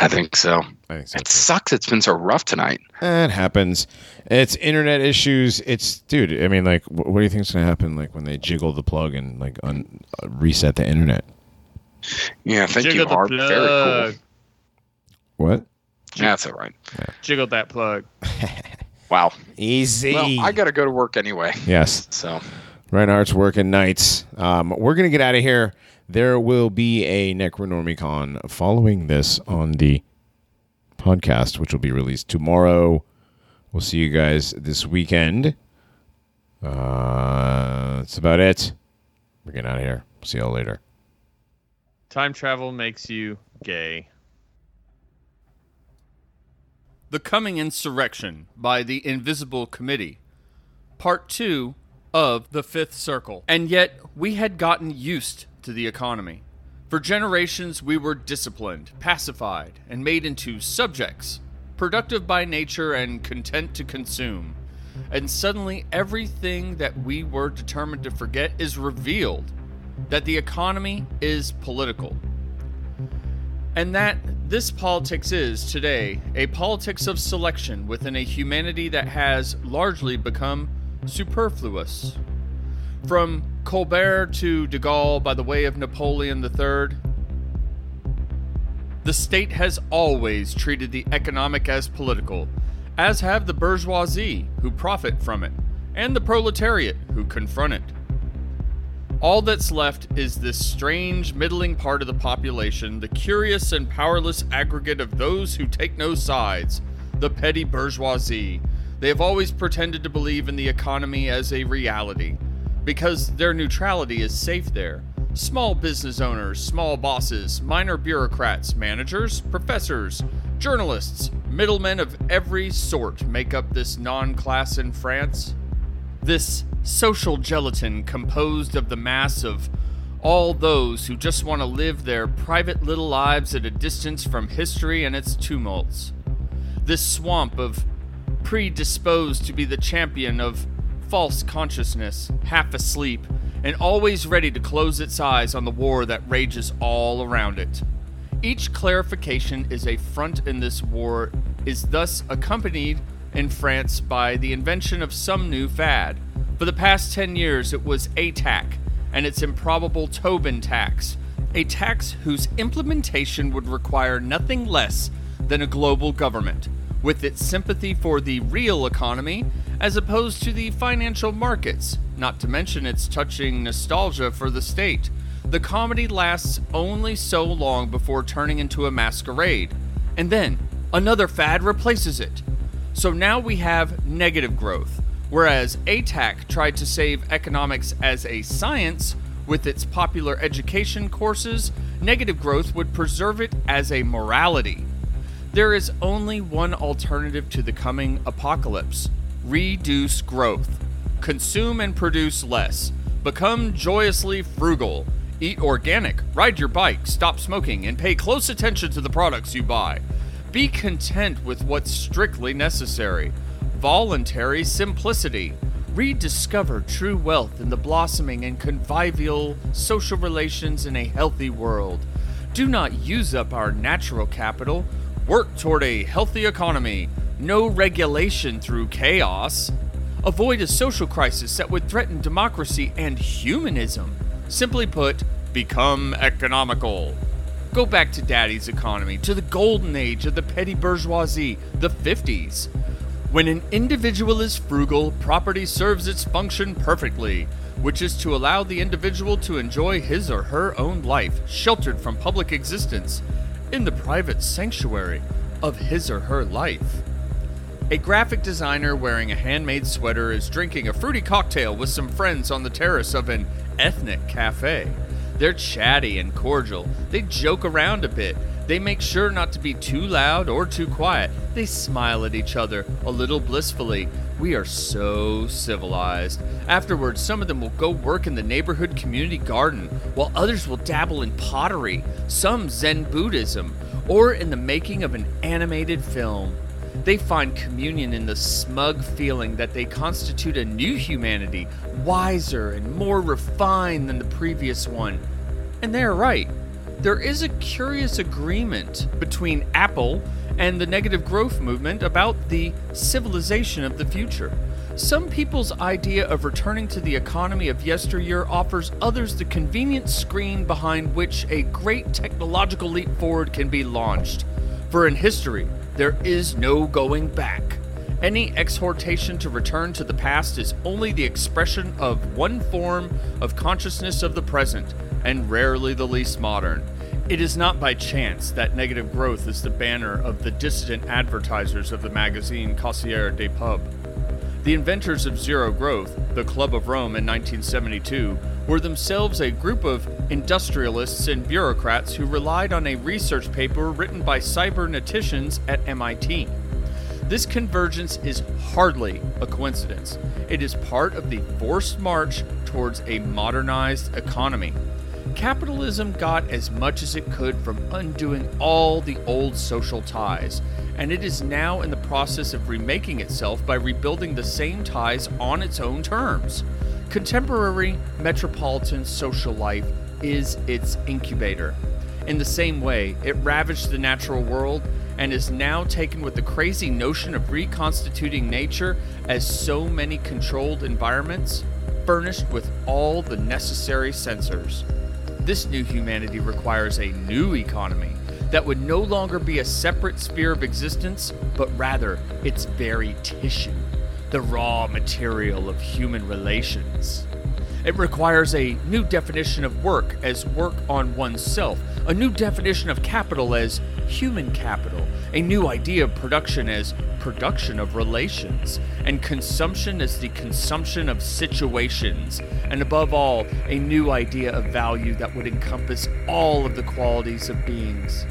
I think so. I think so. It sucks. It's been so rough tonight. It happens. It's internet issues. It's dude. I mean, like, what do you think is going to happen? Like when they jiggle the plug and like un- reset the internet. Yeah, thank jiggle you. The are plug. Very cool. What? Yeah, that's all right. Yeah. Jiggle that plug. Wow. Easy. Well, I got to go to work anyway. Yes. So. Reinhardt's working nights. Um, we're going to get out of here. There will be a Necronormicon following this on the podcast, which will be released tomorrow. We'll see you guys this weekend. Uh, that's about it. We're getting out of here. See y'all later. Time travel makes you gay. The Coming Insurrection by the Invisible Committee. Part two of the Fifth Circle. And yet, we had gotten used to the economy. For generations, we were disciplined, pacified, and made into subjects, productive by nature and content to consume. And suddenly, everything that we were determined to forget is revealed, that the economy is political. And that this politics is, today, a politics of selection within a humanity that has largely become superfluous. From Colbert to de Gaulle by the way of Napoleon the third, the state has always treated the economic as political, as have the bourgeoisie who profit from it, and the proletariat who confront it. All that's left is this strange middling part of the population, the curious and powerless aggregate of those who take no sides, the petty bourgeoisie. They have always pretended to believe in the economy as a reality, because their neutrality is safe there. Small business owners, small bosses, minor bureaucrats, managers, professors, journalists, middlemen of every sort make up this non-class in France. This social gelatin composed of the mass of all those who just want to live their private little lives at a distance from history and its tumults. This swamp of predisposed to be the champion of false consciousness, half asleep, and always ready to close its eyes on the war that rages all around it. Each clarification is a front in this war, is thus accompanied in France by the invention of some new fad. For the past ten years, it was A T A C and its improbable Tobin tax, a tax whose implementation would require nothing less than a global government, with its sympathy for the real economy as opposed to the financial markets, not to mention its touching nostalgia for the state. The comedy lasts only so long before turning into a masquerade, and then another fad replaces it. So now we have negative growth, whereas A T A C tried to save economics as a science with its popular education courses, negative growth would preserve it as a morality. There is only one alternative to the coming apocalypse. Reduce growth. Consume and produce less. Become joyously frugal. Eat organic, ride your bike, stop smoking, and pay close attention to the products you buy. Be content with what's strictly necessary. Voluntary simplicity. Rediscover true wealth in the blossoming and convivial social relations in a healthy world. Do not use up our natural capital. Work toward a healthy economy. No regulation through chaos. Avoid a social crisis that would threaten democracy and humanism. Simply put, become economical. Go back to Daddy's economy, to the golden age of the petty bourgeoisie, the fifties. When an individual is frugal, property serves its function perfectly, which is to allow the individual to enjoy his or her own life, sheltered from public existence, in the private sanctuary of his or her life. A graphic designer wearing a handmade sweater is drinking a fruity cocktail with some friends on the terrace of an ethnic cafe. They're chatty and cordial. They joke around a bit. They make sure not to be too loud or too quiet. They smile at each other, a little blissfully. We are so civilized. Afterwards, some of them will go work in the neighborhood community garden, while others will dabble in pottery, some Zen Buddhism, or in the making of an animated film. They find communion in the smug feeling that they constitute a new humanity, wiser and more refined than the previous one. And they are right. There is a curious agreement between Apple and the negative growth movement about the civilization of the future. Some people's idea of returning to the economy of yesteryear offers others the convenient screen behind which a great technological leap forward can be launched. For in history, there is no going back. Any exhortation to return to the past is only the expression of one form of consciousness of the present, and rarely the least modern. It is not by chance that negative growth is the banner of the dissident advertisers of the magazine Conseil des Pubs. The inventors of Zero Growth, the Club of Rome in nineteen seventy-two, were themselves a group of industrialists and bureaucrats who relied on a research paper written by cyberneticians at M I T. This convergence is hardly a coincidence. It is part of the forced march towards a modernized economy. Capitalism got as much as it could from undoing all the old social ties, and it is now in the process of remaking itself by rebuilding the same ties on its own terms. Contemporary metropolitan social life is its incubator. In the same way, it ravaged the natural world and is now taken with the crazy notion of reconstituting nature as so many controlled environments, furnished with all the necessary sensors. This new humanity requires a new economy that would no longer be a separate sphere of existence, but rather its very tissue, the raw material of human relations. It requires a new definition of work as work on oneself, a new definition of capital as human capital, a new idea of production as production of relations, and consumption as the consumption of situations, and above all, a new idea of value that would encompass all of the qualities of beings.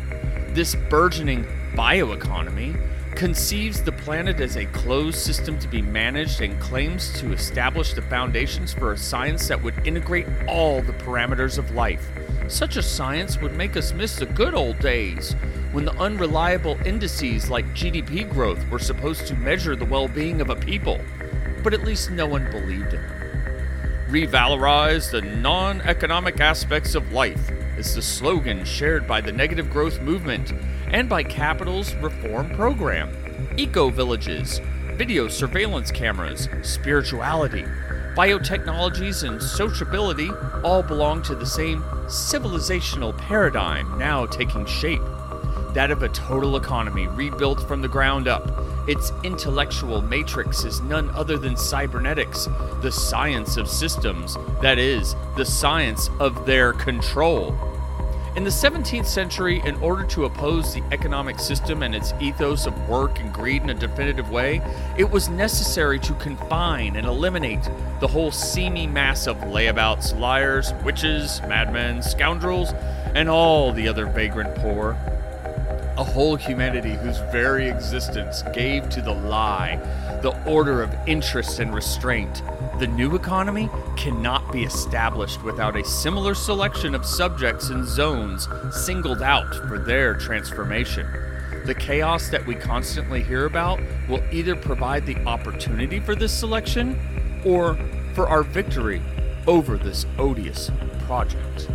This burgeoning bioeconomy conceives the planet as a closed system to be managed and claims to establish the foundations for a science that would integrate all the parameters of life. Such a science would make us miss the good old days, when the unreliable indices like G D P growth were supposed to measure the well-being of a people, but at least no one believed in them. Revalorize the non-economic aspects of life is the slogan shared by the negative growth movement and by Capital's reform program, eco-villages, video surveillance cameras, spirituality, biotechnologies, and sociability all belong to the same civilizational paradigm now taking shape, that of a total economy rebuilt from the ground up. Its intellectual matrix is none other than cybernetics, the science of systems, that is, the science of their control. In the seventeenth century, in order to oppose the economic system and its ethos of work and greed in a definitive way, it was necessary to confine and eliminate the whole seamy mass of layabouts, liars, witches, madmen, scoundrels, and all the other vagrant poor. a whole humanity whose very existence gave to the lie the order of interest and restraint. The new economy cannot be established without a similar selection of subjects and zones singled out for their transformation. The chaos that we constantly hear about will either provide the opportunity for this selection or for our victory over this odious project.